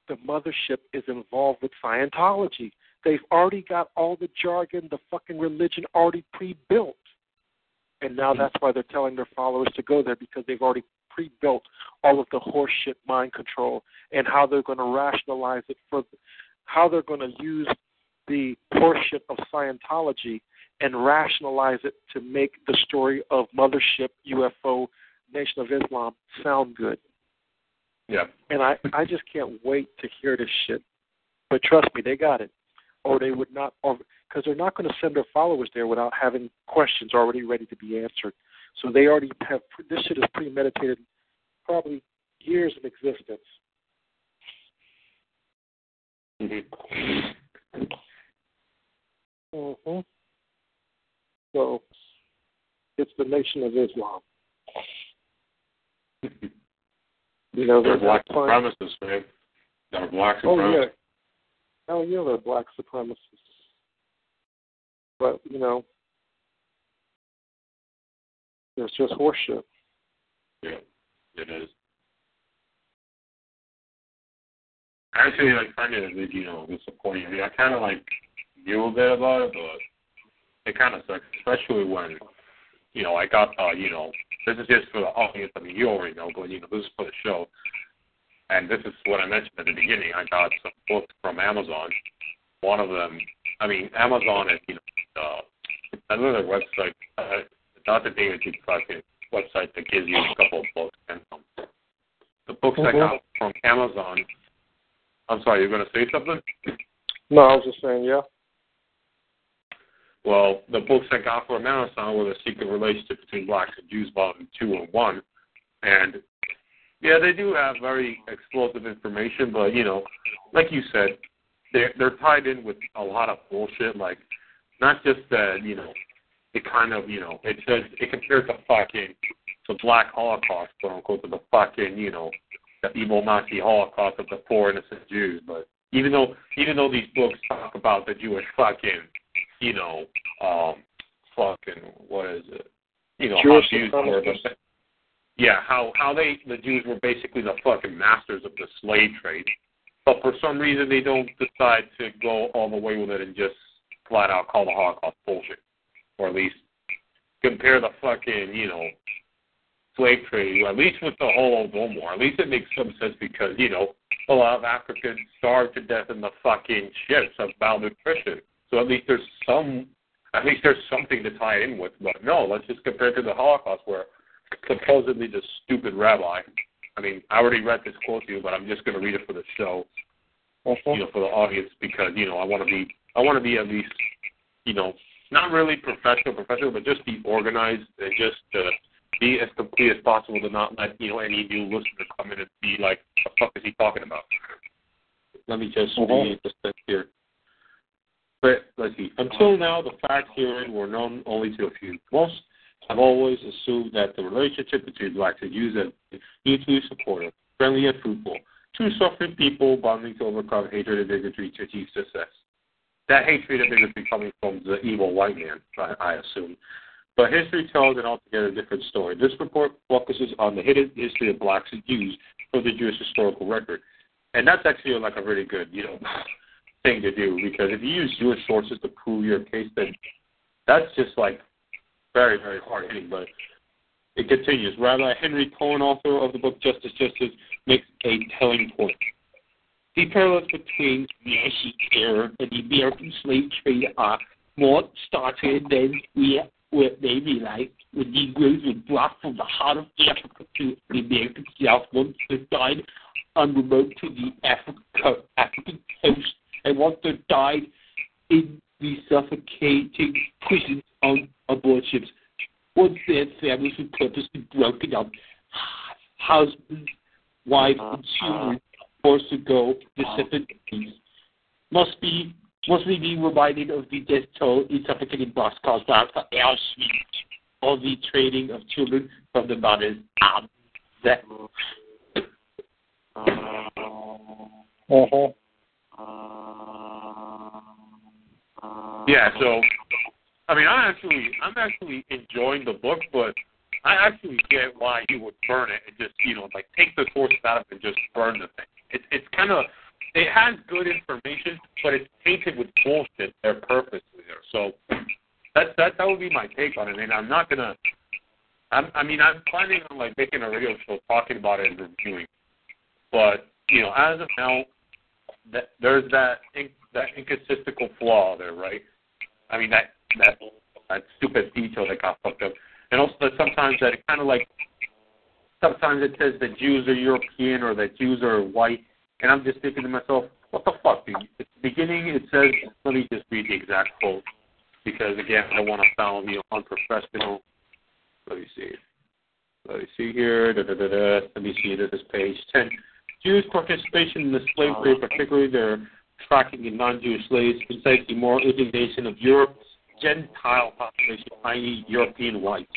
the mothership is involved with Scientology. They've already got all the jargon, the fucking religion already pre-built. And now that's why they're telling their followers to go there because they've already pre-built all of the horseshit mind control and how they're going to rationalize it for how they're going to use the horseshit of Scientology and rationalize it to make the story of mothership, U F O, Nation of Islam sound good. Yeah. And I, I just can't wait to hear this shit. But trust me, they got it. Or they would not, because they're not going to send their followers there without having questions already ready to be answered. So they already have, this shit is premeditated, probably years in existence. Mm-hmm. Mm-hmm. So it's the Nation of Islam. You know, they're black supremacists, man. They're black supremacists. Oh, yeah. Oh, yeah, they're black supremacists. But, you know, it's just horseshit. Yeah, it is. Actually, like, I did a video disappointing. I mean, I kind of, like, knew a bit about it, but it kind of sucks, especially when, you know, I got, uh, you know, this is just for the audience. I mean, you already know, but, you know, this is for the show. And this is what I mentioned at the beginning. I got some books from Amazon. One of them, I mean, Amazon is, you know, uh, another website, uh, not the David G. Crockett website that gives you a couple of books. And um, the books mm-hmm. I got from Amazon, I'm sorry, you're going to say something? No, I was just saying, yeah. Well, the books I got from Amazon were The Secret Relationship Between Blacks and Jews, Volume two and one. And yeah, they do have very explosive information, but, you know, like you said, they're, they're tied in with a lot of bullshit, like, not just that, you know, it kind of, you know, it says, it compares the fucking, the black Holocaust, quote-unquote, to the fucking, you know, the evil Nazi Holocaust of the poor innocent Jews, but even though, even though these books talk about the Jewish fucking, you know, um, fucking, what is it, you know, Jewish how Yeah, how, how they the Jews were basically the fucking masters of the slave trade. But for some reason, they don't decide to go all the way with it and just flat out call the Holocaust bullshit. Or at least compare the fucking, you know, slave trade, at least with the Holodomor. At least it makes some sense because, you know, a lot of Africans starved to death in the fucking ships of malnutrition. So at least there's some, at least there's something to tie in with. But no, let's just compare it to the Holocaust where supposedly the stupid rabbi. I mean, I already read this quote to you, but I'm just going to read it for the show, uh-huh. you know, for the audience because you know I want to be, I want to be at least, you know, not really professional, professional, but just be organized and just uh, be as complete as possible to not let you know any new listener come in and be like, "What the fuck is he talking about?" Let me just uh-huh. read this text here. But let's see. Until now, the facts herein were known only to a few. Most I've always assumed that the relationship between blacks and Jews is mutually supportive, friendly, and fruitful. Two suffering people bonding to overcome hatred and bigotry to achieve success. That hatred and bigotry coming from the evil white man, I, I assume. But history tells an altogether different story. This report focuses on the hidden history of blacks and Jews from the Jewish historical record. And that's actually like a really good, you know, thing to do because if you use Jewish sources to prove your case, then that's just like very, very hard-hitting, but it continues. Rabbi Henry Cohen, author of the book Justice, Justice, makes a telling point. The parallels between the Nazi terror and the American slave trade are more startling than we what they realized when Negroes were brought from the heart of Africa to the American South once they died on remote to the Africa, African coast, and once they died in the suffocating prisons on aboard ships. Once their families were purposely broken up, husbands, wives, and children forced to go to separate countries. Must be must we be reminded of the death toll in suffocating boxcars bound for Auschwitz, or the trading of children from the mother's arms. That. Uh-huh. Yeah. So. I mean, I actually, I'm actually enjoying the book, but I actually get why you would burn it and just, you know, like take the sources out of it and just burn the thing. It, it's kind of, it has good information, but it's tainted with bullshit there purposely there. So that's that that would be my take on it. And I'm not gonna, I'm, I mean, I'm planning on like making a radio show talking about it and reviewing, but you know, as of now, that, there's that in, that inconsistical flaw there, right? I mean that. That, that stupid detail that got fucked up. And also that sometimes that it kind of like sometimes it says that Jews are European or that Jews are white, and I'm just thinking to myself, what the fuck, dude? At the beginning it says, let me just read the exact quote, because, again, I don't want to sound, you know, unprofessional. Let me see. Let me see here. Da, da, da, da. Let me see. This is page ten. Jews' participation in the slave trade, particularly their trafficking in non-Jewish slaves, incites the moral indignation of Europe's Gentile population, that is. European whites.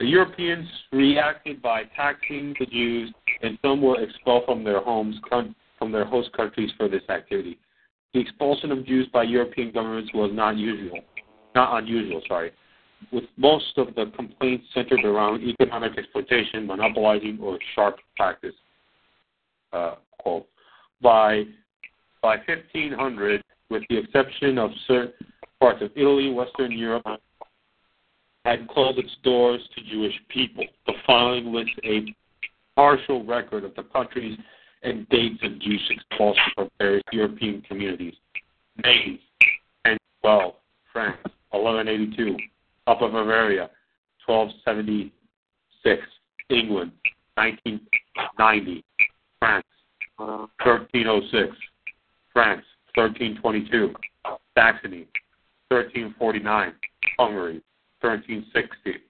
The Europeans reacted by taxing the Jews, and some were expelled from their homes, from their host countries for this activity. The expulsion of Jews by European governments was not usual, not unusual, sorry, with most of the complaints centered around economic exploitation, monopolizing, or sharp practice. Uh, quote. By by fifteen hundred, with the exception of certain parts of Italy, Western Europe had closed its doors to Jewish people. The following lists a partial record of the countries and dates of Jewish expulsion from various European communities. Mainz, ten twelve, France, eleven eighty-two, Upper Bavaria, twelve seventy-six, England, nineteen ninety, France, thirteen oh six, France, thirteen twenty-two, Saxony, thirteen forty-nine, Hungary, thirteen sixty,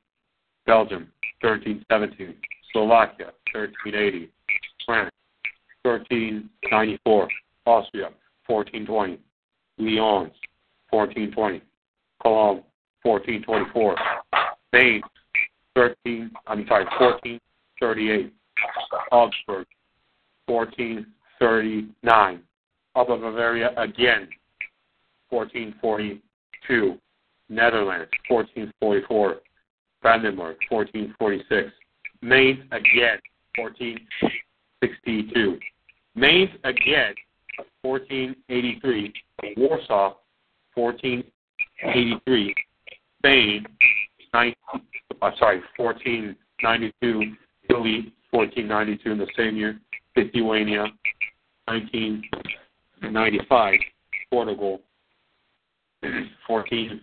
Belgium, thirteen seventeen, Slovakia, thirteen eighty, France, thirteen ninety-four, Austria, fourteen twenty, Lyon, fourteen twenty, Cologne, fourteen twenty-four, Mainz, thirteen, I'm sorry, fourteen thirty-eight, Augsburg, fourteen thirty-nine, Upper Bavaria again, fourteen forty-two, Netherlands, fourteen forty-four, Brandenburg, fourteen forty-six, Mainz again, fourteen sixty-two, Mainz again, fourteen eighty-three, Warsaw, fourteen eighty-three, Spain, nineteen, I'm sorry, fourteen ninety-two, Italy, fourteen ninety-two in the same year, Lithuania, nineteen ninety-five, Portugal, fourteen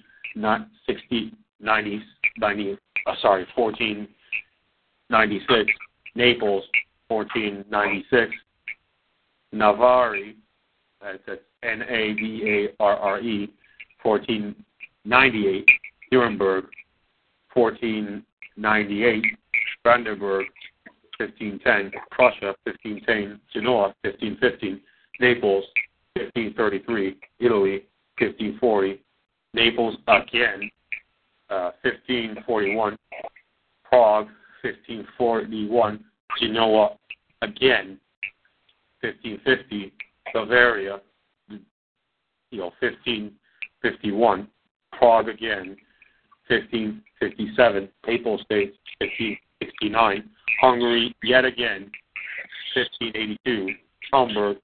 sixty, ninety, ninety, uh, sorry, fourteen ninety-six, Naples, fourteen ninety-six, Navarre, that's N A V A R R E, fourteen ninety-eight, Nuremberg, fourteen ninety-eight, Brandenburg, fifteen ten, Prussia, fifteen ten, Genoa, fifteen fifteen, Naples, fifteen thirty-three, Italy, fifteen forty, Naples again, uh, fifteen forty-one, Prague, fifteen forty-one, Genoa again, fifteen fifty, Bavaria, you know, fifteen fifty-one, Prague again, fifteen fifty-seven, Papal States, fifteen sixty-nine, Hungary yet again, fifteen eighty-two, Hamburg,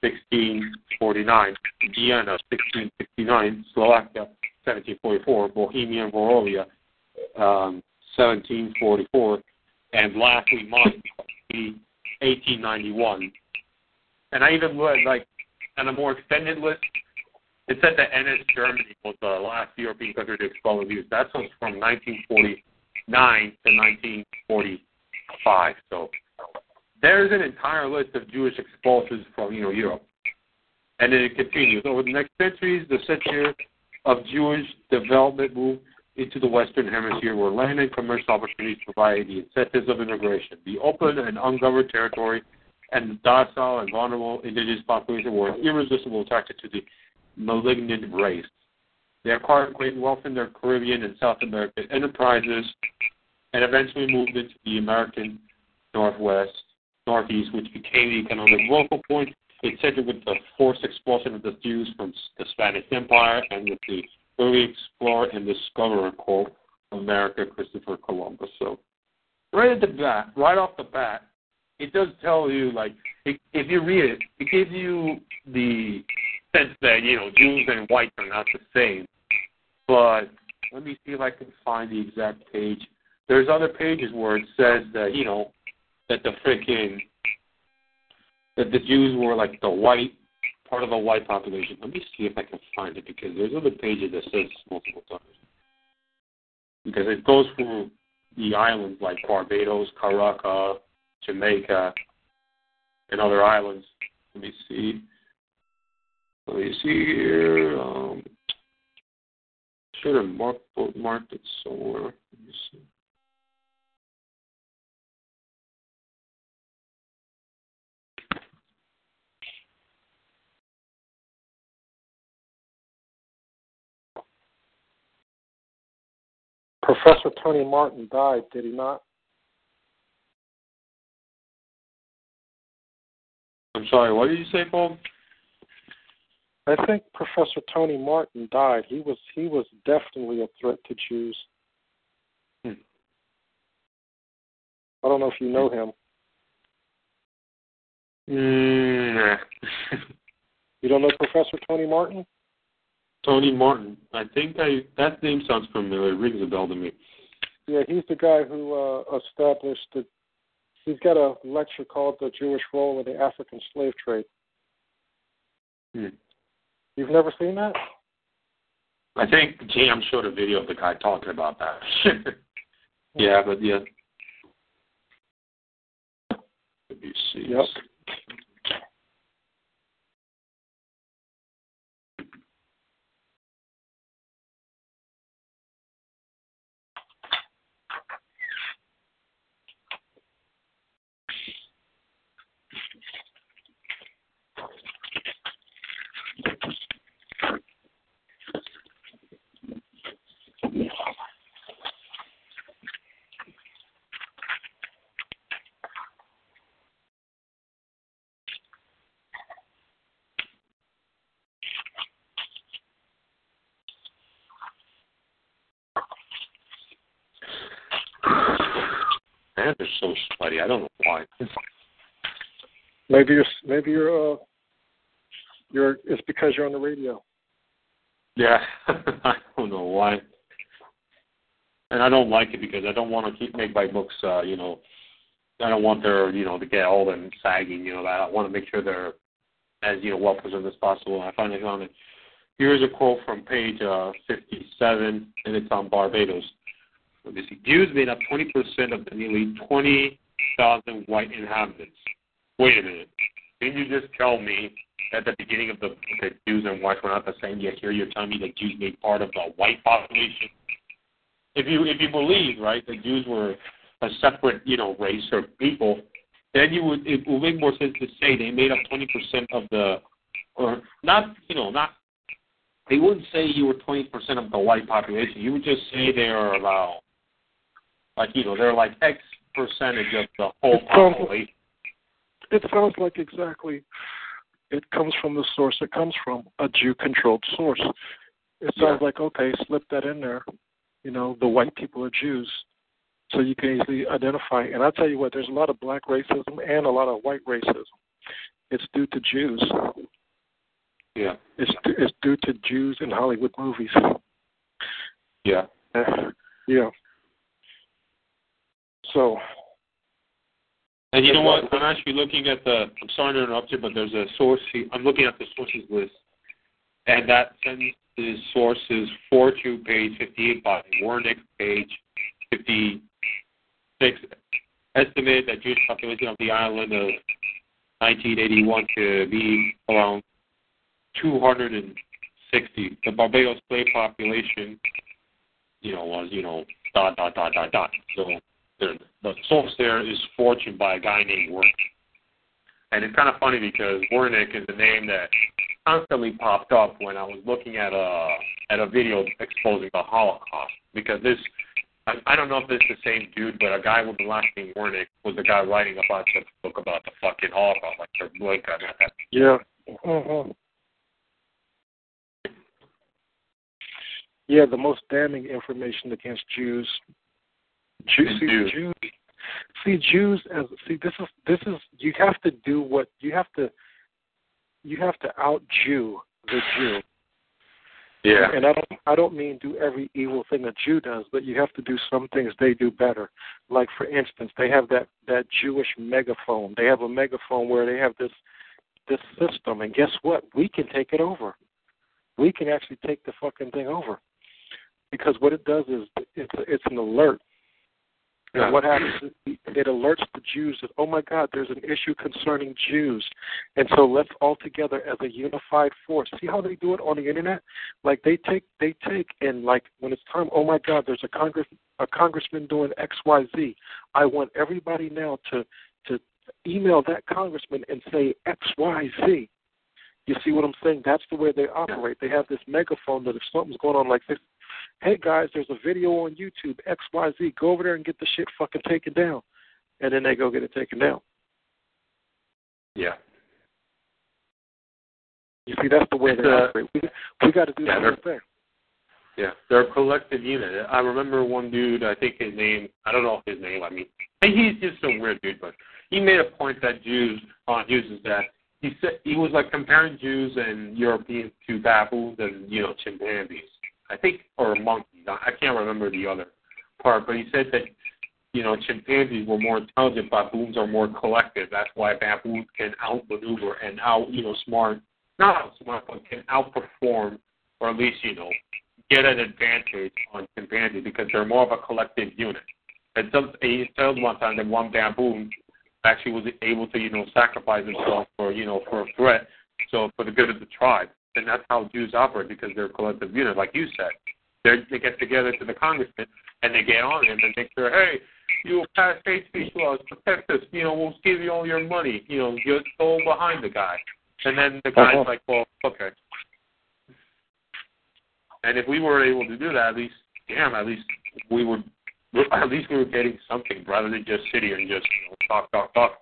sixteen forty-nine, Vienna, sixteen sixty-nine, Slovakia, seventeen forty-four, Bohemia and Moravia, um, seventeen forty-four, and lastly, Moscow, eighteen ninety-one. And I even read, like, on a more extended list, it said that N S Germany was the last European country to expel Jews. That was from nineteen forty-nine to nineteen forty-five. So there's an entire list of Jewish expulsions from, you know, Europe. And then it continues. Over the next centuries, the century of Jewish development moved into the Western Hemisphere, where land and commercial opportunities provide the incentives of integration. The open and ungoverned territory and the docile and vulnerable indigenous population were an irresistible attracted to the malignant race. They acquired great wealth in their Caribbean and South American enterprises and eventually moved into the American Northwest, Northeast, which became the economic local point. It centered with the forced expulsion of the Jews from the Spanish Empire and with the early explorer and discoverer, called America, Christopher Columbus. So right at the bat, right off the bat, it does tell you, like, it, if you read it, it gives you the sense that, you know, Jews and whites are not the same. But let me see if I can find the exact page. There's other pages where it says that, you know, that the freaking, that the Jews were like the white, part of the white population. Let me see if I can find it, because there's other pages that says multiple times. Because it goes through the islands like Barbados, Caracas, Jamaica, and other islands. Let me see. Let me see here. Um, should have marked, bookmarked it somewhere. Let me see. Professor Tony Martin died, did he not? I'm sorry, what did you say, Paul? I think Professor Tony Martin died. He was he was definitely a threat to Jews. Hmm. I don't know if you know him. Mm, nah. You don't know Professor Tony Martin? Tony Martin. I think I that name sounds familiar. It rings a bell to me. Yeah, he's the guy who uh, established the. He's got a lecture called "The Jewish Role in the African Slave Trade." Hmm. You've never seen that? I think Jam showed a video of the guy talking about that. yeah, but yeah. Let me see. Yep. They're so sweaty. I don't know why. Maybe you're. Maybe you're. Uh, you're. It's because you're on the radio. Yeah, I don't know why. And I don't like it because I don't want to keep make my books. Uh, you know, I don't want their. You know, to get old and sagging. You know, I want to make sure they're as you know well preserved as possible. And I finally found it. Here's a quote from page uh, fifty-seven, and it's on Barbados. Jews made up twenty percent of the nearly twenty thousand white inhabitants. Wait a minute. Didn't you just tell me at the beginning of the that Jews and whites were not the same, yet here you're telling me that Jews made part of the white population? If you if you believe, right, that Jews were a separate, you know, race or people, then you would it would make more sense to say they made up twenty percent of the, or not, you know, not, they wouldn't say you were twenty percent of the white population. You would just say they are about, like, you know, they're like X percentage of the whole it population. Sounds, it sounds like exactly, it comes from the source it comes from, a Jew-controlled source. It sounds yeah. like, okay, slip that in there. You know, the white people are Jews, so you can easily identify. And I'll tell you what, there's a lot of black racism and a lot of white racism. It's due to Jews. Yeah. It's, it's due to Jews in Hollywood movies. Yeah. Yeah. So, and you know what? I'm actually looking at the. I'm sorry to interrupt you, but there's a source. I'm looking at the sources list, and that sentence is sources four to page fifty-eight by Warnick, page fifty-six. Estimated that Jewish population of the island of nineteen eighty-one to be around two hundred sixty. The Barbados slave population, you know, was you know dot dot dot dot dot. So. The source there is Fortune by a guy named Wernick. And it's kind of funny because Wernick is a name that constantly popped up when I was looking at a at a video exposing the Holocaust. Because this, I, I don't know if this is the same dude, but a guy with the last name Wernick was the guy writing about the book about the fucking Holocaust, like Kirk Blake. Yeah. Mm-hmm. Yeah, the most damning information against Jews. Jews, see, Jews, see Jews as see this is this is you have to do what you have to you have to out Jew the Jew. Yeah. And I don't I don't mean do every evil thing a Jew does, but you have to do some things they do better. Like for instance, they have that, that Jewish megaphone. They have a megaphone where they have this this system, and guess what? We can take it over. We can actually take the fucking thing over. Because what it does is it's it's an alert. And what happens is it alerts the Jews that, oh, my God, there's an issue concerning Jews. And so let's all together as a unified force. See how they do it on the Internet? Like they take, they take, and like when it's time, oh, my God, there's a Congress, a congressman doing X, Y, Z. I want everybody now to, to email that congressman and say X, Y, Z. You see what I'm saying? That's the way they operate. They have this megaphone that if something's going on like this, hey, guys, there's a video on YouTube, X, Y, Z. Go over there and get the shit fucking taken down. And then they go get it taken down. Yeah. You see, that's the way it's they uh, operate. We, we got to do yeah, the same thing. Yeah, they're a collective unit. I remember one dude, I think his name, I don't know his name, I mean, he's just a weird dude, but he made a point that Jews on Jews is that he said he was like comparing Jews and Europeans to baboons and, you know, chimpanzees, I think, or monkeys. I can't remember the other part, but he said that, you know, chimpanzees were more intelligent, baboons are more collective. That's why baboons can outmaneuver and out, you know, smart, not outsmart, but can outperform, or at least, you know, get an advantage on chimpanzees because they're more of a collective unit. And some, he told one time that one baboon actually was able to, you know, sacrifice himself for, you know, for a threat, so for the good of the tribe. And that's how Jews operate because they're a collective unit, like you said. They're, they get together to the congressman and they get on him and they say, hey, you will pass hate speech laws, protect us, you know, we'll give you all your money, you know, you're all behind the guy. And then the guy's uh-huh. like, well, okay. And if we were able to do that, at least, damn, at least we would, at least we were getting something rather than just sit here and just, you know, talk, talk, talk.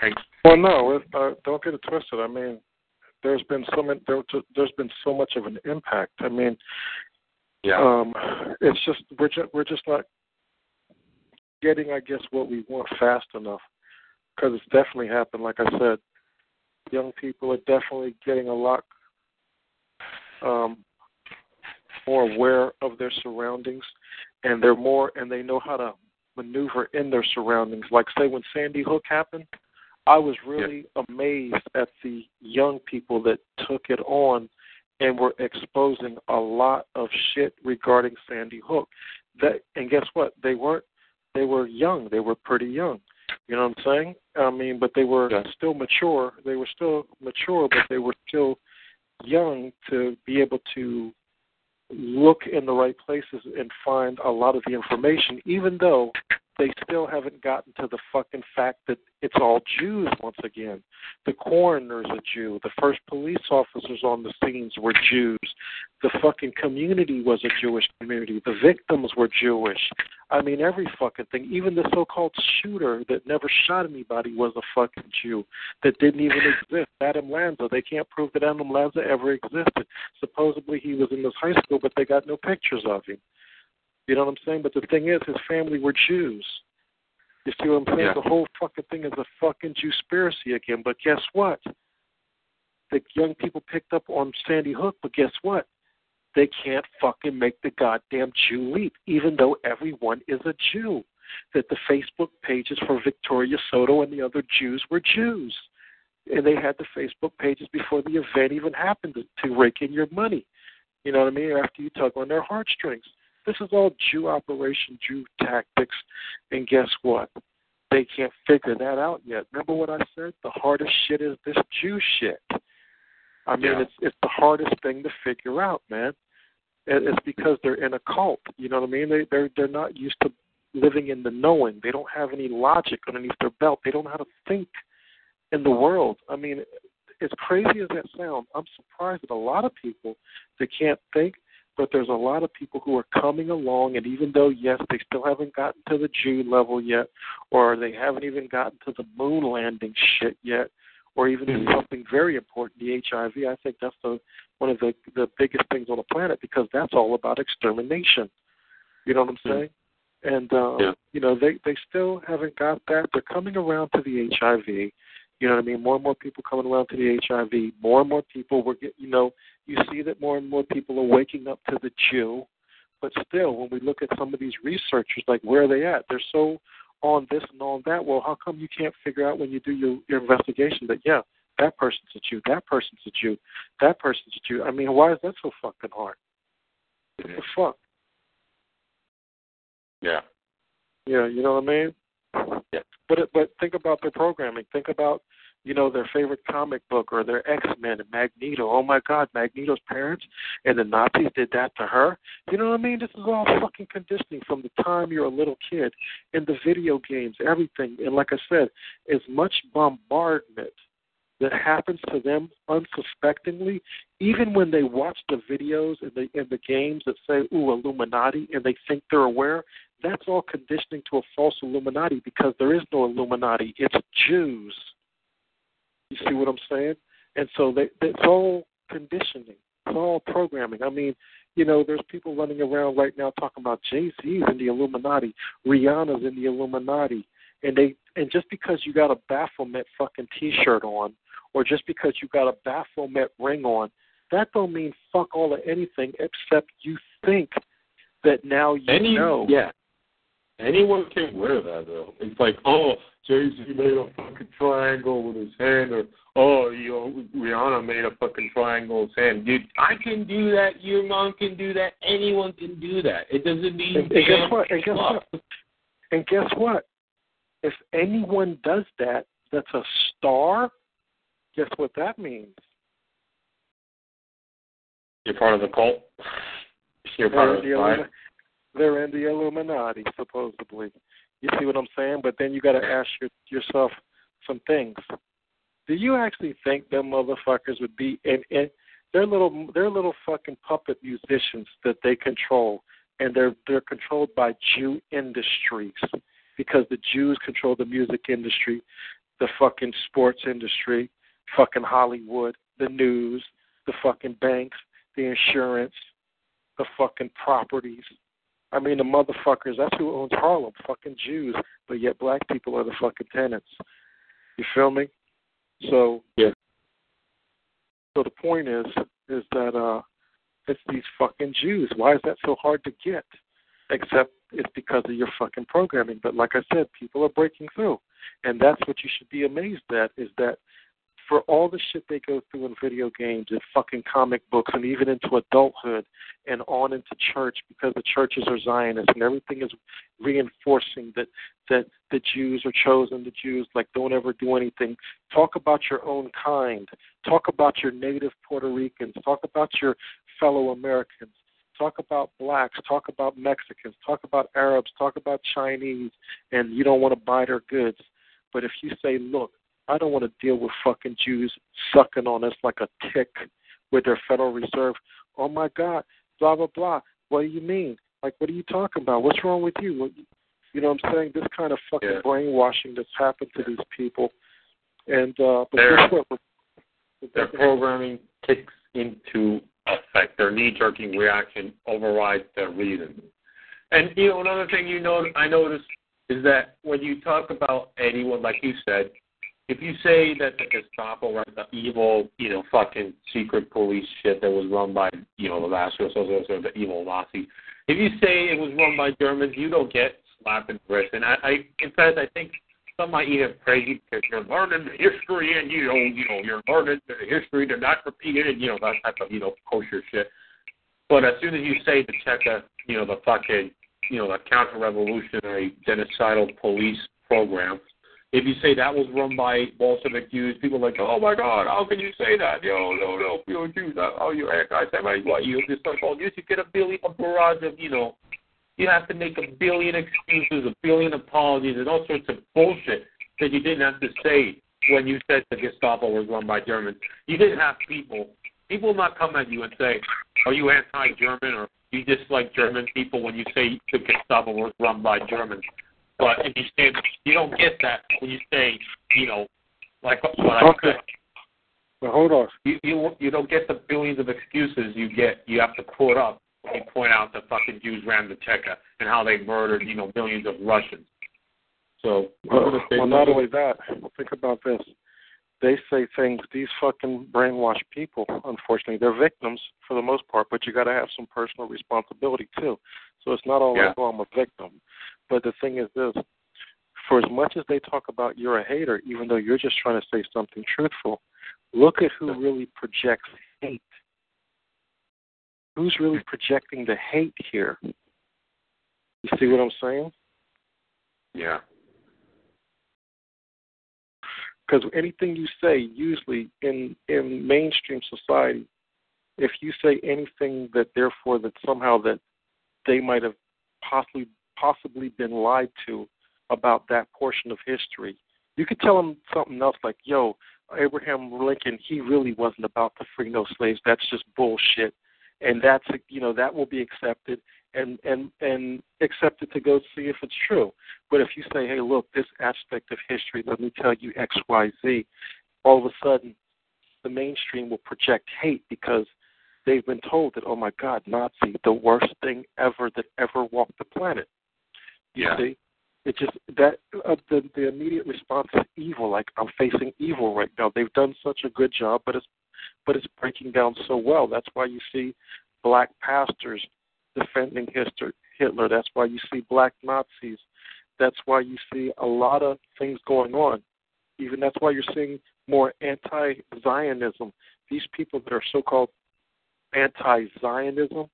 Thanks. Well, no, if, uh, don't get it twisted. I mean, there's been so many, there, there's been so much of an impact. I mean, yeah, um, it's just we're just we're just not getting, I guess, what we want fast enough because it's definitely happened. Like I said, young people are definitely getting a lot. Um, more aware of their surroundings, and they're more, and they know how to maneuver in their surroundings. Like, say, when Sandy Hook happened, I was really yeah. amazed at the young people that took it on and were exposing a lot of shit regarding Sandy Hook. That, and guess what? They weren't, they were young. They were pretty young. You know what I'm saying? I mean, but they were yeah. still mature. They were still mature, but they were still young to be able to look in the right places and find a lot of the information, even though they still haven't gotten to the fucking fact that it's all Jews once again. The coroner's a Jew. The first police officers on the scenes were Jews. The fucking community was a Jewish community. The victims were Jewish. I mean, every fucking thing. Even the so-called shooter that never shot anybody was a fucking Jew that didn't even exist. Adam Lanza. They can't prove that Adam Lanza ever existed. Supposedly he was in this high school, but they got no pictures of him. You know what I'm saying? But the thing is, his family were Jews. You see what I'm saying? Yeah. The whole fucking thing is a fucking Jewspiracy again. But guess what? The young people picked up on Sandy Hook, but guess what? They can't fucking make the goddamn Jew leap, even though everyone is a Jew. That the Facebook pages for Victoria Soto and the other Jews were Jews. And they had the Facebook pages before the event even happened to, to rake in your money. You know what I mean? After you tug on their heartstrings. This is all Jew operation, Jew tactics, and guess what? They can't figure that out yet. Remember what I said? The hardest shit is this Jew shit. I mean, yeah. it's it's the hardest thing to figure out, man. It's because they're in a cult. You know what I mean? They they're they're not used to living in the knowing. They don't have any logic underneath their belt. They don't know how to think in the world. I mean, as crazy as that sounds, I'm surprised at a lot of people that can't think. But there's a lot of people who are coming along, and even though, yes, they still haven't gotten to the Jew level yet, or they haven't even gotten to the moon landing shit yet, or even mm-hmm. something very important, the H I V, I think that's the, one of the, the biggest things on the planet because that's all about extermination. You know what I'm saying? Mm-hmm. And, um, yeah. you know, they, they still haven't got that. They're coming around to the H I V. You know what I mean? More and more people coming around to the H I V. More and more people were getting, you know, you see that more and more people are waking up to the Jew. But still, when we look at some of these researchers, like where are they at? They're so on this and on that. Well, how come you can't figure out when you do your, your investigation that, yeah, that person's a Jew, that person's a Jew, that person's a Jew? I mean, why is that so fucking hard? What the fuck? Yeah. Yeah, you know what I mean? Yeah. But it, but think about their programming. Think about, you know, their favorite comic book or their X-Men and Magneto. Oh, my God, Magneto's parents and the Nazis did that to her. You know what I mean? This is all fucking conditioning from the time you're a little kid and the video games, everything. And like I said, as much bombardment that happens to them unsuspectingly, even when they watch the videos and the, and the games that say, ooh, Illuminati, and they think they're aware, that's all conditioning to a false Illuminati because there is no Illuminati. It's Jews. You see what I'm saying? And so they, they, it's all conditioning. It's all programming. I mean, you know, there's people running around right now talking about Jay-Z's in the Illuminati, Rihanna's in the Illuminati. And they and just because you got a Baphomet fucking T-shirt on or just because you got a Baphomet ring on, that don't mean fuck all or anything except you think that now you Any, know. Yeah. Anyone can wear that, though. It's like, oh, Jay-Z made a fucking triangle with his hand, or, oh, you know, Rihanna made a fucking triangle with his hand. Dude, I can do that. Your mom can do that. Anyone can do that. It doesn't mean... And, and guess what? And guess what? And guess what? If anyone does that, that's a star, guess what that means? You're part of the cult. You're part of the cult. They're in the Illuminati, supposedly. You see what I'm saying? But then you got to ask your, yourself some things. Do you actually think them motherfuckers would be in, in their little their little fucking puppet musicians that they control, and they're they're controlled by Jew Industries because the Jews control the music industry, the fucking sports industry, fucking Hollywood, the news, the fucking banks, the insurance, the fucking properties. I mean, the motherfuckers, that's who owns Harlem, fucking Jews, but yet black people are the fucking tenants. You feel me? So yeah. So the point is, is that uh, it's these fucking Jews. Why is that so hard to get? Except it's because of your fucking programming. But like I said, people are breaking through. And that's what you should be amazed at, is that for all the shit they go through in video games and fucking comic books and even into adulthood and on into church because the churches are Zionist and everything is reinforcing that, that the Jews are chosen, the Jews, like don't ever do anything. Talk about your own kind. Talk about your native Puerto Ricans. Talk about your fellow Americans. Talk about blacks. Talk about Mexicans. Talk about Arabs. Talk about Chinese. And you don't want to buy their goods. But if you say, look, I don't want to deal with fucking Jews sucking on us like a tick with their Federal Reserve. Oh, my God, blah, blah, blah. What do you mean? Like, what are you talking about? What's wrong with you? What, you know what I'm saying? This kind of fucking yeah. brainwashing that's happened to these people. And uh, but their, what, what, what their programming kicks into effect. Their knee-jerking reaction overrides their reason. And, you know, another thing you know, I noticed is that when you talk about anyone, like you said, if you say that the Gestapo ran the evil, you know, fucking secret police shit that was run by, you know, the last or so, so, so, the evil Nazi, if you say it was run by Germans, you don't get slapped in the wrist. And I, I, in fact, I think some might even praise you because you're learning the history and, you know, you know, you're learning the history to not repeat it and, you know, that type of, you know, kosher shit. But as soon as you say the Cheka, you know, the fucking, you know, the counter-revolutionary genocidal police program, if you say that was run by Bolshevik Jews, people are like, oh, my God, how can you say that? No, no, no, you're Jews. Oh, you're anti-Semitic. What, you just start calling Jews? You get a billion a barrage of, you know, you have to make a billion excuses, a billion apologies, and all sorts of bullshit that you didn't have to say when you said the Gestapo was run by Germans. You didn't have people. People will not come at you and say, are you anti-German or you dislike German people when you say the Gestapo was run by Germans? But if you say you don't get that when you say, you know, like what I said. Well, hold on. You, you you don't get the billions of excuses you get. You have to quote up and point out that fucking Jews ran the Cheka and how they murdered, you know, millions of Russians. So well, well not only that, think about this. They say things. These fucking brainwashed people, unfortunately, they're victims for the most part. But you got to have some personal responsibility too. So it's not all yeah. like, oh, I'm a victim. But the thing is this, for as much as they talk about you're a hater, even though you're just trying to say something truthful, look at who really projects hate. Who's really projecting the hate here? You see what I'm saying? Yeah. Because anything you say, usually in, in mainstream society, if you say anything that therefore that somehow that they might have possibly possibly been lied to about that portion of history, you could tell them something else like, yo, Abraham Lincoln, he really wasn't about to free no slaves. That's just bullshit. And that's, you know, that will be accepted and, and, and accepted to go see if it's true. But if you say, hey, look, this aspect of history, let me tell you X, Y, Z, all of a sudden the mainstream will project hate because they've been told that, oh, my God, Nazi, the worst thing ever that ever walked the planet. You yeah. see? It just that uh, the, the immediate response is evil, like I'm facing evil right now. They've done such a good job, but it's but it's breaking down so well. That's why you see black pastors defending Hitler. That's why you see black Nazis. That's why you see a lot of things going on. Even that's why you're seeing more anti-Zionism. These people that are so-called anti-Zionism,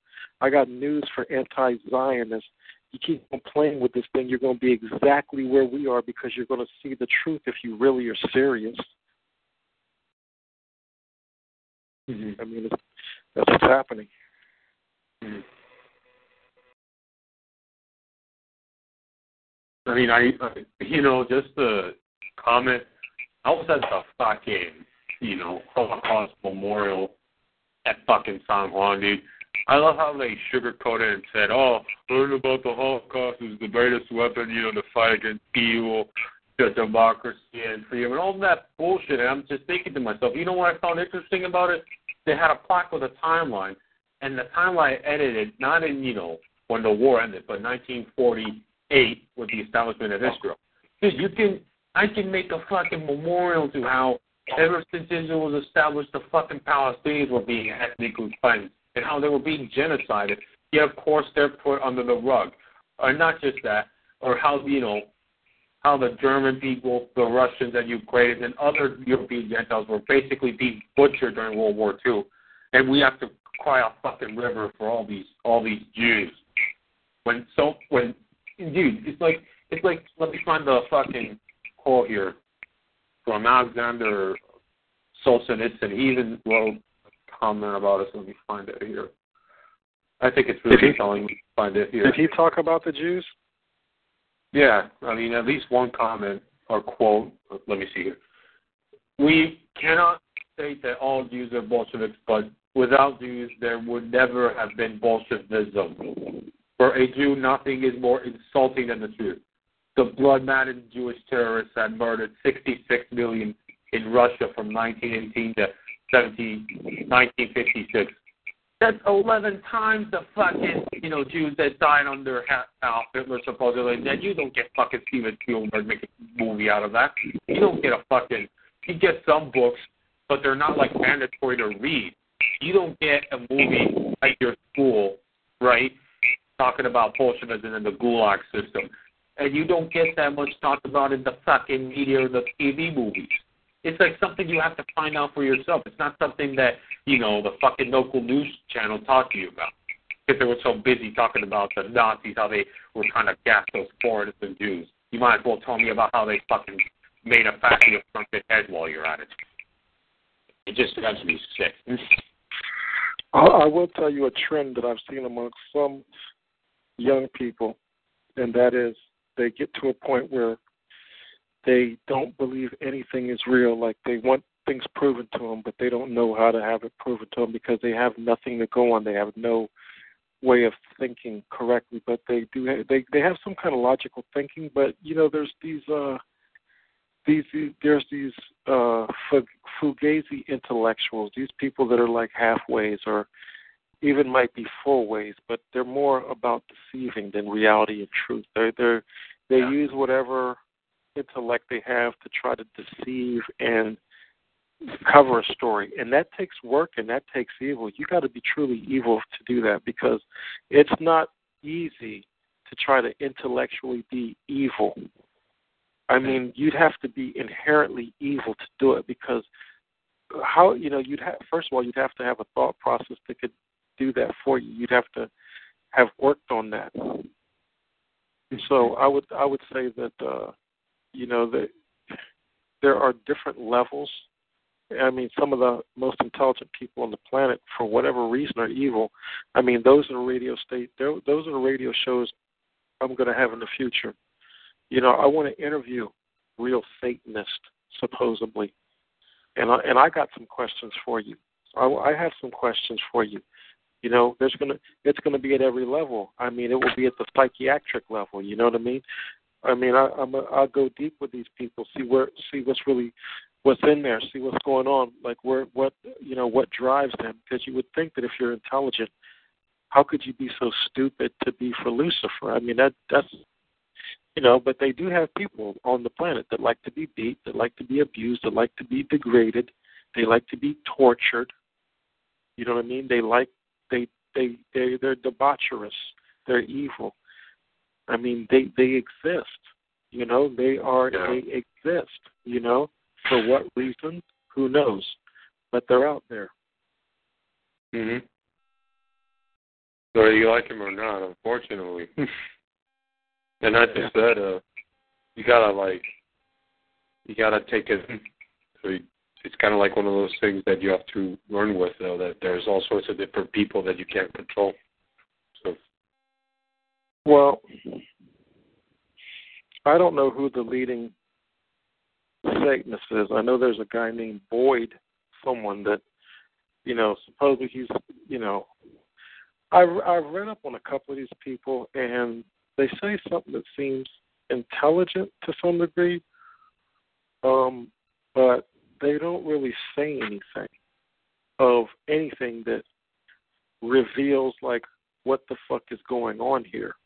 I got news for anti-Zionists. You keep on playing with this thing, you're going to be exactly where we are because you're going to see the truth if you really are serious. Mm-hmm. I mean, it's, that's what's happening. Mm-hmm. I mean, I, you know, just the comment, I was at the fucking, you know, Holocaust Memorial at fucking San Juan, dude. I love how they sugarcoated and said, oh, learn about the Holocaust is the greatest weapon, you know, to fight against evil, to democracy and freedom, and all that bullshit. And I'm just thinking to myself, you know what I found interesting about it? They had a plaque with a timeline, and the timeline edited, not in, you know, when the war ended, but nineteen forty-eight with the establishment of Israel. Dude, you can, I can make a fucking memorial to how ever since Israel was established, the fucking Palestinians were being ethnically cleansed. And how they were being genocided, yet of course they're put under the rug. Or not just that, or how, you know, how the German people, the Russians and Ukrainians and other European Gentiles were basically being butchered during World War Two. And we have to cry a fucking river for all these all these Jews. When so when dude, it's like it's like let me find the fucking quote here from Alexander Solzhenitsyn. He even wrote comment about us. Let me find it here. I think it's really telling me to find it here. Did he talk about the Jews? Yeah. I mean, at least one comment or quote. Let me see here. We cannot state that all Jews are Bolsheviks, but without Jews, there would never have been Bolshevism. For a Jew, nothing is more insulting than the truth. The blood-maddened Jewish terrorists that murdered sixty-six million in Russia from nineteen eighteen to nineteen fifty-six. That's eleven times the fucking, you know, Jews that died under Adolf Hitler supposedly. And you don't get fucking Steven Spielberg making a movie out of that. You don't get a fucking. You get some books, but they're not like mandatory to read. You don't get a movie at your school, right? Talking about Bolshevism and the Gulag system, and you don't get that much talked about in the fucking media or the T V movies. It's like something you have to find out for yourself. It's not something that, you know, the fucking local news channel talked to you about. Because they were so busy talking about the Nazis, how they were trying to gas those foreigners and Jews. You might as well tell me about how they fucking made a factory of trumpet head while you're at it. It just drives me sick. I will tell you a trend that I've seen amongst some young people, and that is they get to a point where they don't believe anything is real. Like they want things proven to them, but they don't know how to have it proven to them because they have nothing to go on. They have no way of thinking correctly, but they do. They they have some kind of logical thinking, but you know, there's these uh, these, these there's these uh, fugazi intellectuals. These people that are like halfways or even might be full ways, but they're more about deceiving than reality and truth. They they they yeah. use whatever intellect they have to try to deceive and cover a story, and that takes work and that takes evil. You got to be truly evil to do that because it's not easy to try to intellectually be evil. I mean, you'd have to be inherently evil to do it because how you know you'd have first of all you'd have to have a thought process that could do that for you. You'd have to have worked on that. And so I would I would say that uh, you know that there are different levels. I mean, some of the most intelligent people on the planet, for whatever reason, are evil. I mean, those are the radio state. Those are the radio shows I'm going to have in the future. You know, I want to interview real Satanists, supposedly, and I, and I got some questions for you. I, I have some questions for you. You know, there's gonna it's gonna be at every level. I mean, it will be at the psychiatric level. You know what I mean? I mean, I, I'm a, I'll go deep with these people, see where, see what's really what's in there, see what's going on, like where, what, you know, what drives them. Because you would think that if you're intelligent, how could you be so stupid to be for Lucifer? I mean, that that's, you know, but they do have people on the planet that like to be beat, that like to be abused, that like to be degraded, they like to be tortured. You know what I mean? They like they they they they're debaucherous. They're evil. I mean, they, they exist. You know, they are yeah. they exist. You know, for what reason? Who knows? But they're out there. Mhm. Whether you like them or not, unfortunately. And not just yeah. that. Uh, you gotta like, you gotta take it. So you, it's kind of like one of those things that you have to learn with, though, that there's all sorts of different people that you can't control. So, well, I don't know who the leading Satanist is. I know there's a guy named Boyd, someone that, you know, supposedly he's, you know, I, I've read up on a couple of these people, and they say something that seems intelligent to some degree, um, but they don't really say anything of anything that reveals, like, what the fuck is going on here.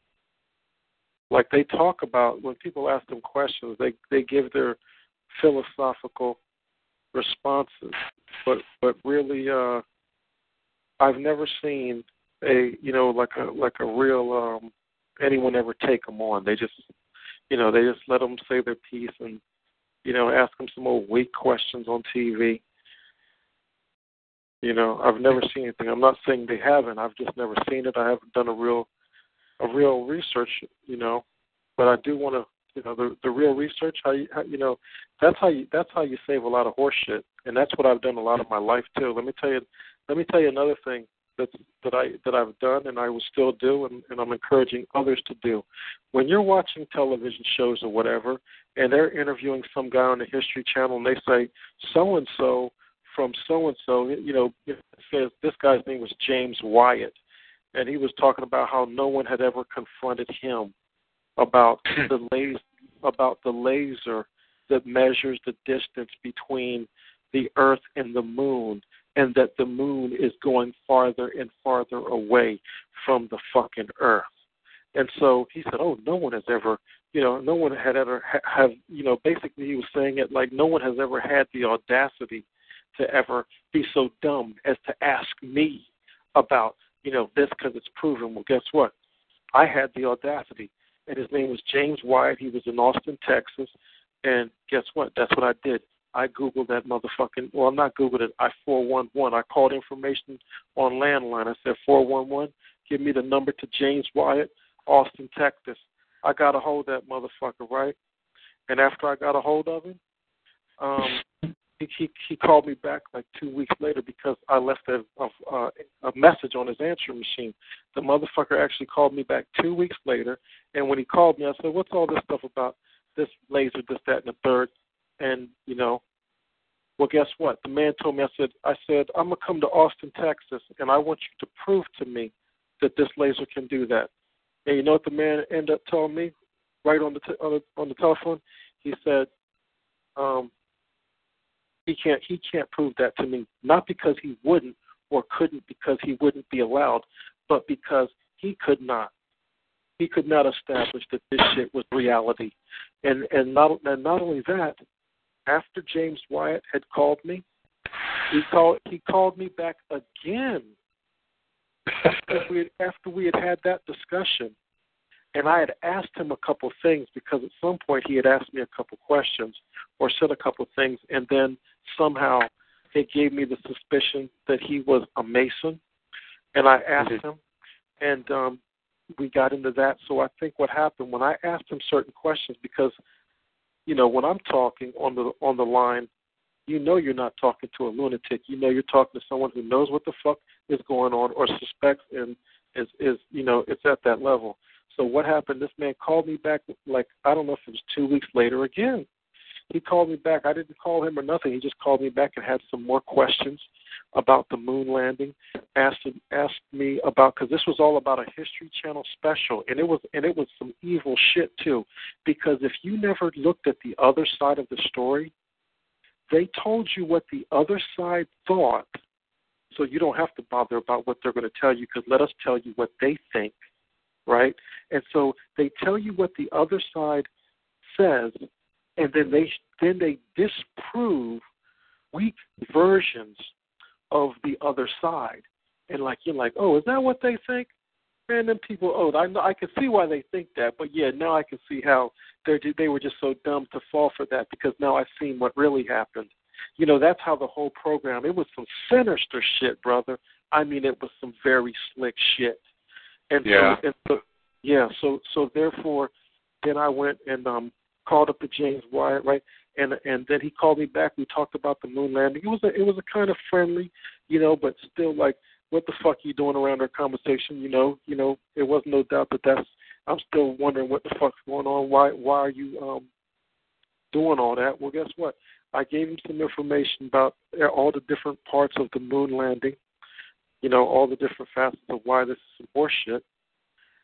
Like, they talk about, when people ask them questions, they, they give their philosophical responses. But but really, uh, I've never seen a, you know, like a, like a real, um, anyone ever take them on. They just, you know, they just let them say their piece and, you know, ask them some old weak questions on T V. You know, I've never seen anything. I'm not saying they haven't. I've just never seen it. I haven't done a real, a real research. You know, but I do want to. You know, the the real research. How you, how, you know, that's how you that's how you save a lot of horseshit. And that's what I've done a lot of my life too. Let me tell you. Let me tell you another thing that that I that I've done and I will still do, and, and I'm encouraging others to do. When you're watching television shows or whatever, and they're interviewing some guy on the History Channel, and they say, so-and-so from so-and-so, you know, it says this guy's name was James Wyatt, and he was talking about how no one had ever confronted him about the laser, about the laser that measures the distance between the Earth and the Moon, and that the Moon is going farther and farther away from the fucking Earth. And so he said, oh, no one has ever, you know, no one had ever, ha- have, you know, basically he was saying it like no one has ever had the audacity to ever be so dumb as to ask me about, you know, this because it's proven. Well, guess what? I had the audacity, and his name was James Wyatt. He was in Austin, Texas, and guess what? That's what I did. I Googled that motherfucking, well, not Googled it, I four one one. I called information on landline. I said, four one one, give me the number to James Wyatt, Austin, Texas. I got a hold of that motherfucker, right? And after I got a hold of him, um, he, he he called me back like two weeks later because I left a, a, a message on his answering machine. The motherfucker actually called me back two weeks later, and when he called me, I said, what's all this stuff about this laser, this, that, and the third? And, you know, well, guess what? The man told me, I said, I said, I'm going to come to Austin, Texas, and I want you to prove to me that this laser can do that. And you know what the man ended up telling me right on the t- on, the, on the telephone? He said, um, he can't he can't prove that to me, not because he wouldn't or couldn't, because he wouldn't be allowed, but because he could not. He could not establish that this shit was reality. And and not and not only that, after James Wyatt had called me, he called he called me back again. After we, had, after we had had that discussion, and I had asked him a couple of things, because at some point he had asked me a couple of questions or said a couple of things, and then somehow it gave me the suspicion that he was a Mason, and I asked mm-hmm. him, and um, we got into that. So I think what happened when I asked him certain questions, because, you know, when I'm talking on the on the line, you know you're not talking to a lunatic. You know you're talking to someone who knows what the fuck is going on or suspects and is, is you know, it's at that level. So what happened, this man called me back, like, I don't know if it was two weeks later again. He called me back. I didn't call him or nothing. He just called me back and had some more questions about the moon landing. Asked asked me about, because this was all about a History Channel special, and it was and it was some evil shit too. Because if you never looked at the other side of the story, they told you what the other side thought, so you don't have to bother about what they're going to tell you. Because let us tell you what they think, right? And so they tell you what the other side says. And then they then they disprove weak versions of the other side, and like you're like, oh, is that what they think? Man, them people, oh, I know, I can see why they think that, but yeah, now I can see how they they were just so dumb to fall for that, because now I've seen what really happened. You know, that's how the whole program. It was some sinister shit, brother. I mean, it was some very slick shit. And yeah, so, and so, yeah. So so therefore, then I went and um. called up to James Wyatt, right, and and then he called me back. We talked about the moon landing. It was a it was a kind of friendly, you know, but still like, what the fuck are you doing around our conversation? You know, you know, it was no doubt that that's. I'm still wondering what the fuck's going on. Why why are you um doing all that? Well, guess what? I gave him some information about all the different parts of the moon landing, you know, all the different facets of why this is some horseshit.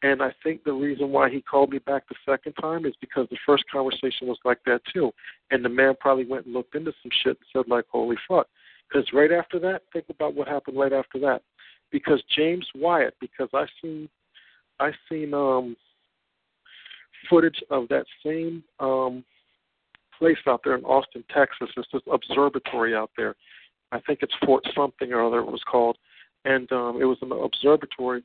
And I think the reason why he called me back the second time is because the first conversation was like that, too. And the man probably went and looked into some shit and said, like, holy fuck. Because right after that, think about what happened right after that. Because James Wyatt, because I've seen, I've seen um, footage of that same um, place out there in Austin, Texas. It's this observatory out there. I think it's Fort something or other it was called. And um, it was an observatory.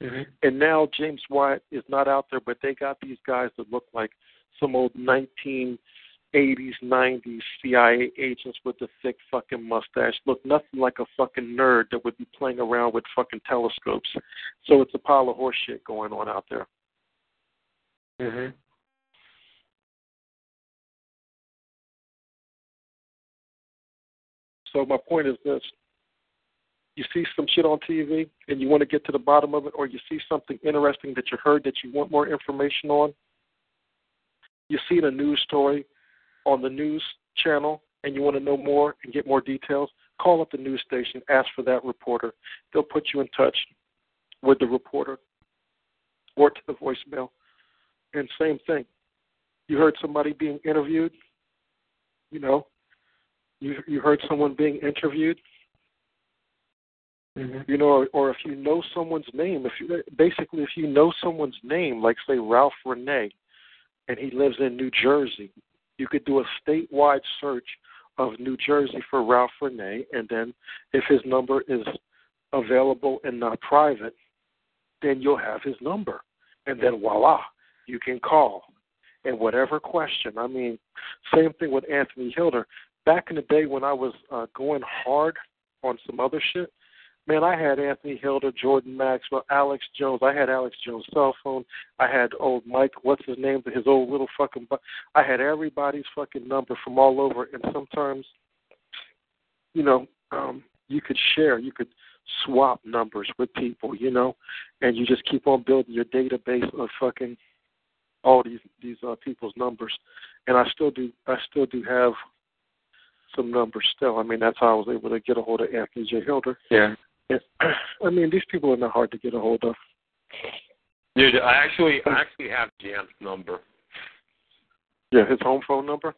Mm-hmm. And now James Wyatt is not out there, but they got these guys that look like some old nineteen eighties, nineties C I A agents with a thick fucking mustache. Look nothing like a fucking nerd that would be playing around with fucking telescopes. So it's a pile of horse shit going on out there. Mm-hmm. So my point is this. You see some shit on T V and you want to get to the bottom of it, or you see something interesting that you heard that you want more information on. You see the news story on the news channel and you want to know more and get more details, call up the news station, ask for that reporter. They'll put you in touch with the reporter or to the voicemail. And same thing. You heard somebody being interviewed, you know, you, you heard someone being interviewed. Mm-hmm. You know, or, or if you know someone's name, if you, basically if you know someone's name, like say Ralph Renee, and he lives in New Jersey, you could do a statewide search of New Jersey for Ralph Renee, and then if his number is available and not private, then you'll have his number. And then voila, you can call. And whatever question, I mean, same thing with Anthony Hilder. Back in the day when I was uh, going hard on some other shit, man, I had Anthony Hilder, Jordan Maxwell, Alex Jones. I had Alex Jones' cell phone. I had old Mike, what's his name, his old little fucking bu- I had everybody's fucking number from all over. And sometimes, you know, um, you could share. You could swap numbers with people, you know, and you just keep on building your database of fucking all these, these uh, people's numbers. And I still do. I still do have some numbers still. I mean, that's how I was able to get a hold of Anthony J. Hilder. Yeah. I mean, these people are not hard to get a hold of. Dude, I actually, I actually have Jam's number. Yeah, his home phone number?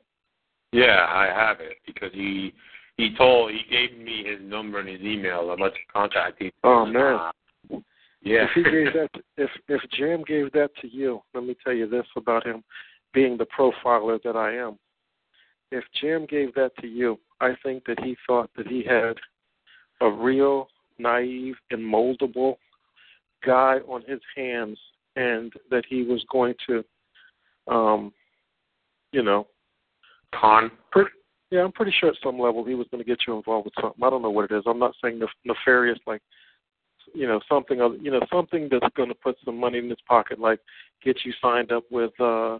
Yeah, I have it because he he told he gave me his number and his email. I'm about to contact him. Oh man. Uh, yeah. If he gave that, if if Jam gave that to you, let me tell you this about him being the profiler that I am. If Jam gave that to you, I think that he thought that he had a real naive and moldable guy on his hands, and that he was going to, um, you know, con. Pretty, yeah, I'm pretty sure at some level he was going to get you involved with something. I don't know what it is. I'm not saying nef- nefarious like you know, something, you know, something that's going to put some money in his pocket, like get you signed up with, uh,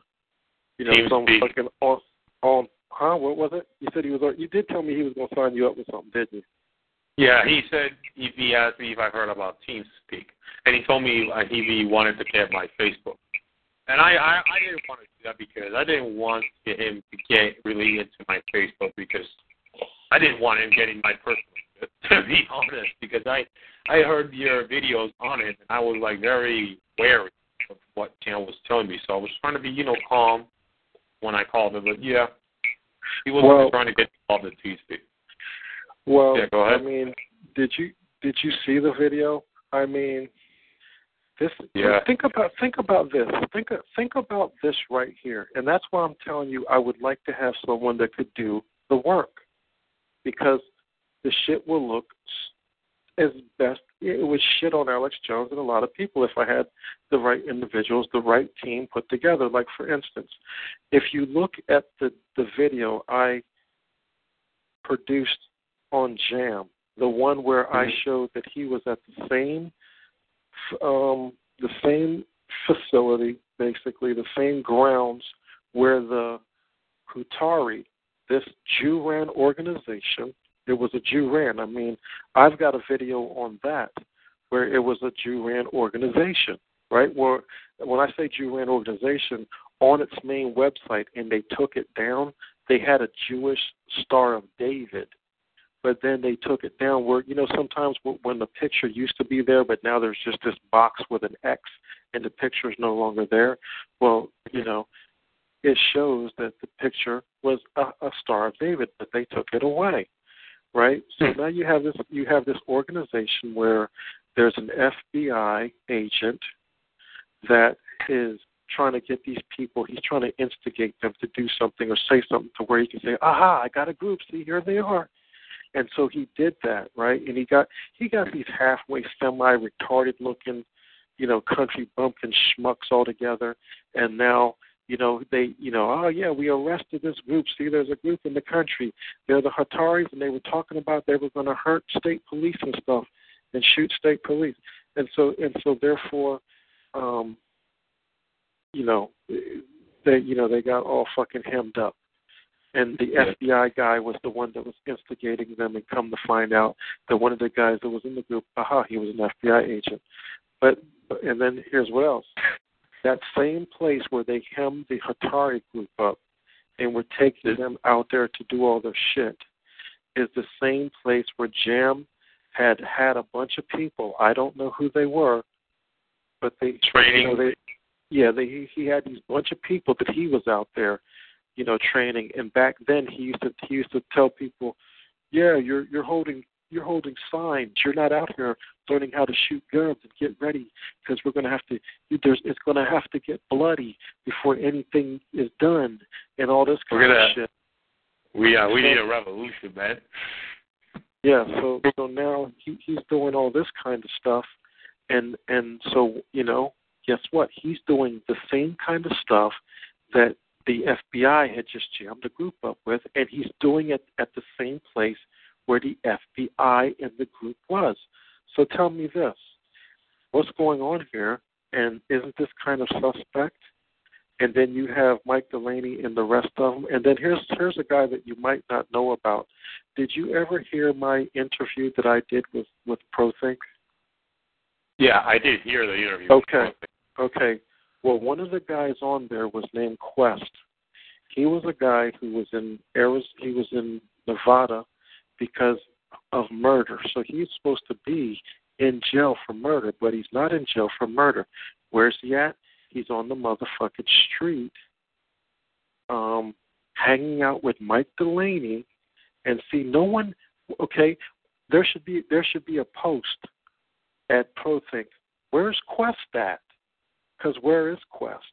you know, some fucking on, on, huh? What was it? You said he was. You did tell me he was going to sign you up with something, didn't you? Yeah, he said he'd be asked me if I heard about TeamSpeak, and he told me uh, he wanted to get my Facebook. And I, I, I didn't want to do that because I didn't want to get him to get really into my Facebook because I didn't want him getting my personal. To be honest, because I, I heard your videos on it, and I was like very wary of what Cam was telling me. So I was trying to be, you know, calm when I called him. But yeah, he wasn't well, trying to get involved in T C. Well, yeah, go ahead. I mean, did you did you see the video? I mean, this. Yeah. Think about think about this. Think think about this right here, and that's why I'm telling you I would like to have someone that could do the work, because the shit will look as best. It would shit on Alex Jones and a lot of people if I had the right individuals, the right team put together. Like, for instance, if you look at the, the video I produced on Jam, the one where mm-hmm. I showed that he was at the same um, the same facility, basically, the same grounds where the Qatari, this Jew-ran organization, it was a Jew-ran. I mean, I've got a video on that where it was a Jew-ran organization, right? Where, when I say Jew-ran organization, on its main website, and they took it down, they had a Jewish Star of David, but then they took it down where, you know, sometimes when the picture used to be there, but now there's just this box with an X and the picture is no longer there. Well, you know, it shows that the picture was a, a Star of David, but they took it away. Right, so now you have this. You have this organization where there's an F B I agent that is trying to get these people. He's trying to instigate them to do something or say something to where he can say, "Aha! I got a group. See, here they are." And so he did that, right? And he got he got these halfway semi-retarded looking, you know, country bumpkin schmucks all together, and now. You know, they, you know, oh, yeah, we arrested this group. See, there's a group in the country. They're the Qataris, and they were talking about they were going to hurt state police and stuff and shoot state police. And so, and so therefore, um, you know, they, you know, they got all fucking hemmed up. And the F B I guy was the one that was instigating them, and come to find out that one of the guys that was in the group, aha, he was an F B I agent. But, and then here's what else. That same place where they hemmed the Qatari group up and were taking them out there to do all their shit is the same place where Jam had had a bunch of people. I don't know who they were, but they training. You know, they, yeah, they, he had these bunch of people that he was out there, you know, training. And back then he used to he used to tell people, "Yeah, you're you're holding." You're holding signs. You're not out here learning how to shoot guns and get ready because we're going to have to. There's, it's going to have to get bloody before anything is done and all this kind Look at of that. Shit. We uh, we so, need a revolution, man. Yeah. So so now he, he's doing all this kind of stuff, and and so you know, guess what? He's doing the same kind of stuff that the F B I had just jammed the group up with, and he's doing it at the same place where the F B I and the group was. So tell me this. What's going on here, and isn't this kind of suspect? And then you have Mike Delaney and the rest of them. And then here's here's a guy that you might not know about. Did you ever hear my interview that I did with, with ProThink? Yeah, I did hear the interview. Okay. Okay. Well, one of the guys on there was named Quest. He was a guy who was in Arizona, he was in Nevada, because of murder. So he's supposed to be in jail for murder, but he's not in jail for murder. Where's he at? He's on the motherfucking street um, hanging out with Mike Delaney. And see, no one, okay, there should be there should be a post at ProThink. Where's Quest at? Because where is Quest?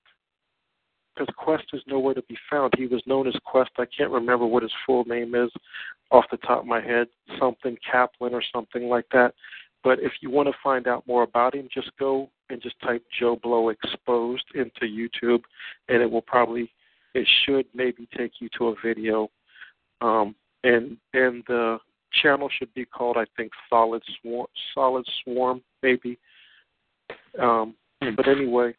Because Quest is nowhere to be found. He was known as Quest. I can't remember what his full name is off the top of my head, something Kaplan or something like that. But if you want to find out more about him, just go and just type Joe Blow Exposed into YouTube, and it will probably, it should maybe take you to a video. Um, and and the channel should be called, I think, Solid Swarm, Solid Swarm baby. Um, mm. But anyway,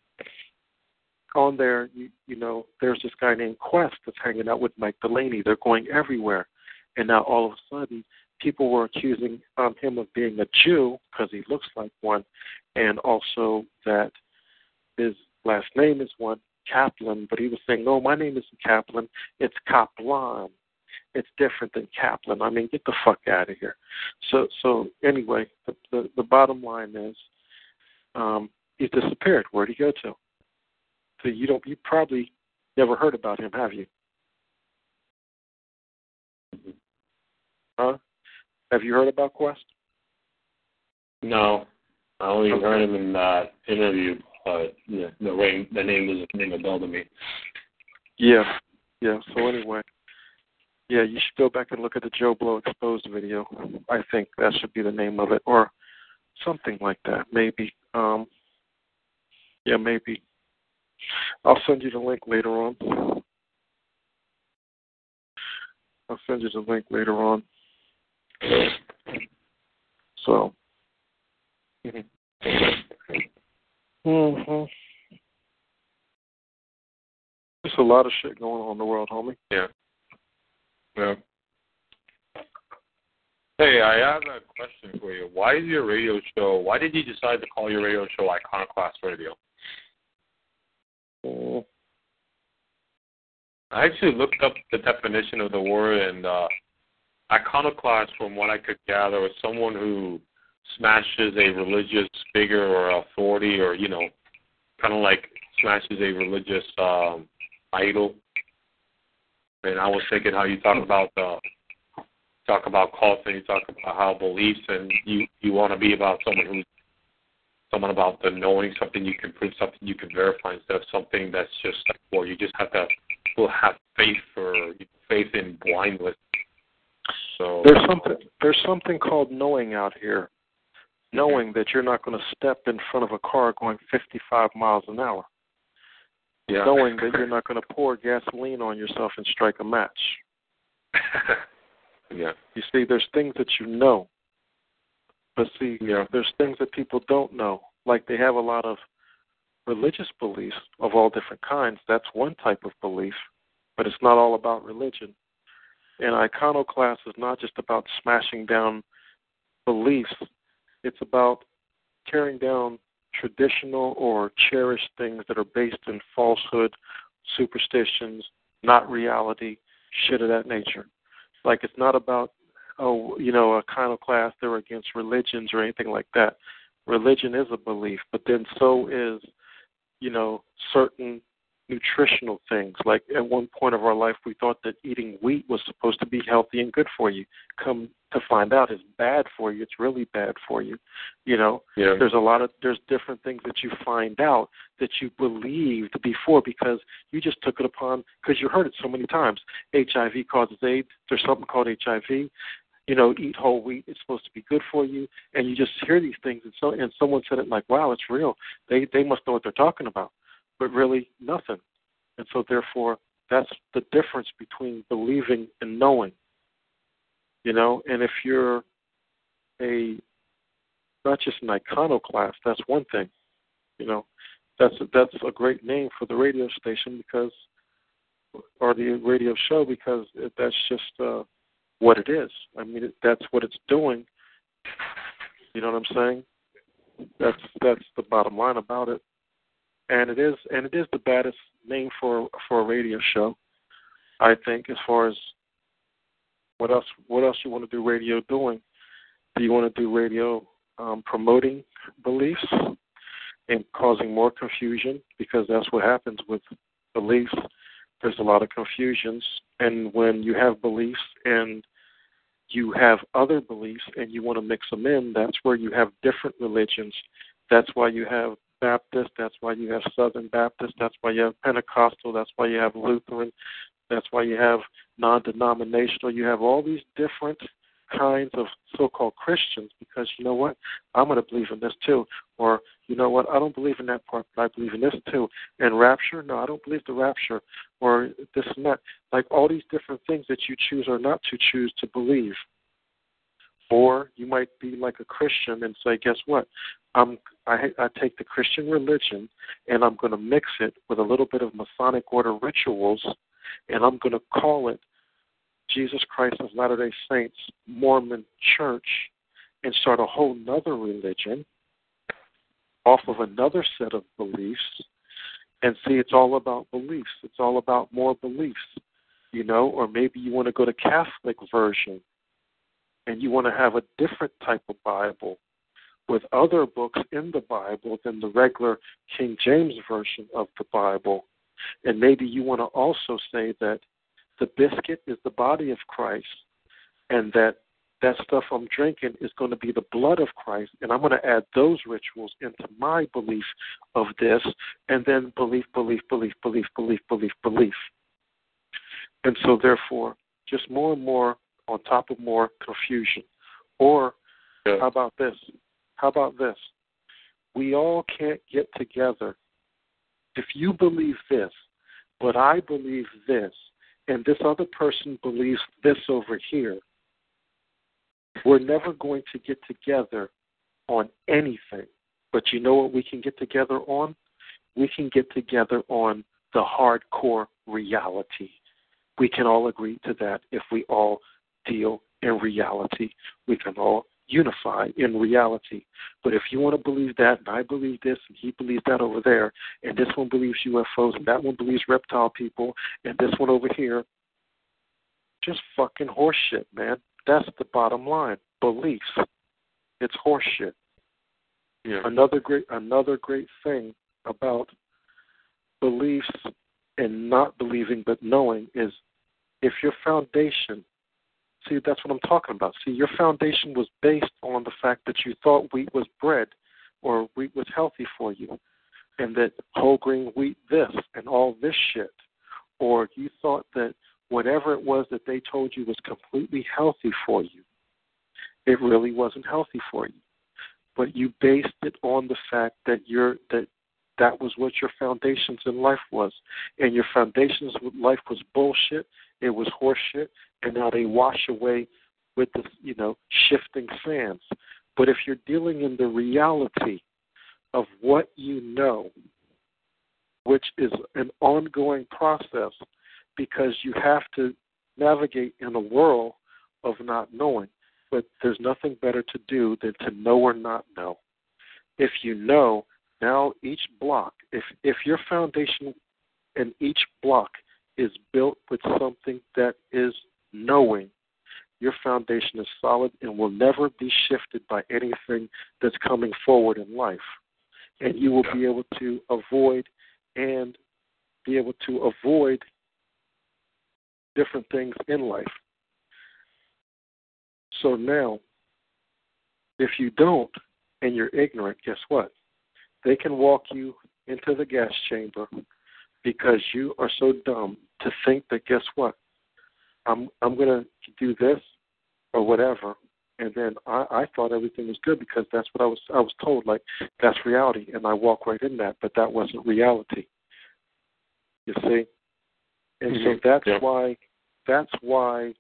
on there, you, you know, there's this guy named Quest that's hanging out with Mike Delaney. They're going everywhere. And now all of a sudden, people were accusing um, him of being a Jew because he looks like one, and also that his last name is one, Kaplan. But he was saying, no, my name isn't Kaplan. It's Kaplan. It's different than Kaplan. I mean, get the fuck out of here. So, so anyway, the, the, the bottom line is um, he disappeared. Where'd he go to? So you don't. You probably never heard about him, have you? Huh? Have you heard about Quest? No, I only okay. heard him in that interview. But yeah, the name the name doesn't ring a bell to me. Yeah, yeah. So anyway, yeah, you should go back and look at the Joe Blow Exposed video. I think that should be the name of it, or something like that. Maybe. Um, yeah, maybe. I'll send you the link later on. I'll send you the link later on. So. Mm-hmm. There's a lot of shit going on in the world, homie. Yeah. Yeah. Hey, I have a question for you. Why is your radio show, why did you decide to call your radio show Iconoclast Radio? I actually looked up the definition of the word, and uh, iconoclast, from what I could gather, is someone who smashes a religious figure or authority, or, you know, kind of like smashes a religious um, idol. And I was thinking how you talk about the uh, talk about cults, and you talk about how beliefs, and you, you want to be about someone who's someone about the knowing something you can prove, something you can verify, instead of something that's just like, well, you just have to will have faith for faith in blindness. So there's something there's something called knowing out here, knowing that you're not going to step in front of a car going fifty-five miles an hour, yeah. knowing that you're not going to pour gasoline on yourself and strike a match. yeah, you see, there's things that you know. But see, yeah. there's things that people don't know. Like they have a lot of religious beliefs of all different kinds. That's one type of belief, but it's not all about religion. And iconoclast is not just about smashing down beliefs. It's about tearing down traditional or cherished things that are based in falsehood, superstitions, not reality, shit of that nature. Like it's not about oh, you know, iconoclast, they're against religions or anything like that. Religion is a belief, but then so is, you know, certain nutritional things. Like at one point of our life, we thought that eating wheat was supposed to be healthy and good for you. Come to find out it's bad for you. It's really bad for you. You know, yeah. there's a lot of, there's different things that you find out that you believed before because you just took it upon, because you heard it so many times. H I V causes AIDS. There's something called H I V. You know, eat whole wheat. It's supposed to be good for you. And you just hear these things. And so, and someone said it like, wow, it's real. They they must know what they're talking about. But really, nothing. And so, therefore, that's the difference between believing and knowing. You know, and if you're a, not just an iconoclast, that's one thing. You know, that's a, that's a great name for the radio station because, or the radio show, because that's just, uh, what it is. I mean, it, that's what it's doing. You know what I'm saying? That's that's the bottom line about it. And it is and it is the baddest name for for a radio show, I think, as far as what else what else you want to do radio doing. Do you want to do radio um, promoting beliefs and causing more confusion? Because that's what happens with beliefs. There's a lot of confusions, and when you have beliefs and you have other beliefs and you want to mix them in, that's where you have different religions. That's why you have Baptist. That's why you have Southern Baptist. That's why you have Pentecostal. That's why you have Lutheran. That's why you have non-denominational. You have all these different kinds of so-called Christians because, you know what, I'm going to believe in this too. Or, you know what, I don't believe in that part, but I believe in this too. And rapture? No, I don't believe the rapture. Or this and that. Like all these different things that you choose or not to choose to believe. Or you might be like a Christian and say, guess what? I'm, I, I take the Christian religion and I'm going to mix it with a little bit of Masonic order rituals, and I'm going to call it Jesus Christ of Latter-day Saints Mormon Church, and start a whole nother religion off of another set of beliefs. And see, it's all about beliefs. It's all about more beliefs, you know. Or maybe you want to go to Catholic version, and you want to have a different type of Bible with other books in the Bible than the regular King James version of the Bible. And maybe you want to also say that the biscuit is the body of Christ, and that that stuff I'm drinking is going to be the blood of Christ, and I'm going to add those rituals into my belief of this, and then belief, belief, belief, belief, belief, belief, belief. And so therefore, just more and more on top of more confusion. Or yeah. how about this? How about this? We all can't get together. If you believe this, but I believe this, and this other person believes this over here, we're never going to get together on anything. But you know what we can get together on? We can get together on the hardcore reality. We can all agree to that if we all deal in reality. We can all unify in reality. But if you want to believe that, and I believe this, and he believes that over there, and this one believes U F Os, and that one believes reptile people, and this one over here, just fucking horseshit, man. That's the bottom line. Beliefs. It's horseshit. Yeah. Another great another great thing about beliefs and not believing but knowing is if your foundation, see, that's what I'm talking about. See, your foundation was based on the fact that you thought wheat was bread or wheat was healthy for you, and that whole grain wheat this and all this shit. Or you thought that whatever it was that they told you was completely healthy for you, it really wasn't healthy for you. But you based it on the fact that you're, that that was what your foundations in life was. And your foundations in life was bullshit, it was horseshit, and now they wash away with the, you know, shifting sands. But if you're dealing in the reality of what you know, which is an ongoing process, because you have to navigate in a world of not knowing. But there's nothing better to do than to know or not know. If you know, now each block, if, if your foundation in each block is built with something that is knowing, your foundation is solid and will never be shifted by anything that's coming forward in life. And you will be able to avoid and be able to avoid different things in life. So now, if you don't and you're ignorant, guess what? They can walk you into the gas chamber because you are so dumb to think that, guess what? I'm I'm going to do this or whatever, and then I, I thought everything was good because that's what I was I was told, like, that's reality, and I walk right in that, but that wasn't reality. You see? And mm-hmm. so that's yeah. why that's why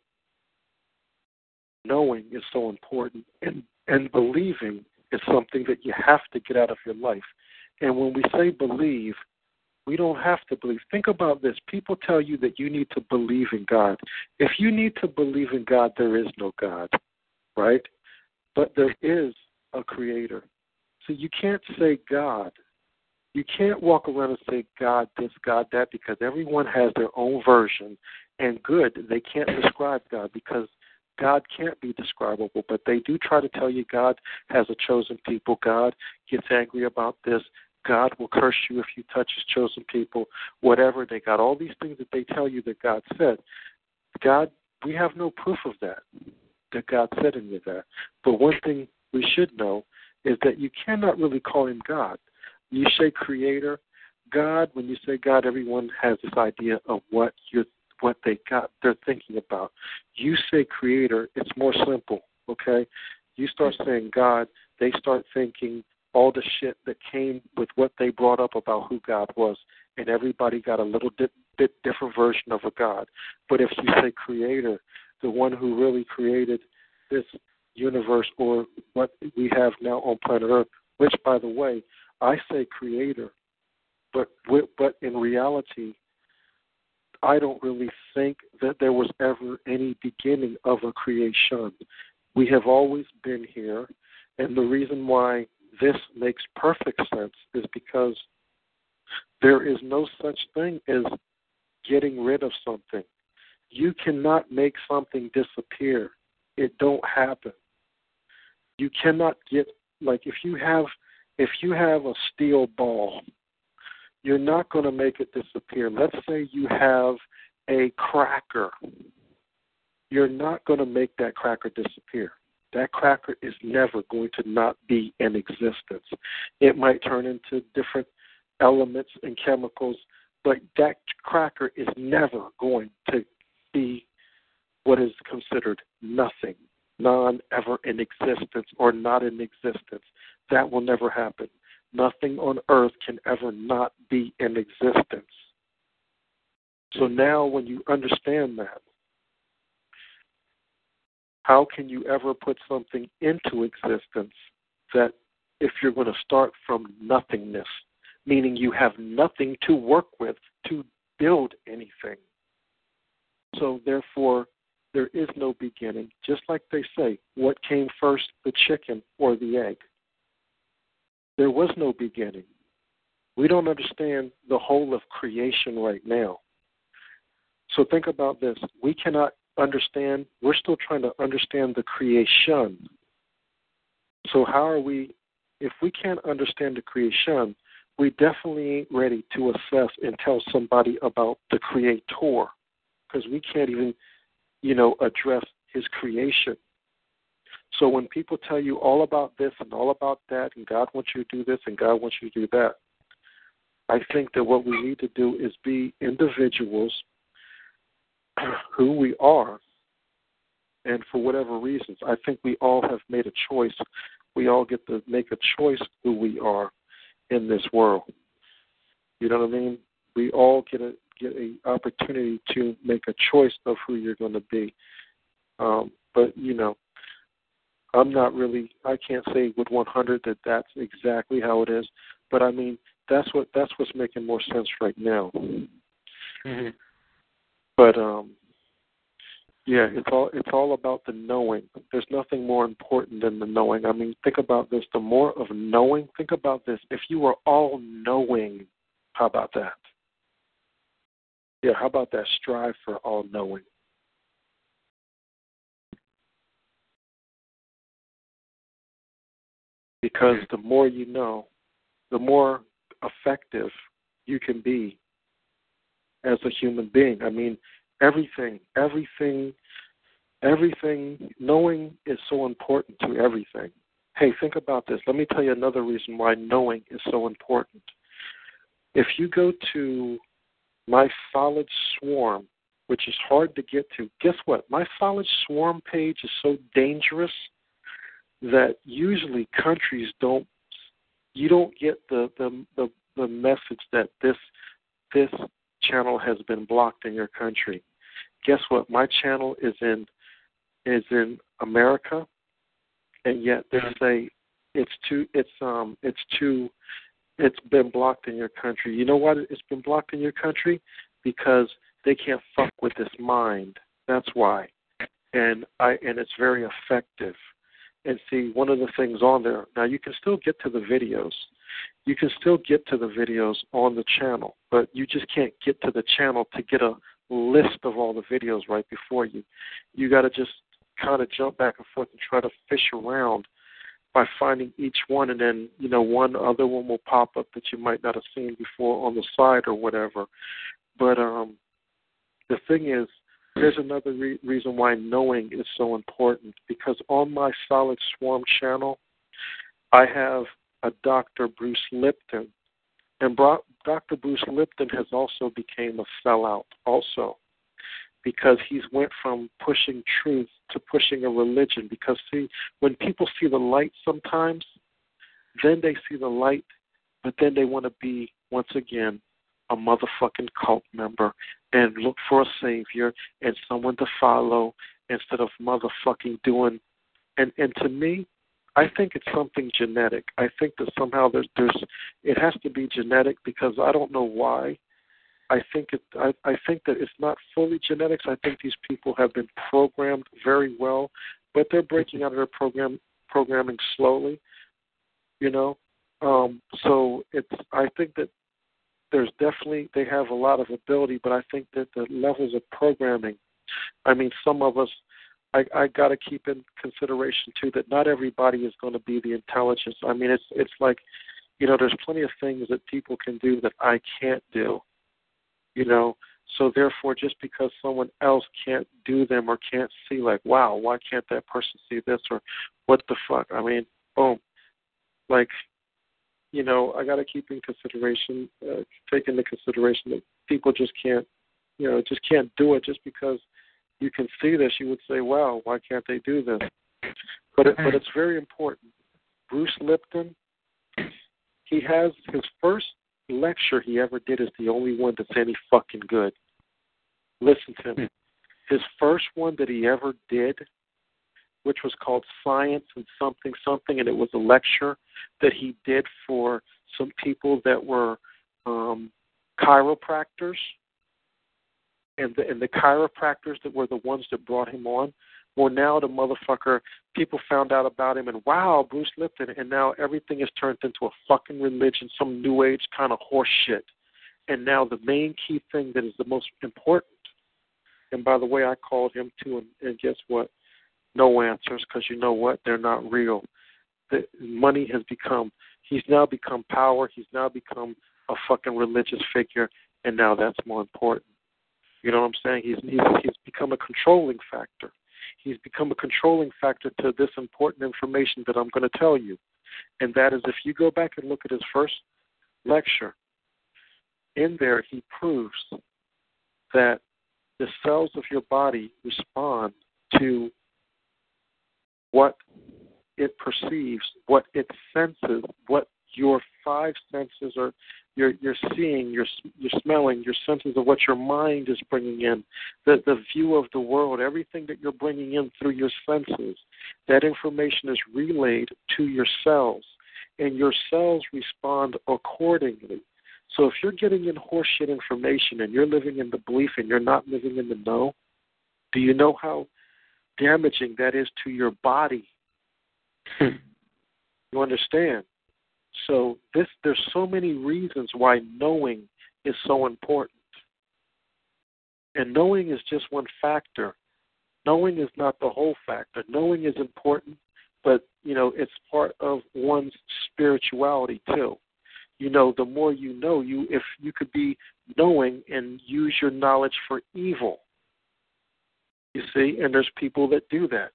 knowing is so important, and, and believing is something that you have to get out of your life. And when we say believe, we don't have to believe. Think about this. People tell you that you need to believe in God. If you need to believe in God, there is no God, right? But there is a creator. So you can't say God. You can't walk around and say God this, God that, because everyone has their own version. And good, they can't describe God because God can't be describable. But they do try to tell you God has a chosen people. God gets angry about this. God will curse you if you touch his chosen people, whatever. They got all these things that they tell you that God said. God, we have no proof of that, that God said any of that. But one thing we should know is that you cannot really call him God. You say creator, God. When you say God, everyone has this idea of what you're, what they got, they're thinking about. You say creator, it's more simple, okay? You start saying God, they start thinking all the shit that came with what they brought up about who God was, and everybody got a little di- bit different version of a God. But if you say creator, the one who really created this universe or what we have now on planet Earth, which, by the way, I say creator, but but in reality, I don't really think that there was ever any beginning of a creation. We have always been here, and the reason why this makes perfect sense is because there is no such thing as getting rid of something. You cannot make something disappear. It don't happen. You cannot get, like if you have if you have a steel ball, you're not going to make it disappear. Let's say you have a cracker. You're not going to make that cracker disappear. That cracker is never going to not be in existence. It might turn into different elements and chemicals, but that cracker is never going to be what is considered nothing, non ever in existence or not in existence. That will never happen. Nothing on earth can ever not be in existence. So now when you understand that, how can you ever put something into existence that if you're going to start from nothingness, meaning you have nothing to work with to build anything? So therefore, there is no beginning. Just like they say, what came first, the chicken or the egg? There was no beginning. We don't understand the whole of creation right now. So think about this. We cannot understand, we're still trying to understand the creation. So how are we, if we can't understand the creation, we definitely ain't ready to assess and tell somebody about the creator, because we can't even, you know, address his creation. So when people tell you all about this and all about that, and God wants you to do this and God wants you to do that, I think that what we need to do is be individuals who we are, and for whatever reasons, I think we all have made a choice. We all get to make a choice who we are in this world. You know what I mean? We all get a get an opportunity to make a choice of who you're going to be. Um, but, you know, I'm not really, I can't say with one hundred that that's exactly how it is, but I mean, that's what that's what's making more sense right now. Mm-hmm. But um, yeah, it's all it's all about the knowing. There's nothing more important than the knowing. I mean, think about this. The more of knowing, think about this. If you were all knowing, how about that? Yeah, how about that? Strive for all knowing. Because the more you know, the more effective you can be as a human being. I mean, everything, everything, everything, knowing is so important to everything. Hey, think about this. Let me tell you another reason why knowing is so important. If you go to my Solid Swarm, which is hard to get to, guess what? My Solid Swarm page is so dangerous that usually countries don't, you don't get the, the, the, the message that this this channel has been blocked in your country. Guess what? My channel is in is in America, and yet they say it's too it's um it's too it's been blocked in your country. You know why it's been blocked in your country? Because they can't fuck with this mind. That's why. And I and it's very effective. And see, one of the things on there, now you can still get to the videos. You can still get to the videos on the channel, but you just can't get to the channel to get a list of all the videos right before you. You got to just kind of jump back and forth and try to fish around by finding each one, and then, you know, one other one will pop up that you might not have seen before on the side or whatever. But um, the thing is, there's another re- reason why knowing is so important, because on my Solid Swarm channel, I have a Doctor Bruce Lipton, and brought, Doctor Bruce Lipton has also became a sellout also, because he's went from pushing truth to pushing a religion. Because see, when people see the light sometimes, then they see the light, but then they want to be once again a motherfucking cult member and look for a savior and someone to follow instead of motherfucking doing And and to me, I think it's something genetic. I think that somehow there's, there's it has to be genetic, because I don't know why. I think it, I, I think that it's not fully genetics. I think these people have been programmed very well, but they're breaking out of their program programming slowly, you know. Um, so it's I think that there's definitely they have a lot of ability, but I think that the levels of programming. I mean, some of us, I, I got to keep in consideration too that not everybody is going to be the intelligence. I mean, it's it's like, you know, there's plenty of things that people can do that I can't do. You know, so therefore, just because someone else can't do them or can't see, like, wow, why can't that person see this, or what the fuck? I mean, boom. Like, you know, I got to keep in consideration, uh, take into consideration that people just can't, you know, just can't do it. Just because you can see this, you would say, wow, why can't they do this? But it, but it's very important. Bruce Lipton, he has his first lecture he ever did is the only one that's any fucking good. Listen to him. His first one that he ever did, which was called Science and Something Something, and it was a lecture that he did for some people that were um, chiropractors, and the, and the chiropractors that were the ones that brought him on. Well, now the motherfucker, people found out about him, and wow, Bruce Lipton, and now everything is turned into a fucking religion, some new age kind of horse shit. And now the main key thing that is the most important, and by the way, I called him too, and, and guess what? No answers, because you know what? They're not real. The money has become, he's now become power, he's now become a fucking religious figure, and now that's more important. You know what I'm saying? He's he's, he's become a controlling factor. He's become a controlling factor to this important information that I'm going to tell you. And that is, if you go back and look at his first lecture, in there he proves that the cells of your body respond to what it perceives, what it senses, what your five senses are, you're, you're seeing, you're, you're smelling, your senses of what your mind is bringing in, the, the view of the world, everything that you're bringing in through your senses, that information is relayed to your cells, and your cells respond accordingly. So if you're getting in horseshit information and you're living in the belief and you're not living in the know, do you know how damaging that is to your body? Hmm. You understand? So this, there's so many reasons why knowing is so important. And knowing is just one factor. Knowing is not the whole factor. Knowing is important, but, you know, it's part of one's spirituality too. You know, the more you know, you if you could be knowing and use your knowledge for evil, you see, and there's people that do that.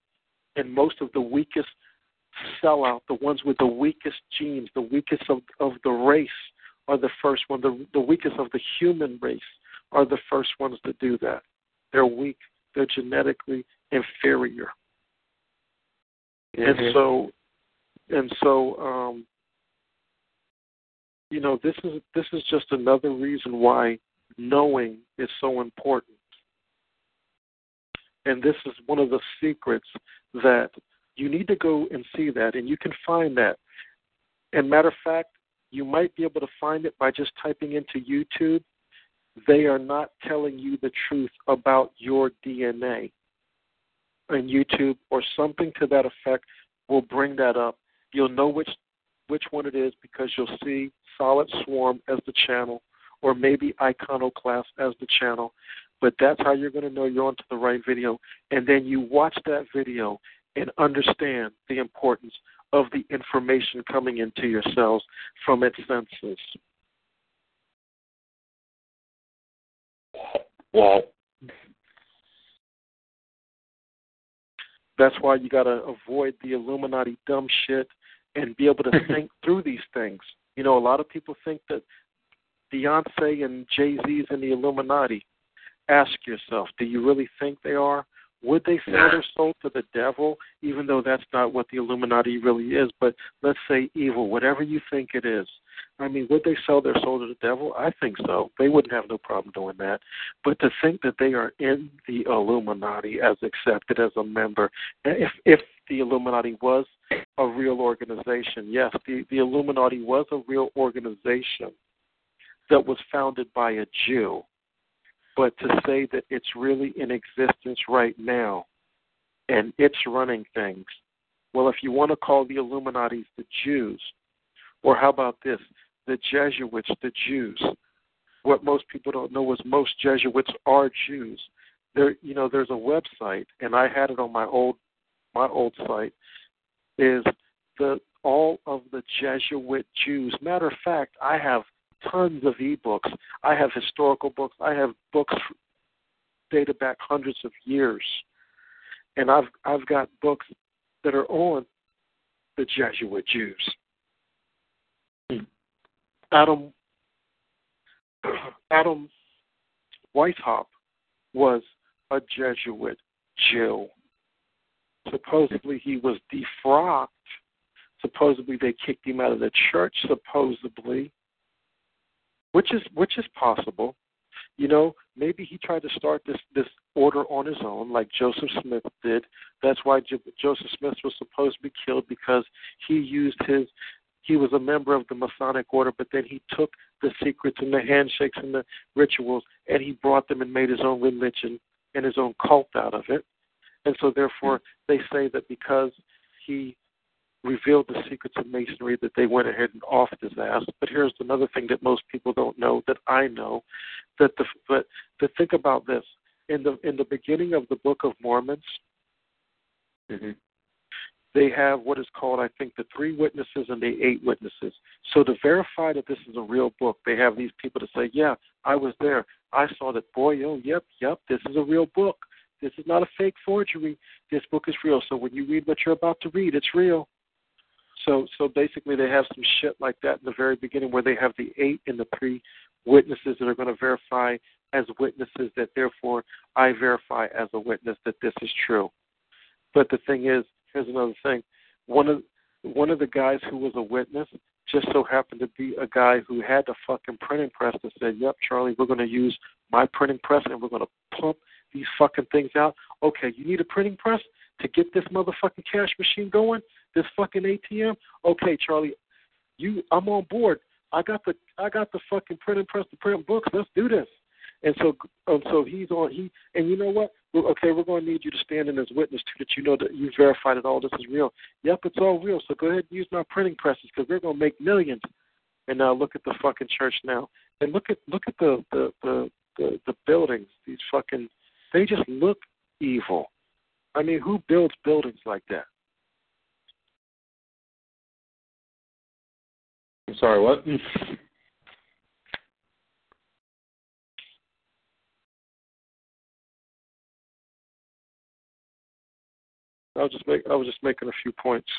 And most of the weakest sell out, the ones with the weakest genes, the weakest of, of the race are the first one. The, the weakest of the human race are the first ones to do that. They're weak. They're genetically inferior. Mm-hmm. And so, and so, um, you know, this is this is just another reason why knowing is so important. And this is one of the secrets that you need to go and see that, and you can find that. And matter of fact, you might be able to find it by just typing into YouTube. They are not telling you the truth about your D N A. And YouTube or something to that effect will bring that up. You'll know which which one it is because you'll see Solid Swarm as the channel, or maybe Iconoclast as the channel. But that's how you're going to know you're onto the right video. And then you watch that video and understand the importance of the information coming into your cells from its senses. Wow. That's why you got to avoid the Illuminati dumb shit and be able to think through these things. You know, a lot of people think that Beyonce and Jay-Z's in the Illuminati. Ask yourself, do you really think they are? Would they sell their soul to the devil, even though that's not what the Illuminati really is? But let's say evil, whatever you think it is. I mean, would they sell their soul to the devil? I think so. They wouldn't have no problem doing that. But to think that they are in the Illuminati as accepted as a member, if if the Illuminati was a real organization, yes, the, the Illuminati was a real organization that was founded by a Jew. But to say that it's really in existence right now and it's running things, well, if you want to call the Illuminati the Jews, or how about this, the Jesuits, the Jews. What most people don't know is most Jesuits are Jews. There, you know, there's a website, and I had it on my old my old site, is the all of the Jesuit Jews. Matter of fact, I have tons of e-books. I have historical books. I have books dated back hundreds of years, and I've I've got books that are on the Jesuit Jews. Adam Adam Weishaupt was a Jesuit Jew. Supposedly he was defrocked. Supposedly they kicked him out of the church. Supposedly, which is which is possible. You know, maybe he tried to start this, this order on his own, like Joseph Smith did. That's why J- Joseph Smith was supposed to be killed, because he used his. He was a member of the Masonic order, but then he took the secrets and the handshakes and the rituals, and he brought them and made his own religion and his own cult out of it. And so therefore they say that because he revealed the secrets of Masonry that they went ahead and offed his ass. But here's another thing that most people don't know that I know, that the, but to think about this. In the, in the beginning of the Book of Mormons, mm-hmm. they have what is called, I think, the three witnesses and the eight witnesses. So to verify that this is a real book, they have these people to say, yeah, I was there. I saw that, boy, oh, yep, yep, this is a real book. This is not a fake forgery. This book is real. So when you read what you're about to read, it's real. So so basically they have some shit like that in the very beginning where they have the eight and the three witnesses that are going to verify as witnesses that therefore I verify as a witness that this is true. But the thing is, here's another thing. One of one of the guys who was a witness just so happened to be a guy who had the fucking printing press that said, yep, Charlie, we're going to use my printing press and we're going to pump these fucking things out. Okay, you need a printing press to get this motherfucking cash machine going, this fucking A T M? Okay, Charlie, you, I'm on board. I got the I got the fucking printing press to print books. Let's do this. And so, um, so he's on. He and you know what? Well, okay, we're going to need you to stand in as witness too, that you know that you verified that all this is real. Yep, it's all real. So go ahead and use my printing presses because we're going to make millions. And now uh, look at the fucking church now, and look at look at the the, the the the buildings. These fucking they just look evil. I mean, who builds buildings like that? I'm sorry, what? I was just make, I was just making a few points.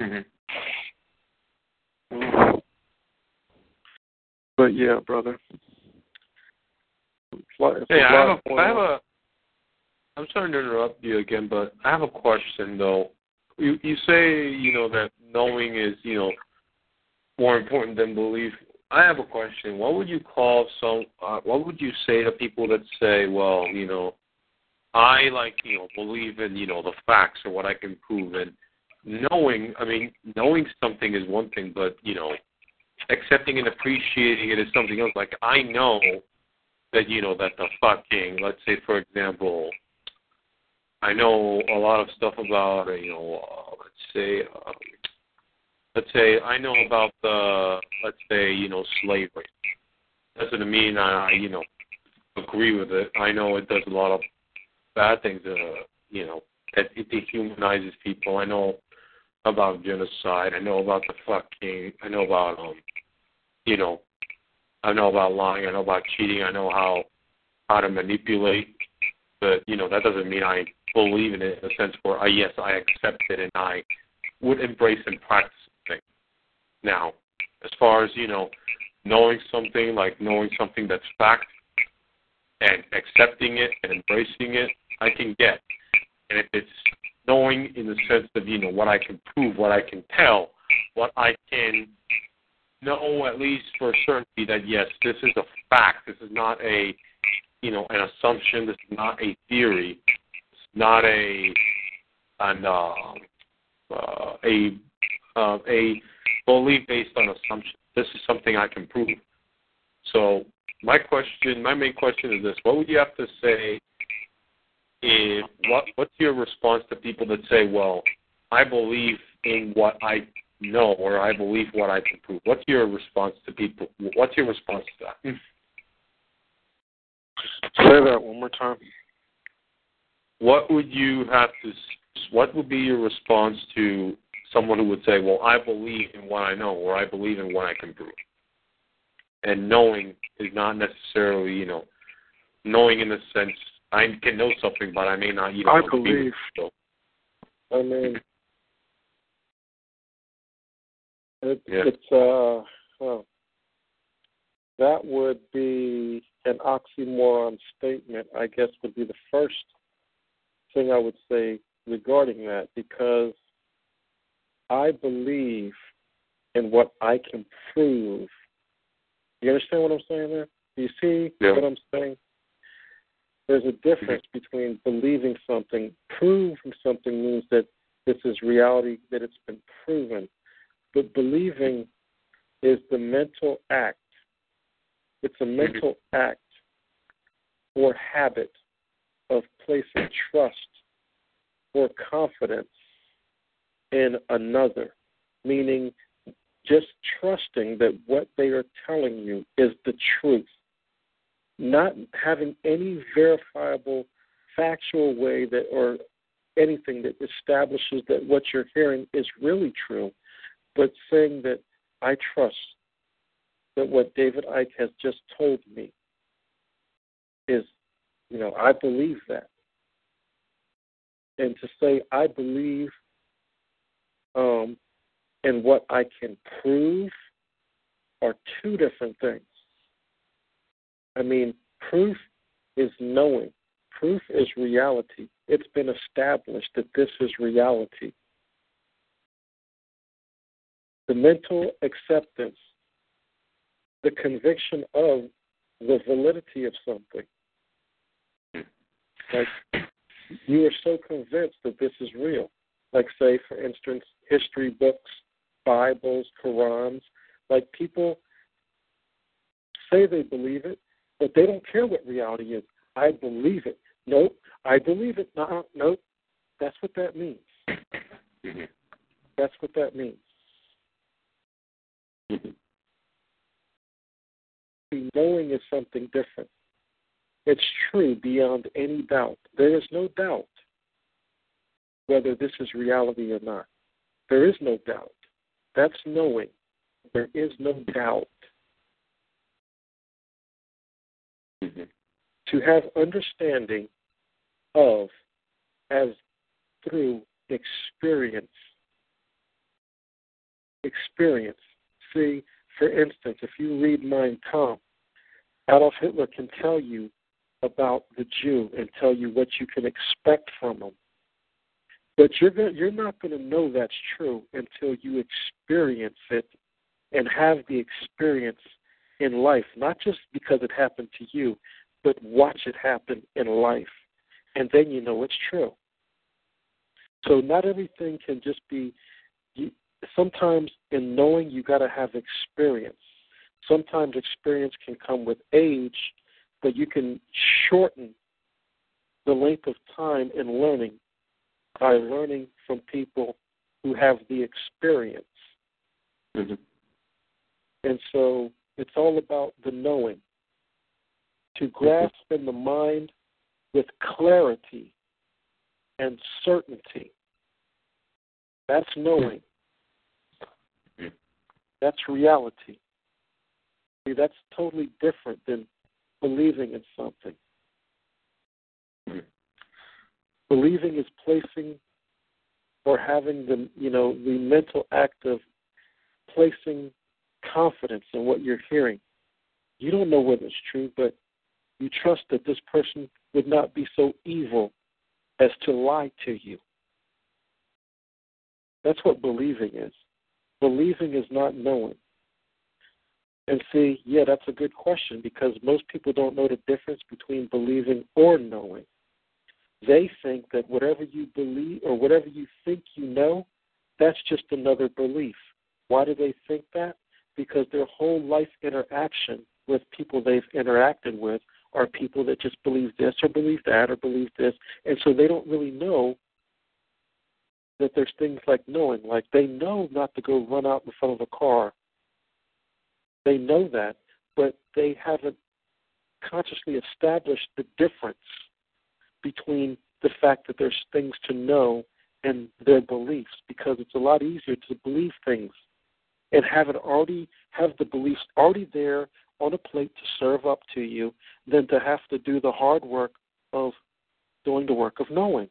Mm-hmm. Mm. But yeah, brother. Fly, hey, I have, a, I have a. I'm sorry to interrupt you again, but I have a question though. You you say you know that knowing is you know more important than belief. I have a question. What would you call some? Uh, what would you say to people that say, well, you know. I, like, you know, believe in, you know, the facts or what I can prove. And knowing, I mean, knowing something is one thing, but, you know, accepting and appreciating it is something else. Like, I know that, you know, that the fucking, let's say, for example, I know a lot of stuff about, you know, uh, let's say, uh, let's say I know about the, let's say, you know, slavery. Doesn't mean I, you know, agree with it. I know it does a lot of bad things, uh, you know, that it dehumanizes people. I know about genocide. I know about the fucking, I know about, um, you know, I know about lying. I know about cheating. I know how how to manipulate. But, you know, that doesn't mean I believe in it in a sense where, I, yes, I accept it and I would embrace and practice things. Now, as far as, you know, knowing something, like knowing something that's fact and accepting it and embracing it, I can get. And if it's knowing in the sense of, you know, what I can prove, what I can tell, what I can know at least for certainty that, yes, this is a fact. This is not a, you know, an assumption. This is not a theory. It's not a, an, uh, uh, a, uh, a belief based on assumption. This is something I can prove. So my question, my main question is this. What would you have to say is what, what's your response to people that say, well, I believe in what I know or I believe what I can prove? What's your response to people? What's your response to that? Say that one more time. What would you have to, what would be your response to someone who would say, well, I believe in what I know or I believe in what I can prove? And knowing is not necessarily, you know, knowing in the sense I can know something, but I may not even I know believe. People, so. I mean, it, yeah. it's, uh, well, that would be an oxymoron statement, I guess, would be the first thing I would say regarding that, because I believe in what I can prove. You understand what I'm saying there? Do you see yeah. what I'm saying? There's a difference mm-hmm. between believing something. Proving something means that this is reality, that it's been proven. But believing is the mental act. It's a mental mm-hmm. act or habit of placing trust or confidence in another, meaning just trusting that what they are telling you is the truth, not having any verifiable, factual way that or anything that establishes that what you're hearing is really true, but saying that I trust that what David Icke has just told me is, you know, I believe that. And to say I believe um and what I can prove are two different things. I mean, proof is knowing. Proof is reality. It's been established that this is reality. The mental acceptance, the conviction of the validity of something. Like, you are so convinced that this is real. Like, say, for instance, history books, Bibles, Qurans, like people say they believe it, but they don't care what reality is. I believe it. Nope. I believe it. No, nope. That's what that means. Mm-hmm. That's what that means. Mm-hmm. Knowing is something different. It's true beyond any doubt. There is no doubt whether this is reality or not. There is no doubt. That's knowing. There is no doubt. Mm-hmm. To have understanding of as through experience. Experience. See, for instance, if you read Mein Kampf, Adolf Hitler can tell you about the Jew and tell you what you can expect from him. But you're gonna, you're not going to know that's true until you experience it and have the experience in life, not just because it happened to you, but watch it happen in life, and then you know it's true. So not everything can just be you, sometimes in knowing you got to have experience. Sometimes experience can come with age, but you can shorten the length of time in learning by learning from people who have the experience. Mm-hmm. And so it's all about the knowing. To grasp mm-hmm. in the mind with clarity and certainty. That's knowing. Mm-hmm. That's reality. See, that's totally different than believing in something. Mm-hmm. Believing is placing or having the, you know, the mental act of placing confidence in what you're hearing. You don't know whether it's true, but you trust that this person would not be so evil as to lie to you. That's what believing is. Believing is not knowing. And see, yeah, that's a good question because most people don't know the difference between believing or knowing. They think that whatever you believe or whatever you think you know, that's just another belief. Why do they think that? Because their whole life interaction with people they've interacted with are people that just believe this or believe that or believe this. And so they don't really know that there's things like knowing. Like they know not to go run out in front of a car. They know that, but they haven't consciously established the difference between the fact that there's things to know and their beliefs, because it's a lot easier to believe things and have it already have the beliefs already there on a plate to serve up to you than to have to do the hard work of doing the work of knowing.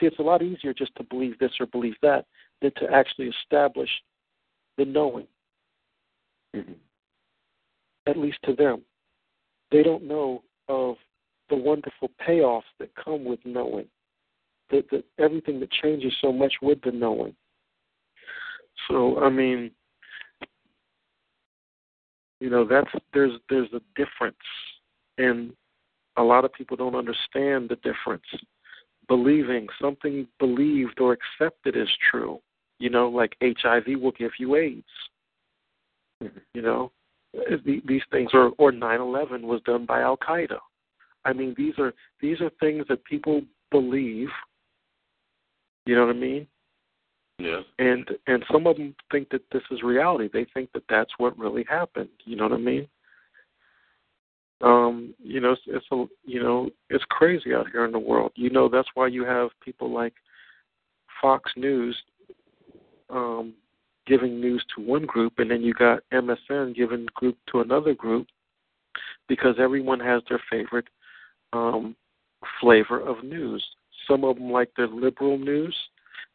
See, it's a lot easier just to believe this or believe that than to actually establish the knowing, mm-hmm. at least to them. They don't know of the wonderful payoffs that come with knowing, that, that everything that changes so much with the knowing. So, I mean, you know, that's there's there's a difference, and a lot of people don't understand the difference. Believing, something believed or accepted is true. You know, like H I V will give you AIDS. Mm-hmm. You know, these things, or, or nine eleven was done by Al-Qaeda. I mean, these are these are things that people believe. You know what I mean? Yeah. And and some of them think that this is reality. They think that that's what really happened. You know what I mean? Um, you know, it's, it's a, you know, it's crazy out here in the world. You know, that's why you have people like Fox News um, giving news to one group, and then you got M S N giving group to another group, because everyone has their favorite um, flavor of news. Some of them like their liberal news,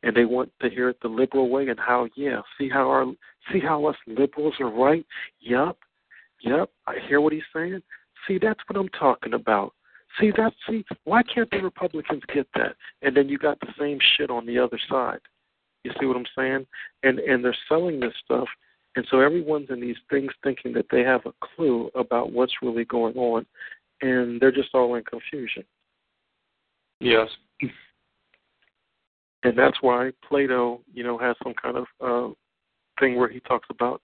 and they want to hear it the liberal way. And how, yeah, see how our, see how us liberals are right. Yup, yup. I hear what he's saying. See, that's what I'm talking about. See, that's see. Why can't the Republicans get that? And then you got the same shit on the other side. You see what I'm saying? And and they're selling this stuff. And so everyone's in these things thinking that they have a clue about what's really going on, and they're just all in confusion. Yes. And that's why Plato, you know, has some kind of uh, thing where he talks about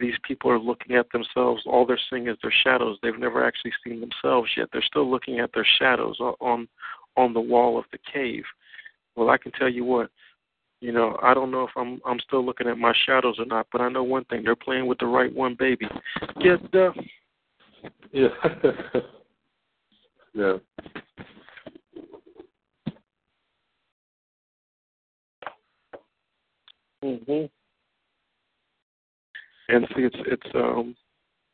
these people are looking at themselves. All they're seeing is their shadows. They've never actually seen themselves yet. They're still looking at their shadows on on the wall of the cave. Well, I can tell you what. You know, I don't know if I'm I'm still looking at my shadows or not, but I know one thing: they're playing with the right one, baby. Yes, sir. Yeah. Yeah. Mhm. And see, it's it's um,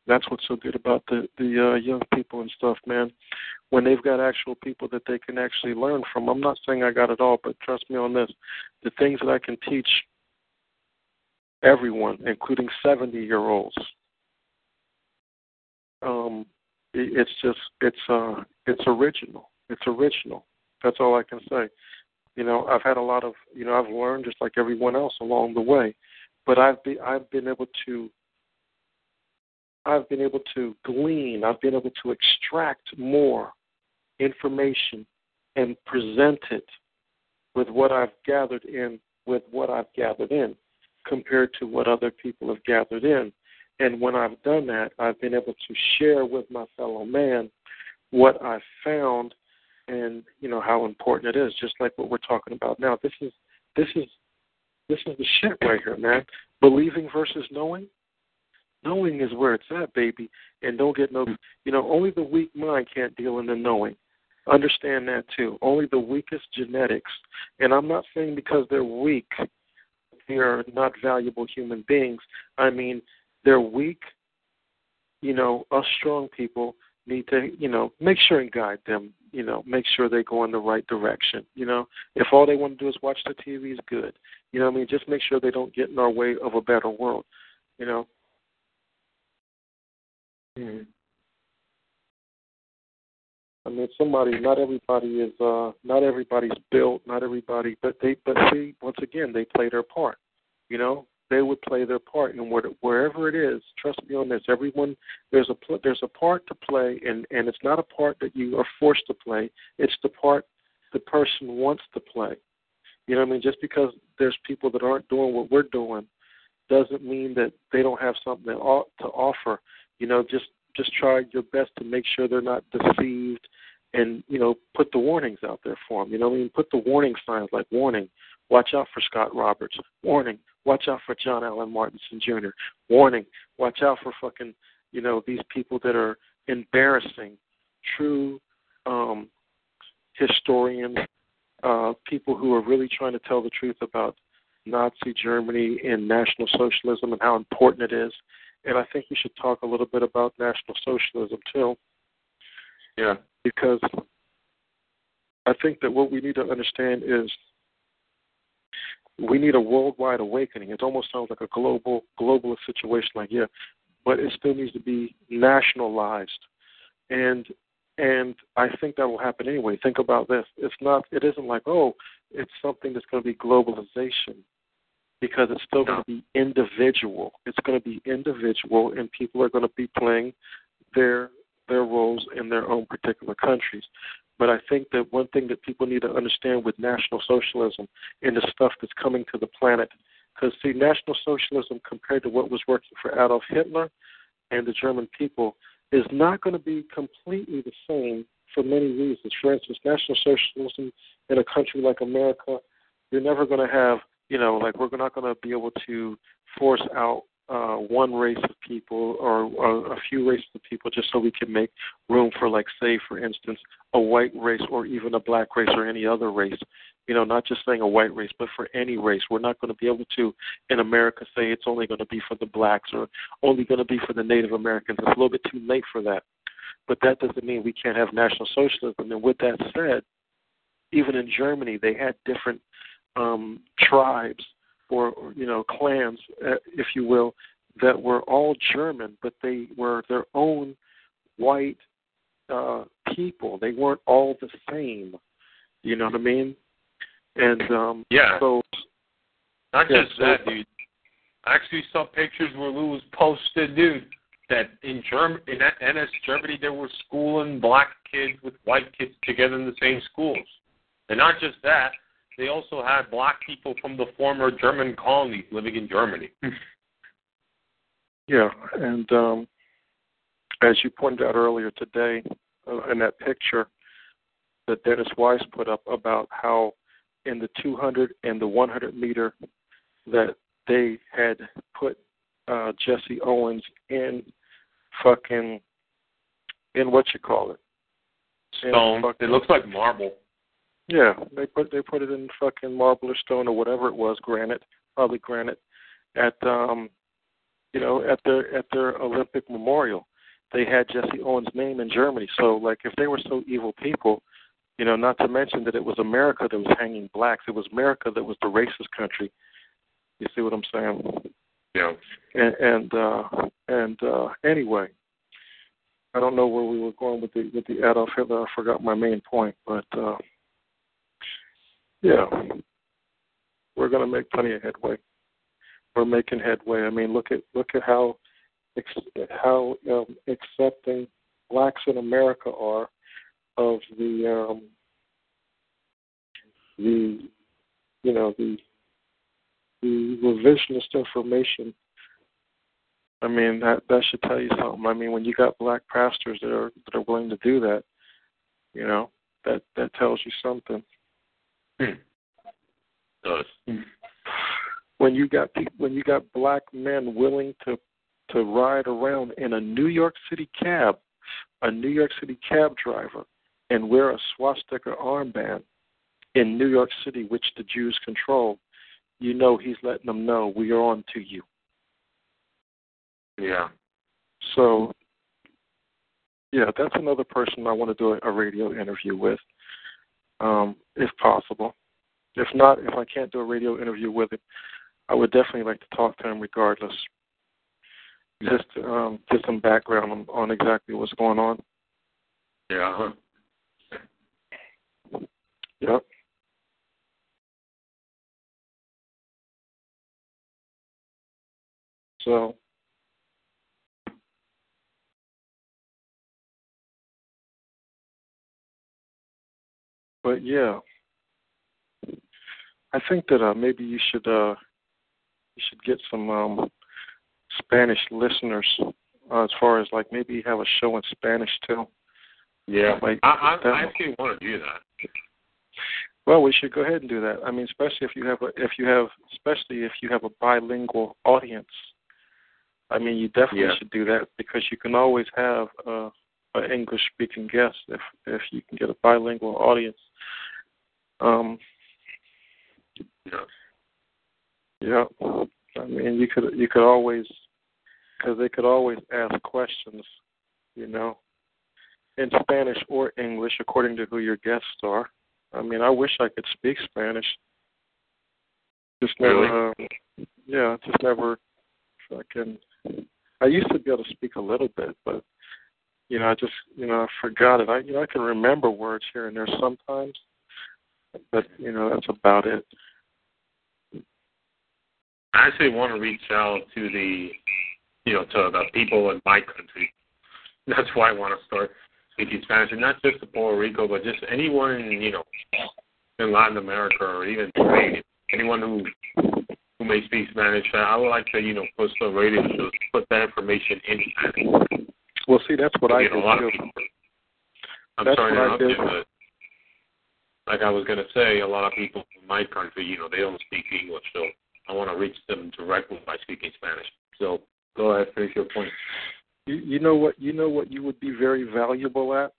that's what's so good about the the uh, young people and stuff, man. When they've got actual people that they can actually learn from. I'm not saying I got it all, but trust me on this. The things that I can teach everyone, including seventy-year-olds, um, it's just, it's uh, it's original. It's original. That's all I can say. You know, I've had a lot of, you know, I've learned just like everyone else along the way, but I've be, I've been able to I've been able to glean, I've been able to extract more information and present it with what I've gathered in, with what I've gathered in, compared to what other people have gathered in. And when I've done that, I've been able to share with my fellow man what I've found and, you know, how important it is, just like what we're talking about now. This is this is this is the shit right here, man. Believing versus knowing. Knowing is where it's at, baby, and don't get no, you know, only the weak mind can't deal in the knowing. Understand that, too. Only the weakest genetics, and I'm not saying because they're weak they are not valuable human beings. I mean, they're weak, you know, us strong people need to, you know, make sure and guide them, you know, make sure they go in the right direction, you know. If all they want to do is watch the T V is good, you know what I mean, just make sure they don't get in our way of a better world, you know. Mm-hmm. I mean, somebody, not everybody is, uh, not everybody's built, not everybody, but they, but see, once again, they play their part, you know, they would play their part, and wherever it is, trust me on this, everyone, there's a, there's a part to play, and, and it's not a part that you are forced to play, it's the part the person wants to play, you know what I mean, just because there's people that aren't doing what we're doing, doesn't mean that they don't have something to offer, you know, just, just try your best to make sure they're not deceived and, you know, put the warnings out there for them. You know what I mean? Put the warning signs like warning, watch out for Scott Roberts. Warning, watch out for John Allen Martinson Junior Warning, watch out for fucking, you know, these people that are embarrassing, true um, historians, uh, people who are really trying to tell the truth about Nazi Germany and National Socialism and how important it is. And I think we should talk a little bit about National Socialism, too. Yeah. Because I think that what we need to understand is we need a worldwide awakening. It almost sounds like a global, globalist situation like, yeah, but it still needs to be nationalized. And and I think that will happen anyway. Think about this. It's not. It isn't like, oh, it's something that's going to be globalization. Because it's still going to be individual. It's going to be individual, and people are going to be playing their their roles in their own particular countries. But I think that one thing that people need to understand with National Socialism and the stuff that's coming to the planet, because, see, National Socialism compared to what was working for Adolf Hitler and the German people is not going to be completely the same for many reasons. For instance, National Socialism in a country like America, you're never going to have, you know, like we're not going to be able to force out uh, one race of people or, or a few races of people just so we can make room for, like, say, for instance, a white race or even a black race or any other race. You know, not just saying a white race, but for any race. We're not going to be able to, in America, say it's only going to be for the blacks or only going to be for the Native Americans. It's a little bit too late for that. But that doesn't mean we can't have National Socialism. And with that said, even in Germany, they had different Um, tribes or, or, you know, clans, uh, if you will, that were all German, but they were their own white uh, people. They weren't all the same. You know what I mean? And um, yeah. So, Not yeah, just so, that, dude. I actually saw pictures where Lou was posted, dude, that in Germ- in N S Germany they were schooling black kids with white kids together in the same schools. And not just that, they also had black people from the former German colonies living in Germany. Yeah, and um, as you pointed out earlier today uh, in that picture that Dennis Weiss put up about how in the two hundred and the one hundred meter that they had put uh, Jesse Owens in fucking, in what you call it? Stone. Fucking, it looks like marble. Yeah, they put they put it in fucking marble or stone or whatever it was, granite, probably granite, at um, you know, at their at their Olympic memorial. They had Jesse Owens' name in Germany. So, like, if they were so evil people, you know, not to mention that it was America that was hanging blacks. It was America that was the racist country. You see what I'm saying? Yeah. And and uh, and uh, anyway, I don't know where we were going with the with the Adolf Hitler. I forgot my main point, but. Uh, Yeah, we're going to make plenty of headway. We're making headway. I mean, look at look at how how um, accepting blacks in America are of the um, the you know the the revisionist information. I mean, that that should tell you something. I mean, when you got black pastors that are that are willing to do that, you know, that that tells you something. When you got people, when you got black men willing to, to ride around in a New York City cab, a New York City cab driver, and wear a swastika armband in New York City, which the Jews control, you know he's letting them know we are on to you. Yeah. So, yeah, that's another person I want to do a radio interview with. Um, if possible. If not, if I can't do a radio interview with him, I would definitely like to talk to him regardless. Just um, get some background on, on exactly what's going on. Yeah. Yep. So, but yeah, I think that uh, maybe you should uh, you should get some um, Spanish listeners uh, as far as like maybe have a show in Spanish too. Yeah, like, I, I, I actually want to do that. Well, we should go ahead and do that. I mean, especially if you have a, if you have especially if you have a bilingual audience. I mean, you definitely yeah. should do that because you can always have uh, an English-speaking guest if, if you can get a bilingual audience. Um, yeah. Yeah. I mean, you could you could always because they could always ask questions, you know, in Spanish or English according to who your guests are. I mean, I wish I could speak Spanish. Just never. Really? Uh, yeah, just never. Fucking. I used to be able to speak a little bit, but you know, I just you know, I forgot it. I you know, I can remember words here and there sometimes, but you know, that's about it. I actually want to reach out to the, you know, to the people in my country. That's why I want to start speaking Spanish, and not just to Puerto Rico, but just anyone in, you know, in Latin America or even Spain, anyone who. who may speak Spanish, I would like to, you know, post a radio show, put that information in Spanish. Well, see, that's what I did. I'm sorry to interrupt you, but like I was going to say, a lot of people in my country, you know, they don't speak English, so I want to reach them directly by speaking Spanish. So go ahead, finish your point. You, you know what? You know what you would be very valuable at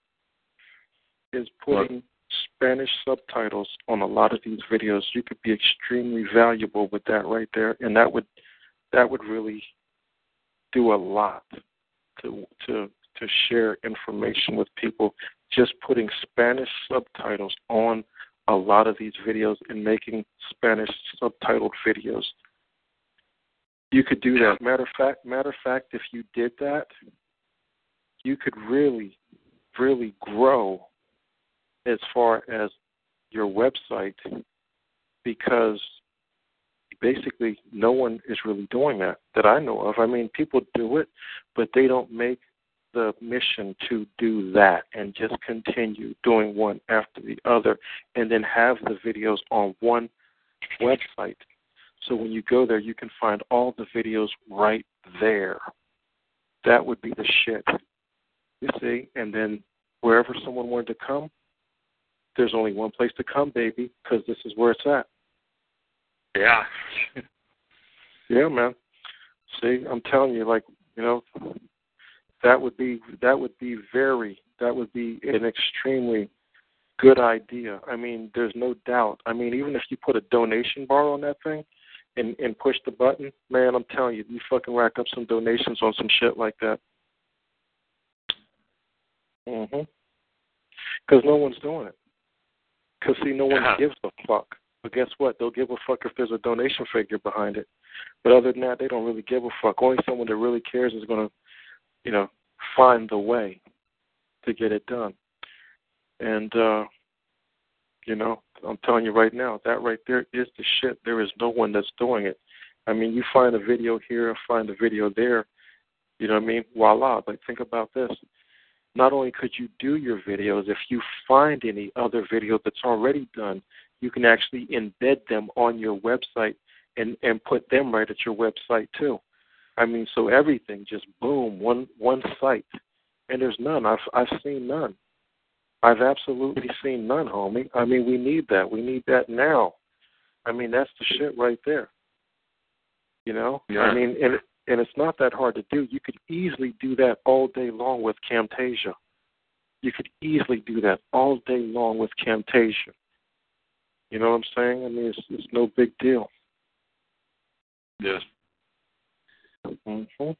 is putting... What? Spanish subtitles on a lot of these videos. You could be extremely valuable with that right there, and that would that would really do a lot to to to share information with people. Just putting Spanish subtitles on a lot of these videos and making Spanish subtitled videos. You could do that. Matter of fact, matter of fact, if you did that, you could really, really grow as far as your website, because basically no one is really doing that that I know of. I mean, people do it, but they don't make the mission to do that and just continue doing one after the other and then have the videos on one website. So when you go there, you can find all the videos right there. That would be the shit, you see? And then wherever someone wanted to come, there's only one place to come, baby, because this is where it's at. Yeah. Yeah, man. See, I'm telling you, like, you know, that would be that would be very that would be an extremely good idea. I mean, there's no doubt. I mean, even if you put a donation bar on that thing and, and push the button, man, I'm telling you, you fucking rack up some donations on some shit like that. Mm-hmm. Because no one's doing it. Because, see, no one yeah. gives a fuck. But guess what? They'll give a fuck if there's a donation figure behind it. But other than that, they don't really give a fuck. Only someone that really cares is going to, you know, find the way to get it done. And, uh, you know, I'm telling you right now, that right there is the shit. There is no one that's doing it. I mean, you find a video here, find a video there. You know what I mean? Voila. Like, think about this. Not only could you do your videos, if you find any other video that's already done, you can actually embed them on your website and, and put them right at your website too. I mean, so everything just boom, one one site. And there's none. I've I've seen none. I've absolutely seen none, homie. I mean, we need that. We need that now. I mean, that's the shit right there. You know? Yeah. I mean, and And it's not that hard to do. You could easily do that all day long with Camtasia. You could easily do that all day long with Camtasia. You know what I'm saying? I mean, it's, it's no big deal. Yes. Mm-hmm.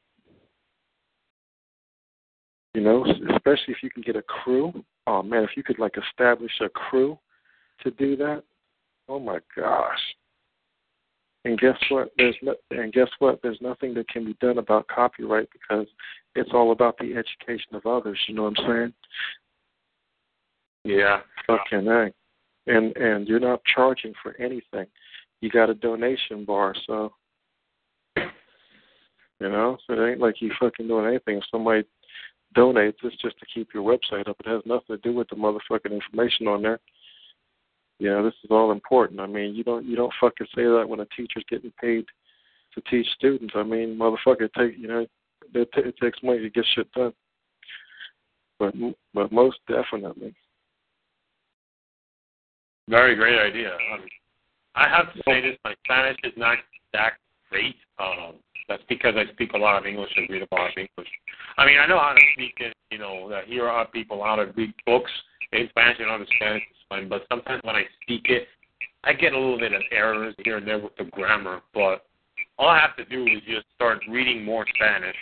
You know, especially if you can get a crew. Oh, man, if you could, like, establish a crew to do that. Oh, my gosh. And guess what? There's no, and guess what? There's nothing that can be done about copyright because it's all about the education of others. You know what I'm saying? Yeah. Fucking A. and and you're not charging for anything. You got a donation bar, so you know, so it ain't like you fucking doing anything. If somebody donates, it's just to keep your website up. It has nothing to do with the motherfucking information on there. You know, this is all important. I mean, you don't you don't fucking say that when a teacher's getting paid to teach students. I mean, motherfucker, take you know, it, t- it takes money to get shit done. But but most definitely. Very great idea. Um, I have to say this: my Spanish is not that great. Um, that's because I speak a lot of English and read a lot of English. I mean, I know how to speak and you know hear other people out of Greek books in Spanish and understand it. Fine, but sometimes when I speak it, I get a little bit of errors here and there with the grammar. But all I have to do is just start reading more Spanish,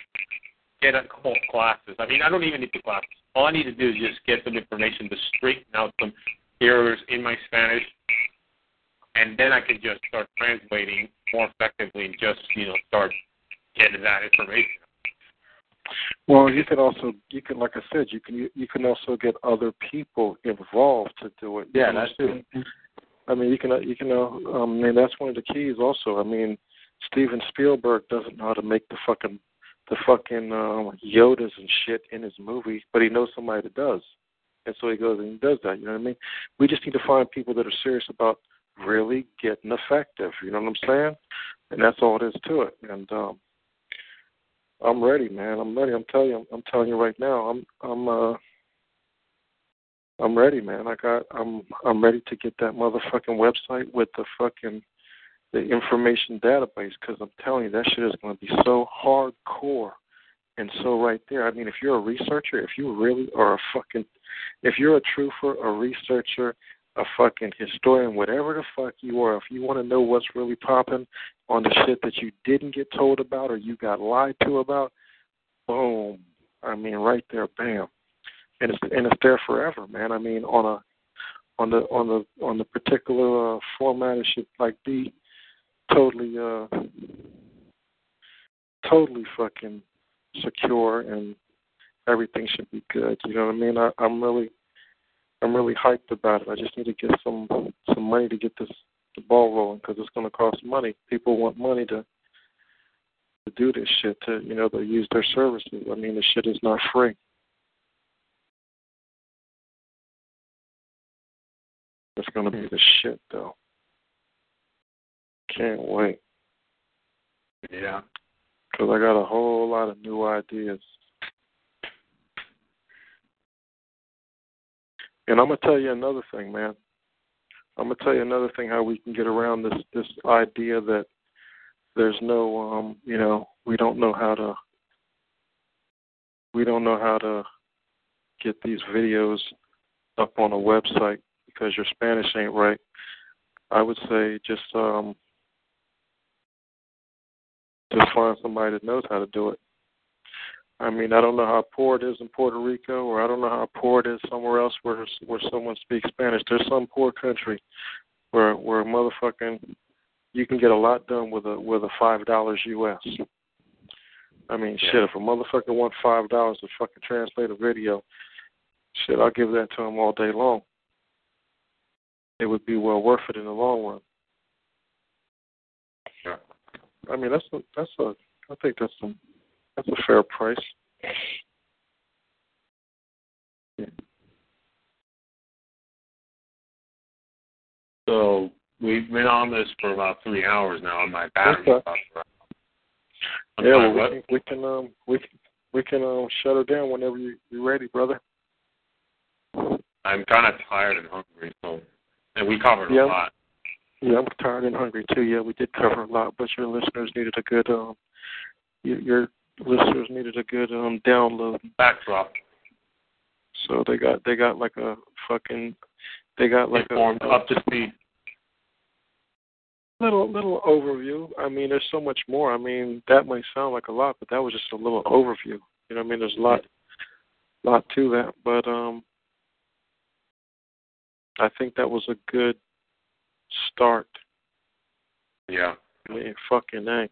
get a couple of classes. I mean, I don't even need the classes. All I need to do is just get some information to straighten out some errors in my Spanish, and then I can just start translating more effectively and just, you know, start getting that information. Well, you can also, you can, like I said, you can you can also get other people involved to do it. Yeah, that's it. I mean, you can you can um, and that's one of the keys. Also, I mean, Steven Spielberg doesn't know how to make the fucking the fucking uh, Yodas and shit in his movie, but he knows somebody that does, and so he goes and he does that. You know what I mean? We just need to find people that are serious about really getting effective. You know what I'm saying? And that's all it is to it. And um, I'm ready, man. I'm ready. I'm telling you. I'm, I'm telling you right now. I'm I'm uh, I'm ready, man. I got. I'm I'm ready to get that motherfucking website with the fucking the information database, because I'm telling you that shit is going to be so hardcore and so right there. I mean, if you're a researcher, if you really are a fucking, if you're a truther, a researcher, a fucking historian, whatever the fuck you are, if you want to know what's really popping on the shit that you didn't get told about or you got lied to about, boom. I mean, right there, bam. And it's and it's there forever, man. I mean, on a on the on the on the particular uh, format of shit like the totally uh, totally fucking secure, and everything should be good. You know what I mean? I, I'm really. I'm really hyped about it. I just need to get some some money to get this the ball rolling, because it's going to cost money. People want money to to do this shit, to, you know, to use their services. I mean, this shit is not free. It's going to be the shit, though. Can't wait. Yeah. Because I got a whole lot of new ideas. And I'm going to tell you another thing, man. I'm going to tell you another thing how we can get around this, this idea that there's no, um, you know, we don't know how to, we don't know how to get these videos up on a website because your Spanish ain't right. I would say just, um, just find somebody that knows how to do it. I mean, I don't know how poor it is in Puerto Rico, or I don't know how poor it is somewhere else where where someone speaks Spanish. There's some poor country where where motherfucking you can get a lot done with a with a five dollars U S. I mean, shit, if a motherfucker wants five dollars to fucking translate a video, shit, I'll give that to him all day long. It would be well worth it in the long run. Sure. I mean, that's a, that's a I think that's some. That's a fair price. Yeah. So we've been on this for about three hours now, and my battery's okay. about to run out. Yeah, well, we, we can um we can, we can um shut her down whenever you, you're ready, brother. I'm kind of tired and hungry, so and we covered yeah. a lot. Yeah, I'm tired and hungry too. Yeah, we did cover a lot, but your listeners needed a good um your. your Listeners needed a good um, download backdrop, so they got they got like a fucking they got like Informed a, a up to speed little little overview. I mean, there's so much more. I mean, that might sound like a lot, but that was just a little overview. You know what I mean? There's a lot lot to that, but um, I think that was a good start. Yeah, I mean, fucking A.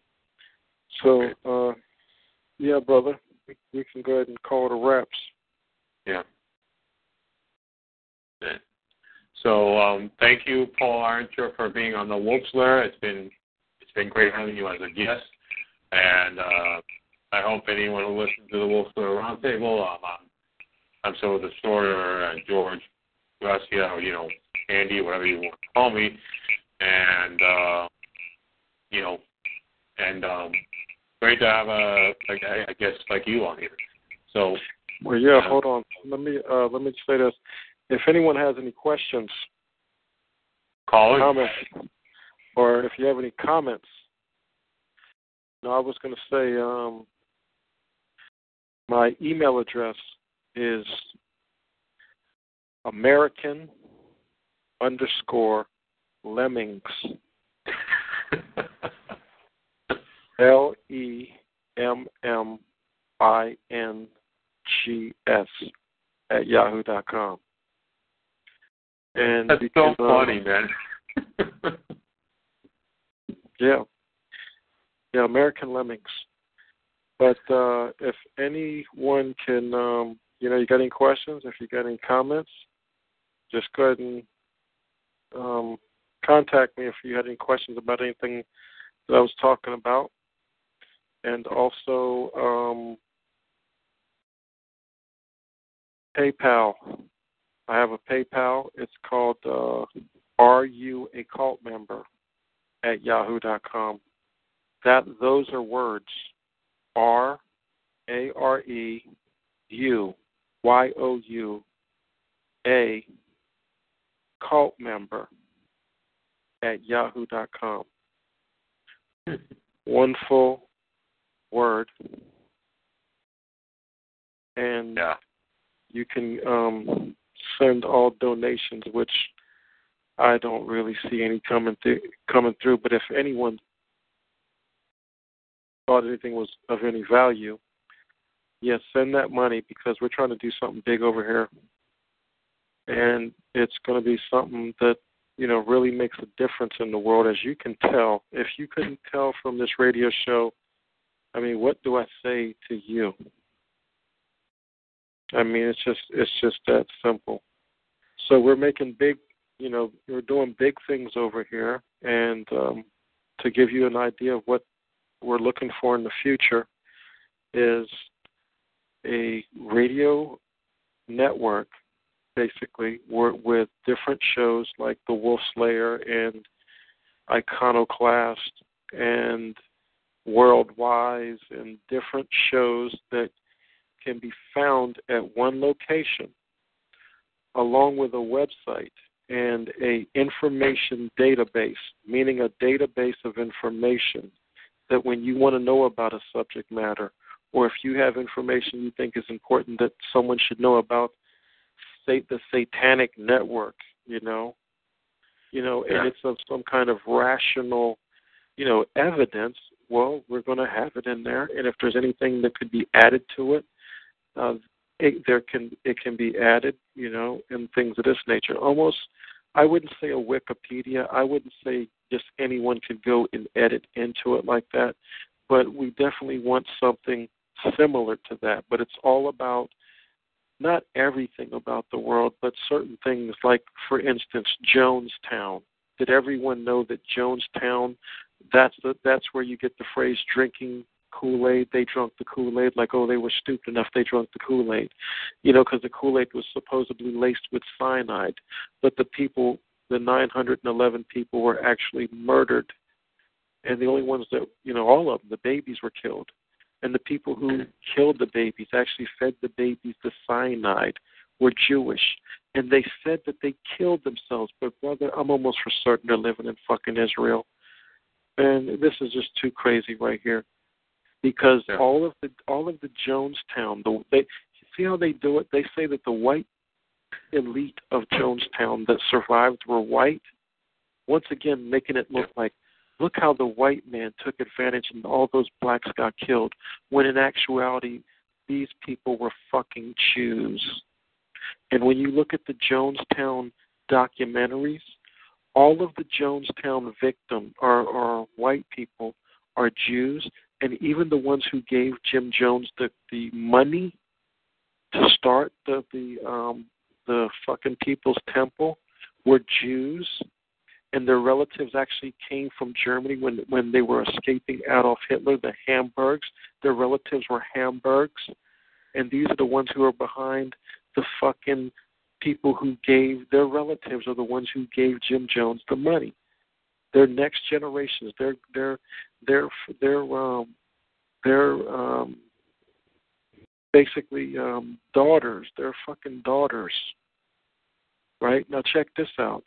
So. Okay. Uh, Yeah, brother. We can go ahead and call it a wraps. Yeah. So um, thank you, Paul Ironshore, for being on the Wolf's Lair. It's been it's been great having you as a guest, and uh, I hope anyone who listens to the Wolf's Lair Roundtable, um, I'm, I'm so the Sorter, uh, George, Gracia, or, you know, Andy, whatever you want to call me, and uh, you know, and um, great to have a, like, I guess, like you on here. So. Well, yeah. Uh, hold on. Let me uh, let me say this. If anyone has any questions, call comments, or if you have any comments. No, I was going to say um, my email address is American underscore Lemmings L E M M I N G S at yahoo dot com. And that's because, so funny, um, man. yeah. Yeah, American Lemmings. But uh, if anyone can, um, you know, you got any questions, if you got any comments, just go ahead and um, contact me if you had any questions about anything that I was talking about. And also, um, PayPal. I have a PayPal. It's called uh, Are You a Cult Member at yahoo dot com. That those are words. R A R E U Y O U A Cult Member at yahoo dot com. One full word. And yeah. You can um, send all donations, which I don't really see any coming through, coming through. But if anyone thought anything was of any value, yes, send that money because we're trying to do something big over here. And it's going to be something that, you know, really makes a difference in the world, as you can tell. If you couldn't tell from this radio show, I mean, what do I say to you? I mean, it's just it's just that simple. So we're making big, you know, we're doing big things over here. And um, to give you an idea of what we're looking for in the future is a radio network, basically, with different shows like The Wolf's Lair and Iconoclast and Worldwise and different shows that can be found at one location, along with a website and a information database, meaning a database of information that when you want to know about a subject matter, or if you have information you think is important that someone should know about, say, the Satanic Network, you know, you know, yeah. and it's of some kind of rational, you know, evidence. Well, we're going to have it in there, and if there's anything that could be added to it. Uh, it, there can it can be added, you know, and things of this nature. Almost, I wouldn't say a Wikipedia. I wouldn't say just anyone could go and edit into it like that. But we definitely want something similar to that. But it's all about not everything about the world, but certain things like, for instance, Jonestown. Did everyone know that Jonestown, that's the, that's where you get the phrase drinking Kool-Aid, they drunk the Kool-Aid, like, oh, they were stupid enough, they drunk the Kool-Aid, you know, because the Kool-Aid was supposedly laced with cyanide, but the people, the nine hundred eleven people were actually murdered, and the only ones that, you know, all of them, the babies were killed, and the people who killed the babies, actually fed the babies the cyanide, were Jewish, and they said that they killed themselves, but brother, I'm almost for certain they're living in fucking Israel, and this is just too crazy right here. Because yeah. all of the all of the Jonestown, the, they see how they do it. They say that the white elite of Jonestown that survived were white. Once again, making it look like, look how the white man took advantage and all those blacks got killed. When in actuality, these people were fucking Jews. And when you look at the Jonestown documentaries, all of the Jonestown victims are, are white people, are Jews. And even the ones who gave Jim Jones the, the money to start the the, um, the fucking People's Temple were Jews, and their relatives actually came from Germany when when they were escaping Adolf Hitler, the Hamburgs. Their relatives were Hamburgs, and these are the ones who are behind the fucking people who gave, their relatives are the ones who gave Jim Jones the money. Their next generations, their their their their um their um basically um daughters, their fucking daughters. Right? Now check this out.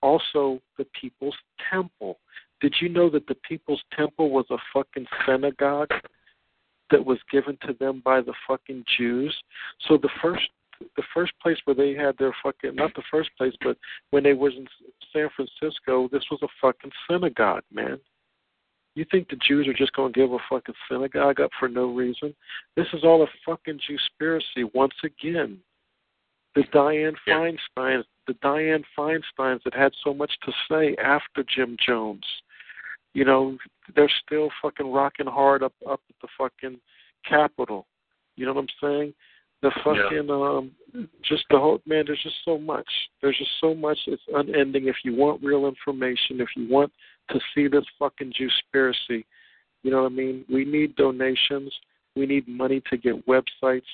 Also, the People's Temple. Did you know that the People's Temple was a fucking synagogue that was given to them by the fucking Jews? So the first the first place where they had their fucking, not the first place, but when they was in San Francisco, this was a fucking synagogue, man. You think the Jews are just going to give a fucking synagogue up for no reason? This is all a fucking Jewspiracy once again. The Dianne Feinsteins, the Dianne Feinsteins that had so much to say after Jim Jones, you know, they're still fucking rocking hard up, up at the fucking Capitol. You know what I'm saying? The fucking, yeah. um, just the whole, man, there's just so much. There's just so much. It's unending. If you want real information, if you want to see this fucking Jewspiracy, you know what I mean? We need donations. We need money to get websites,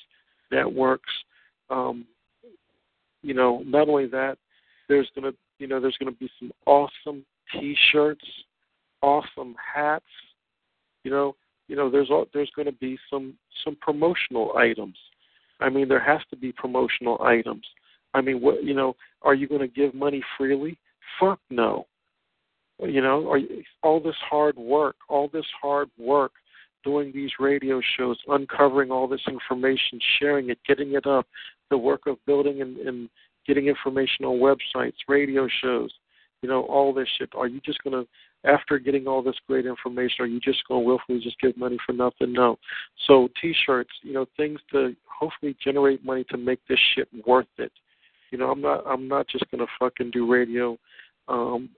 networks. Um, you know, not only that, there's going to, you know, there's going to be some awesome T-shirts, awesome hats, you know, you know, there's all, there's going to be some, some promotional items. I mean, there has to be promotional items. I mean, what, you know, are you going to give money freely? Fuck no. You know, are you, all this hard work, all this hard work doing these radio shows, uncovering all this information, sharing it, getting it up, the work of building and, and getting information on websites, radio shows, you know, all this shit. Are you just going to, after getting all this great information, are you just going to willfully just give money for nothing? No. So T-shirts, you know, things to hopefully generate money to make this shit worth it. You know, I'm not I'm not just going to fucking do radio um,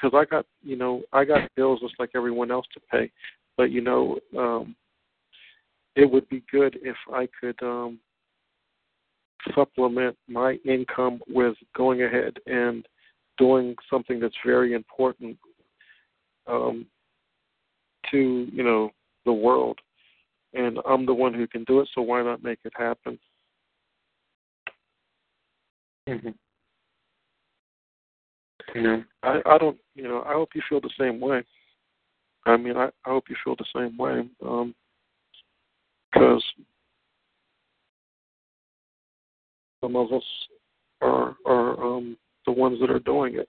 because I got, you know, I got bills just like everyone else to pay. But, you know, um, it would be good if I could um, supplement my income with going ahead and doing something that's very important um, to, you know, the world. And I'm the one who can do it, so why not make it happen? Mm-hmm. You know, I, I don't, you know, I hope you feel the same way. I mean, I, I hope you feel the same way, because um, some of us are are um, the ones that are doing it.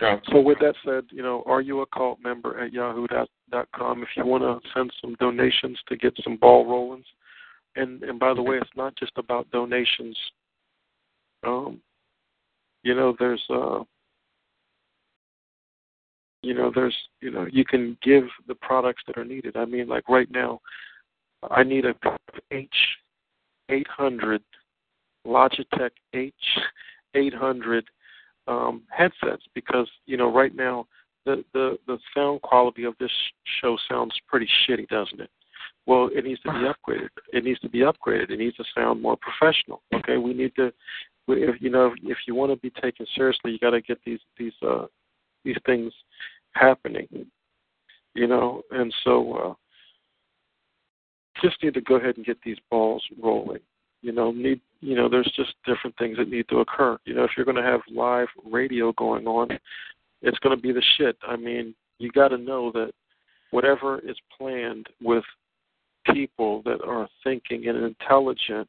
Yeah. So with that said, you know, are you a cult member at yahoo dot com? If you want to send some donations to get some ball rollings, and and by the way, it's not just about donations. Um, you know, there's. Uh, You know, there's, you know, you can give the products that are needed. I mean, like right now, I need a H eight hundred, Logitech H eight hundred um, headsets because, you know, right now the, the, the sound quality of this show sounds pretty shitty, doesn't it? Well, it needs to be upgraded. It needs to be upgraded. It needs to sound more professional, okay? We need to, if, you know, if you want to be taken seriously, you got to get these, these, uh, these things happening, you know, and so uh, just need to go ahead and get these balls rolling. You know, need you know, there's just different things that need to occur. You know, if you're going to have live radio going on, it's going to be the shit. I mean, you got to know that whatever is planned with people that are thinking and intelligent,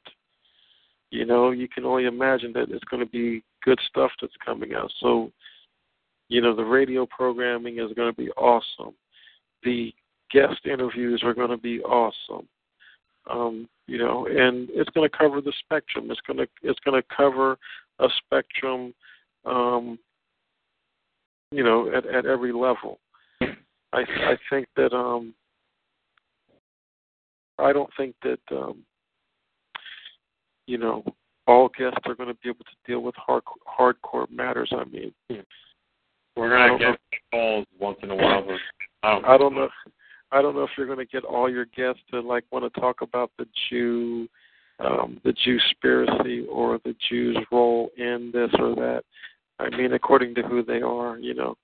you know, you can only imagine that it's going to be good stuff that's coming out. So, you know, the radio programming is going to be awesome. The guest interviews are going to be awesome. Um, you know, and it's going to cover the spectrum. It's going to it's going to cover a spectrum, um, you know, at, at every level. I I think that um, I don't think that um, you know, all guests are going to be able to deal with hard, hardcore matters. I mean. We're going to get calls once in a while. I don't, I don't know. I don't know if you're going to get all your guests to like want to talk about the Jew um, the Jewspiracy or the Jews' role in this or that. I mean, according to who they are, you know,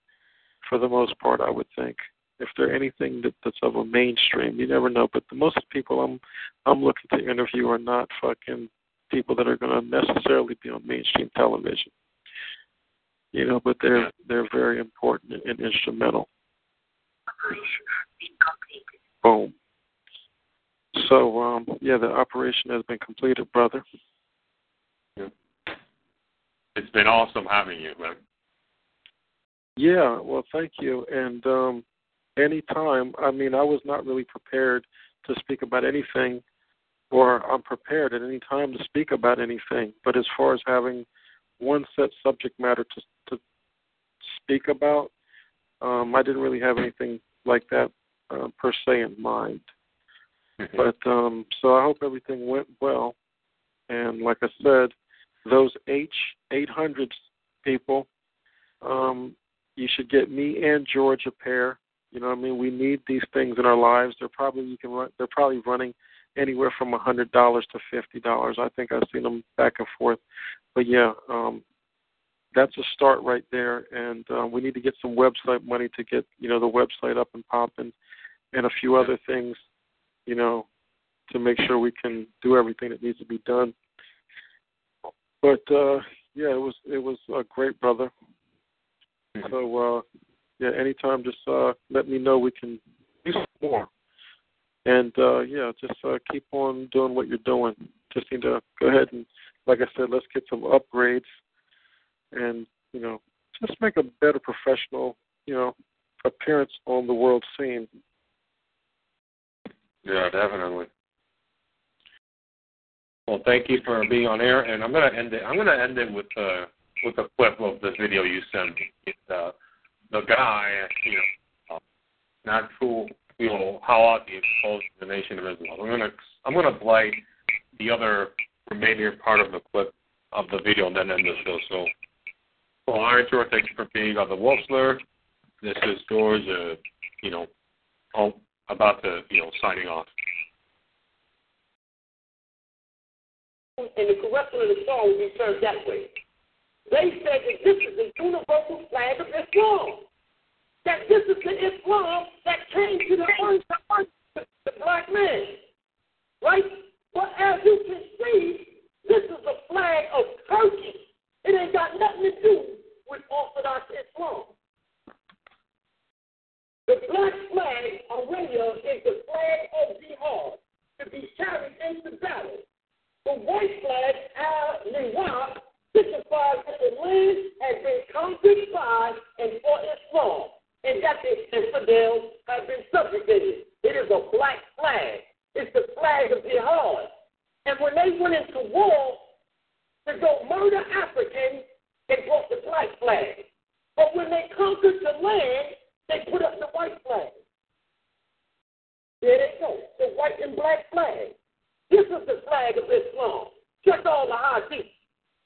for the most part, I would think. If they're anything that, that's of a mainstream, you never know. But the most people I'm I'm looking to interview are not fucking people that are going to necessarily be on mainstream television. You know, but they're they're very important and, and instrumental. Boom. So, um, yeah, the operation has been completed, brother. It's been awesome having you, man. Yeah, well, thank you. And um, anytime, I mean, I was not really prepared to speak about anything, or I'm prepared at any time to speak about anything. But as far as having one set subject matter to to speak about, um, I didn't really have anything like that uh, per se in mind. Mm-hmm. But um, so I hope everything went well. And like I said, those H eight hundred people, um, you should get me and George a pair. You know what I mean? We need these things in our lives. They're probably you can run, they're probably running anywhere from a hundred dollars to fifty dollars. I think I've seen them back and forth. But yeah, um, that's a start right there. And uh, we need to get some website money to get you know the website up and popping, and a few other things, you know, to make sure we can do everything that needs to be done. But uh, yeah, it was it was uh, great, brother. So uh, yeah, anytime, just uh, let me know. We can do some more. And uh, yeah, just uh, keep on doing what you're doing. Just need to go ahead and, like I said, let's get some upgrades, and you know, just make a better professional, you know, appearance on the world scene. Yeah, definitely. Well, thank you for being on air, and I'm gonna end it. I'm gonna end it with a uh, with a clip of the video you sent me. It's, uh, the guy, you know, uh, not cool, you know, how ought he exposed the nation of Israel. I'm gonna I'm gonna play the other remaining part of the clip of the video and then end the show. So, well, Ironshore, thank you for being on the Wolf's Lair. This is George, uh, you know, all about the you know signing off. And the corruption of the song will be served that way. They said that this is the universal flag of Islam, that this is the Islam that came to the earth, the, the black man, right? But as you can see, this is the flag of Turkey. It ain't got nothing to do with Orthodox Islam. The black flag, Arabia, is the flag of jihad to be carried into battle. The white flag, Al-Liwa, signifies that the land has been conquered by and for Islam, and that the infidels have been subjugated. It is a black flag. It's the flag of jihad. And when they went into war to go murder Africans, they brought the black flag. But when they conquered the land, they put up the white flag. There they go, the white and black flag. This is the flag of Islam. Check all the hadith.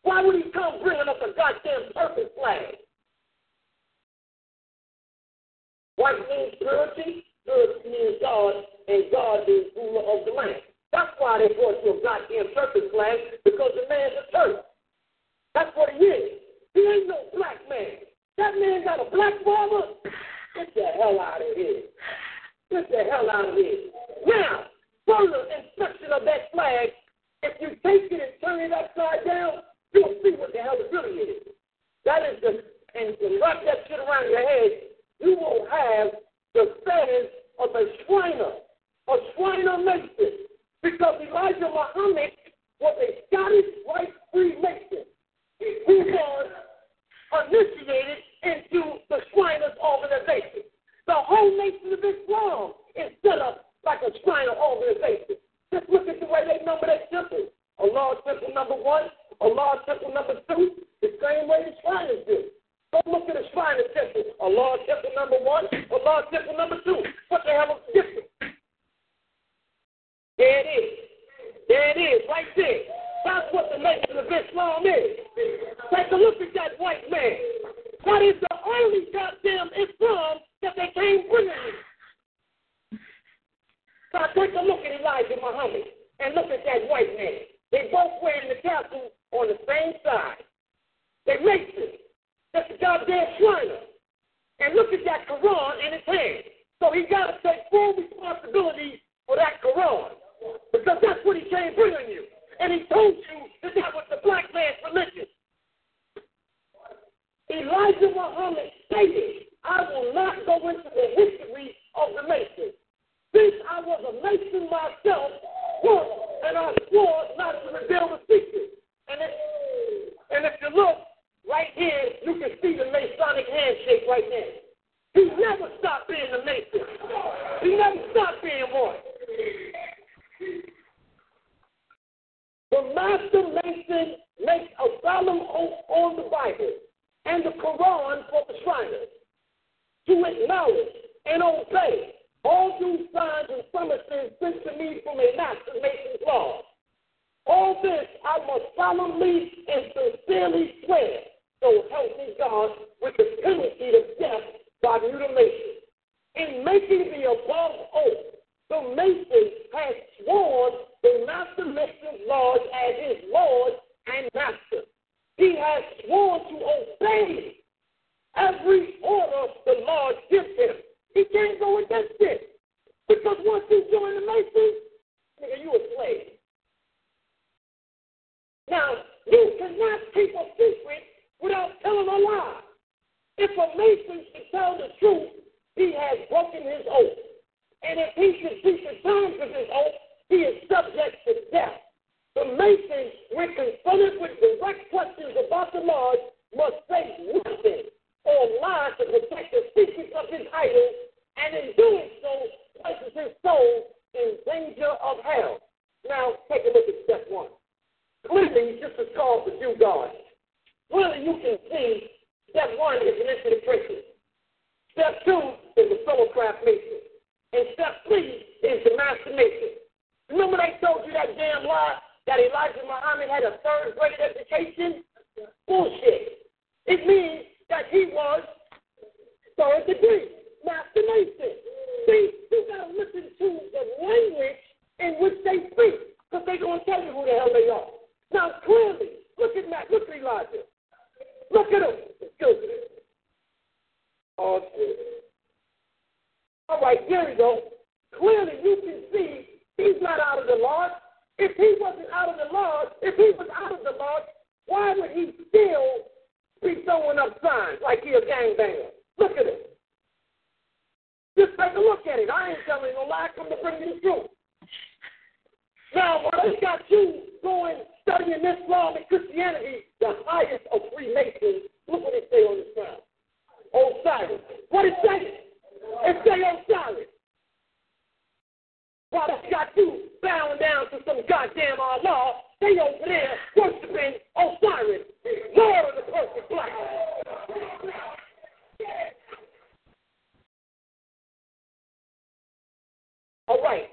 Why would he come bringing up a goddamn purple flag? White means purity, purity means God, and God is ruler of the land. That's why they brought you a goddamn purple flag, because the man's a Turk. That's what he is. He ain't no black man. That man got a black father? Get the hell out of here. Get the hell out of here. Now, further inspection of that flag, if you take it and turn it upside down, you'll see what the hell it really is. That is the, and to wrap that shit around your head, you will have the fetters of a Shriner, a Shriner Mason, because Elijah Muhammad was a Scottish white Freemason who was initiated into the Shriners organization. The whole nation of Islam is set up like a Shriner organization. Just look at the way they number their temples. Allah temple number one, Allah temple number two, the same way the Shriners do. Don't look at the Shriner temple. Allah temple number one, Allah temple number two. What the hell is different? There it is. There it is, right there. That's what the nation of Islam is. Take a look at that white man. That is the only goddamn Islam that they came bringing you. Now take a look at Elijah Muhammad and look at that white man. They both wearing the tattoo on the same side. They're racist. That's a goddamn China. And look at that Quran in his hand. So he got to take full responsibility for that Quran, because that's what he came bringing you. And he told you that that was the black man's religion. Elijah Muhammad stated, I will not go into the history of the Masons. Since I was a Mason myself, once, and I swore not to reveal the secret. And if, and if you look right here, you can see the Masonic handshake right there. He never stopped being a Mason. He never stopped being one. The Master Mason makes a solemn oath on the Bible and the Quran for the Shriners to acknowledge and obey all due signs and summonses sent to me from a Master Mason's law. All this I must solemnly and sincerely swear, so help me God, with the penalty of death by mutilation. In making the above oath, the Mason has sworn the Master Mason's laws as his Lord and Master. He has sworn to obey every order the Lord gives him. He can't go against it. Because once you join the Masons, nigga, you a slave. Now, you cannot keep a secret without telling a lie. If a Mason should tell the truth, he has broken his oath. And if he should keep the terms of his oath, he is subject to death. The Masons, when confronted with direct questions about the laws, must say nothing or lie to protect the secrets of his idol, and in doing so, places his soul in danger of hell. Now, take a look at step one. Clearly, this is called the due God. Clearly, you can see step one is an infinite principle. Step two is the fellow craft Mason. And step three is the Master Mason. Remember they told you that damn lie? That Elijah Muhammad had a third-grade education? Bullshit. It means that he was third degree, Master Mason. See, you got to listen to the language in which they speak, because they're going to tell you who the hell they are. Now, clearly, look at Matt, look at Elijah. Look at him. Excuse me. Oh, shit. All right, here we go. Clearly, you can see he's not out of the Lord. If he wasn't out of the Lord, if he was out of the Lord, why would he still be throwing up signs like he a gangbanger? Look at him. Just take a look at it. I ain't telling you no lie. I come to bring you the truth. Now, when they got you going, studying Islam and Christianity, the highest of Freemasons, look what it say on the sign. Osiris. What it say? It say Osiris. While they got you bound down to some goddamn Allah, they over there worshiping Osiris, Lord of the perfect black. All right.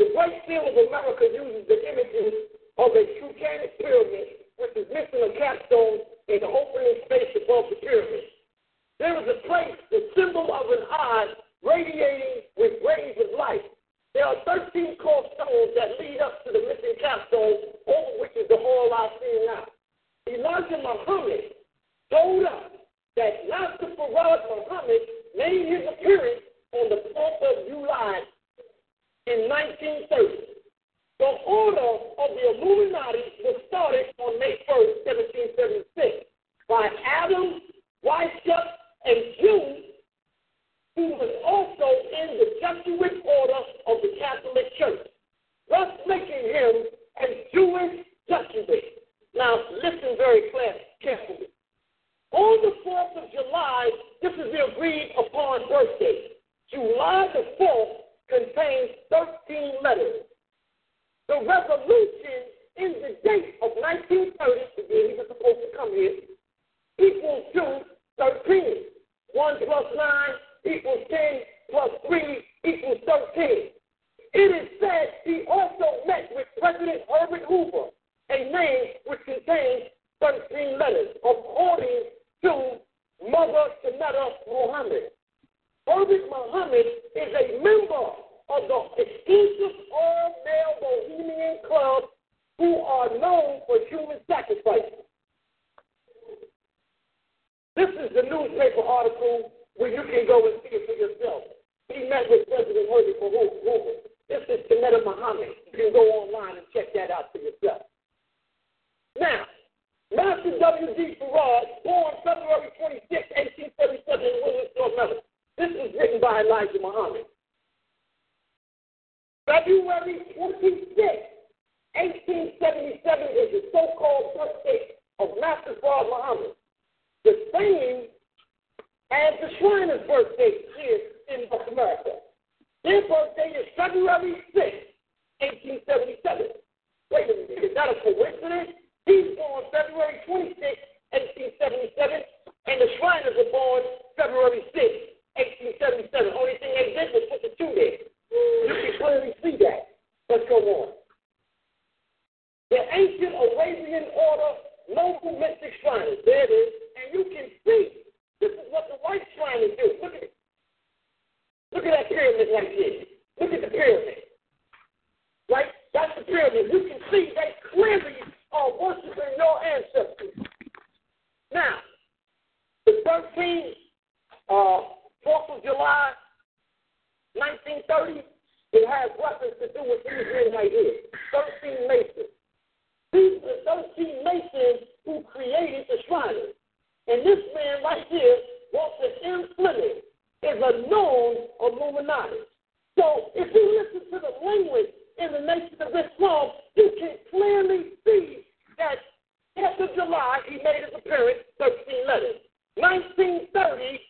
The Great Seal of America uses the images of a Trukanic pyramid, which is missing a capstone in the opening space above the pyramid. There is a place, the symbol of an eye, radiating with rays of light. There are thirteen core stones that lead up to the missing capstone, over which is the hall I see now. Elijah Muhammad told us that Master Farad Muhammad made his appearance on the fourth of July in nineteen thirty. The order of the Illuminati was started on May first, seventeen seventy-six, by Adam, Weishaupt, and June, who was also in the Jesuit order of the Catholic Church, thus making him a Jewish Jesuit. Now, listen very carefully. On the fourth of July, this is the agreed-upon birthday. July the fourth contains thirteen letters. The revolution in the date of nineteen thirty, again, he was supposed to come here, equals to thirteen. one plus nine equals ten plus three equals thirteen. It is said he also met with President Herbert Hoover, a name which contains thirteen letters, according to Mother Janetta Muhammad. Herbert Muhammad is a member of the exclusive all-male Bohemian Club who are known for human sacrifice. This is the newspaper article where you can go and see it for yourself. He met with President Hoover. This is Janetta Muhammad. You can go online and check that out for yourself. Now, Master W D Farrar, born February twenty-sixth, eighteen thirty-seven in Williamsburg, Maryland. This is written by Elijah Muhammad. February twenty-sixth, eighteen seventy-seven is the so-called birthday of Master Farrar Muhammad. The same as the Shriners' birthday here in North America. Their birthday is February sixth, eighteen seventy-seven. Wait a minute, is that a coincidence? He's born February twenty-sixth, eighteen seventy-seven, and the Shriners are born February sixth, eighteen seventy-seven. Only thing they did was put the two there. You can clearly see that. Let's go on. The ancient Arabian order, noble mystic Shriners. There it is. And you can see this is what the white Shriners do. Look at it. Look at that pyramid right there. Look at the pyramid. Right? That's the pyramid. You can see they clearly are worshiping your ancestors. Now, the thirteenth, uh, fourth of July, nineteen thirty, it has reference to do with these men right here. Thirteen Masons. These are the thirteen Masons who created the Shriners. And this man right here, Walter M. Fleming, is a known Illuminati. So if you listen to the language in the nation of Islam, you can clearly see that tenth of July, he made his appearance, thirteen letters. nineteen thirty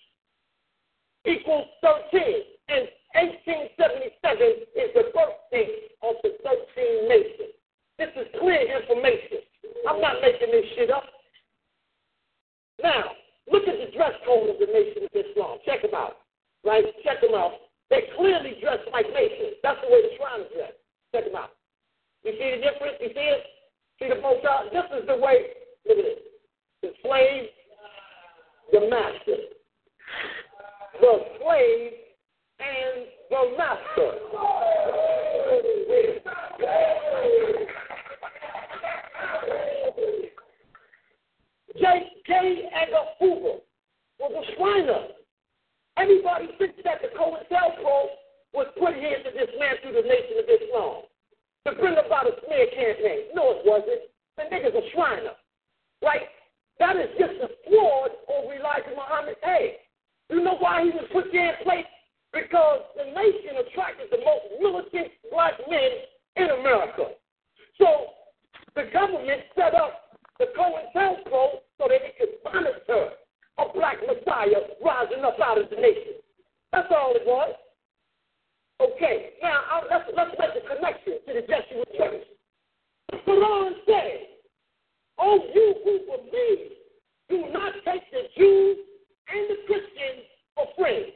equals thirteen, and eighteen seventy-seven is the birthday of the thirteen nations. This is clear information. I'm not making this shit up. Now, look at the dress code of the nation of Islam. Check them out, right? Check them out. They clearly dress like nations. That's the way the Shriners dress. Check them out. You see the difference? You see it? See the folks out? This is the way, look at this. The slave, the master. The slave and the master. J K. Edgar Hoover was a Shriner. Everybody thinks that the Cointel Code was put here to dismantle the nation of Islam, to bring about a smear campaign. No, it wasn't. The nigga's a Shriner, right? That is just a fraud over Elijah Muhammad. Hey, you know why he was put there in place? Because the nation attracted the most militant black men in America. So the government set up the Cointel Code so that it could monitor a black messiah rising up out of the nation. That's all it was. Okay, now I'll, let's, let's make the connection to the Jesuit church. The Quran says, "O you who believe, do not take the Jews and the Christians for friends.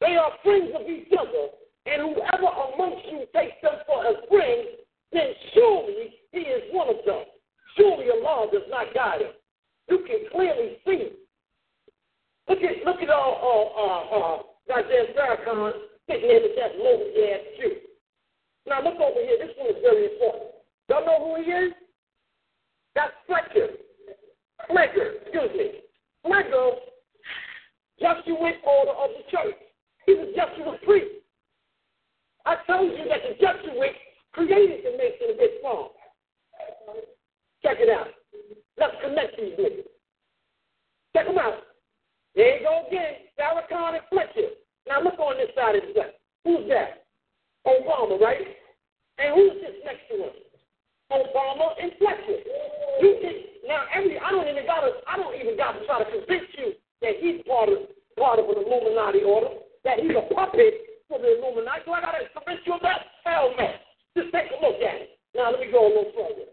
They are friends of each other, and whoever amongst you takes them for a friend, then surely he is one of them. Surely Allah does not guide him." You can clearly see. Look at look at all uh, uh, uh, Doctor Farrakhan sitting there with that low-ass Jew. Now look over here. This one is very important. Y'all know who he is? That's Fletcher. Fletcher, excuse me. Fletcher, Jesuit order of the church. He's a Jesuit priest. I told you that the Jesuits created the nation of Islam. Check it out. Let's connect these niggas. Check them out. There you go again, Farrakhan and Fletcher. Now look on this side of the left. Who's that? Obama, right? And who's this next to him? Obama and Fletcher. You can, now every I don't even gotta I don't even gotta try to convince you that he's part of part of an Illuminati order, that he's a puppet for the Illuminati. Do I gotta convince you of that? Hell no. Just take a look at it. Now let me go a little further.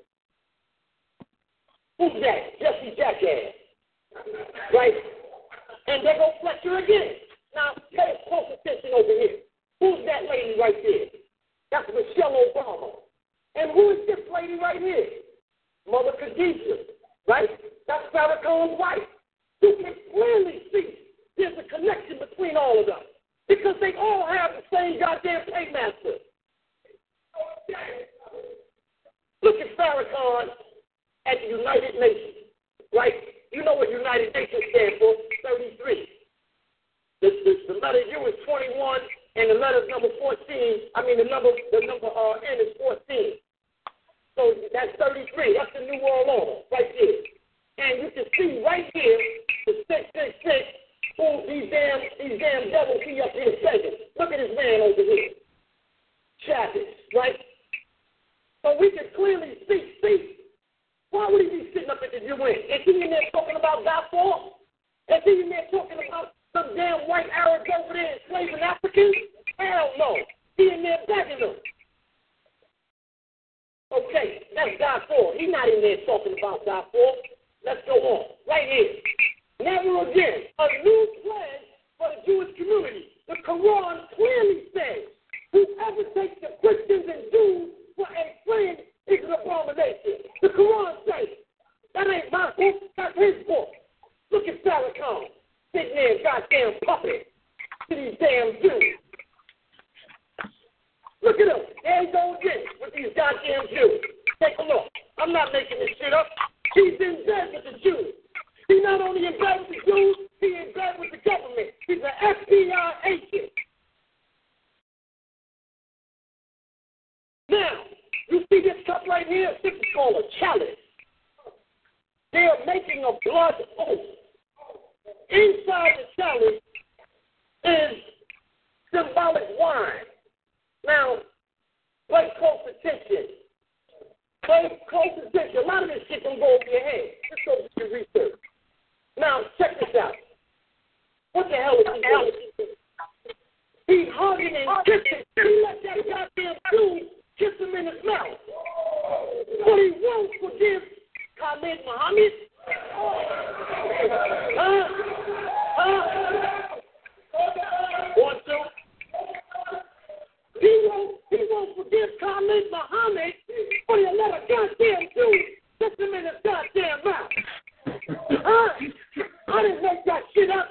Who's that? Jesse Jackass. Right? And they go Fletcher again. Now, pay close attention over here. Who's that lady right there? That's Michelle Obama. And who is this lady right here? Mother Khadijah, right? That's Farrakhan's wife. You can clearly see there's a connection between all of them because they all have the same goddamn paymaster. Look at Farrakhan at the United Nations, right? You know what United Nations stands for, thirty-three. The, the, the letter U is twenty-one, and the letter number fourteen, I mean, the number the number uh, N is fourteen. So that's thirty-three. That's the New World Order right there. And you can see right here, the six six six, oh, these damn, these damn devils be up here second. Look at this man over here. Chavez, right? So we can clearly see, see, why would he be sitting up at the U N? Is he in there talking about Godfall? Is he in there talking about some damn white Arabs over there enslaving Africans? Hell no. He in there begging them. Okay, that's Godfall. He's not in there talking about Godfall. Let's go on. Right here. Never again. A new pledge for the Jewish community. The Quran clearly says, whoever takes the Christians and Jews for a friend is an abomination. The Quran says, that ain't my book, that's his book. Look at Farrakhan sitting there and goddamn puppet to these damn Jews. Look at him. There he goes in with these goddamn Jews. Take a look. I'm not making this shit up. He's in bed with the Jews. He's not only in bed with the Jews, he's in bed with the government. He's an F B I agent. Now, you see this cup right here? This is called a chalice. They are making a blood oath. Inside the chalice is symbolic wine. Now, pay close attention. Pay close attention. A lot of this shit don't go over your head. Just go do your research. Now, check this out. What the hell is he doing? He's hugging and kissing. He let that goddamn dude kiss him in his mouth. But he won't forgive Khalid Muhammad. Huh? Huh? One, two. He won't, he won't forgive Khalid Muhammad for he let a goddamn dude kiss him in his goddamn mouth. Huh? I didn't make that shit up.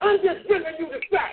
I'm just giving you the facts.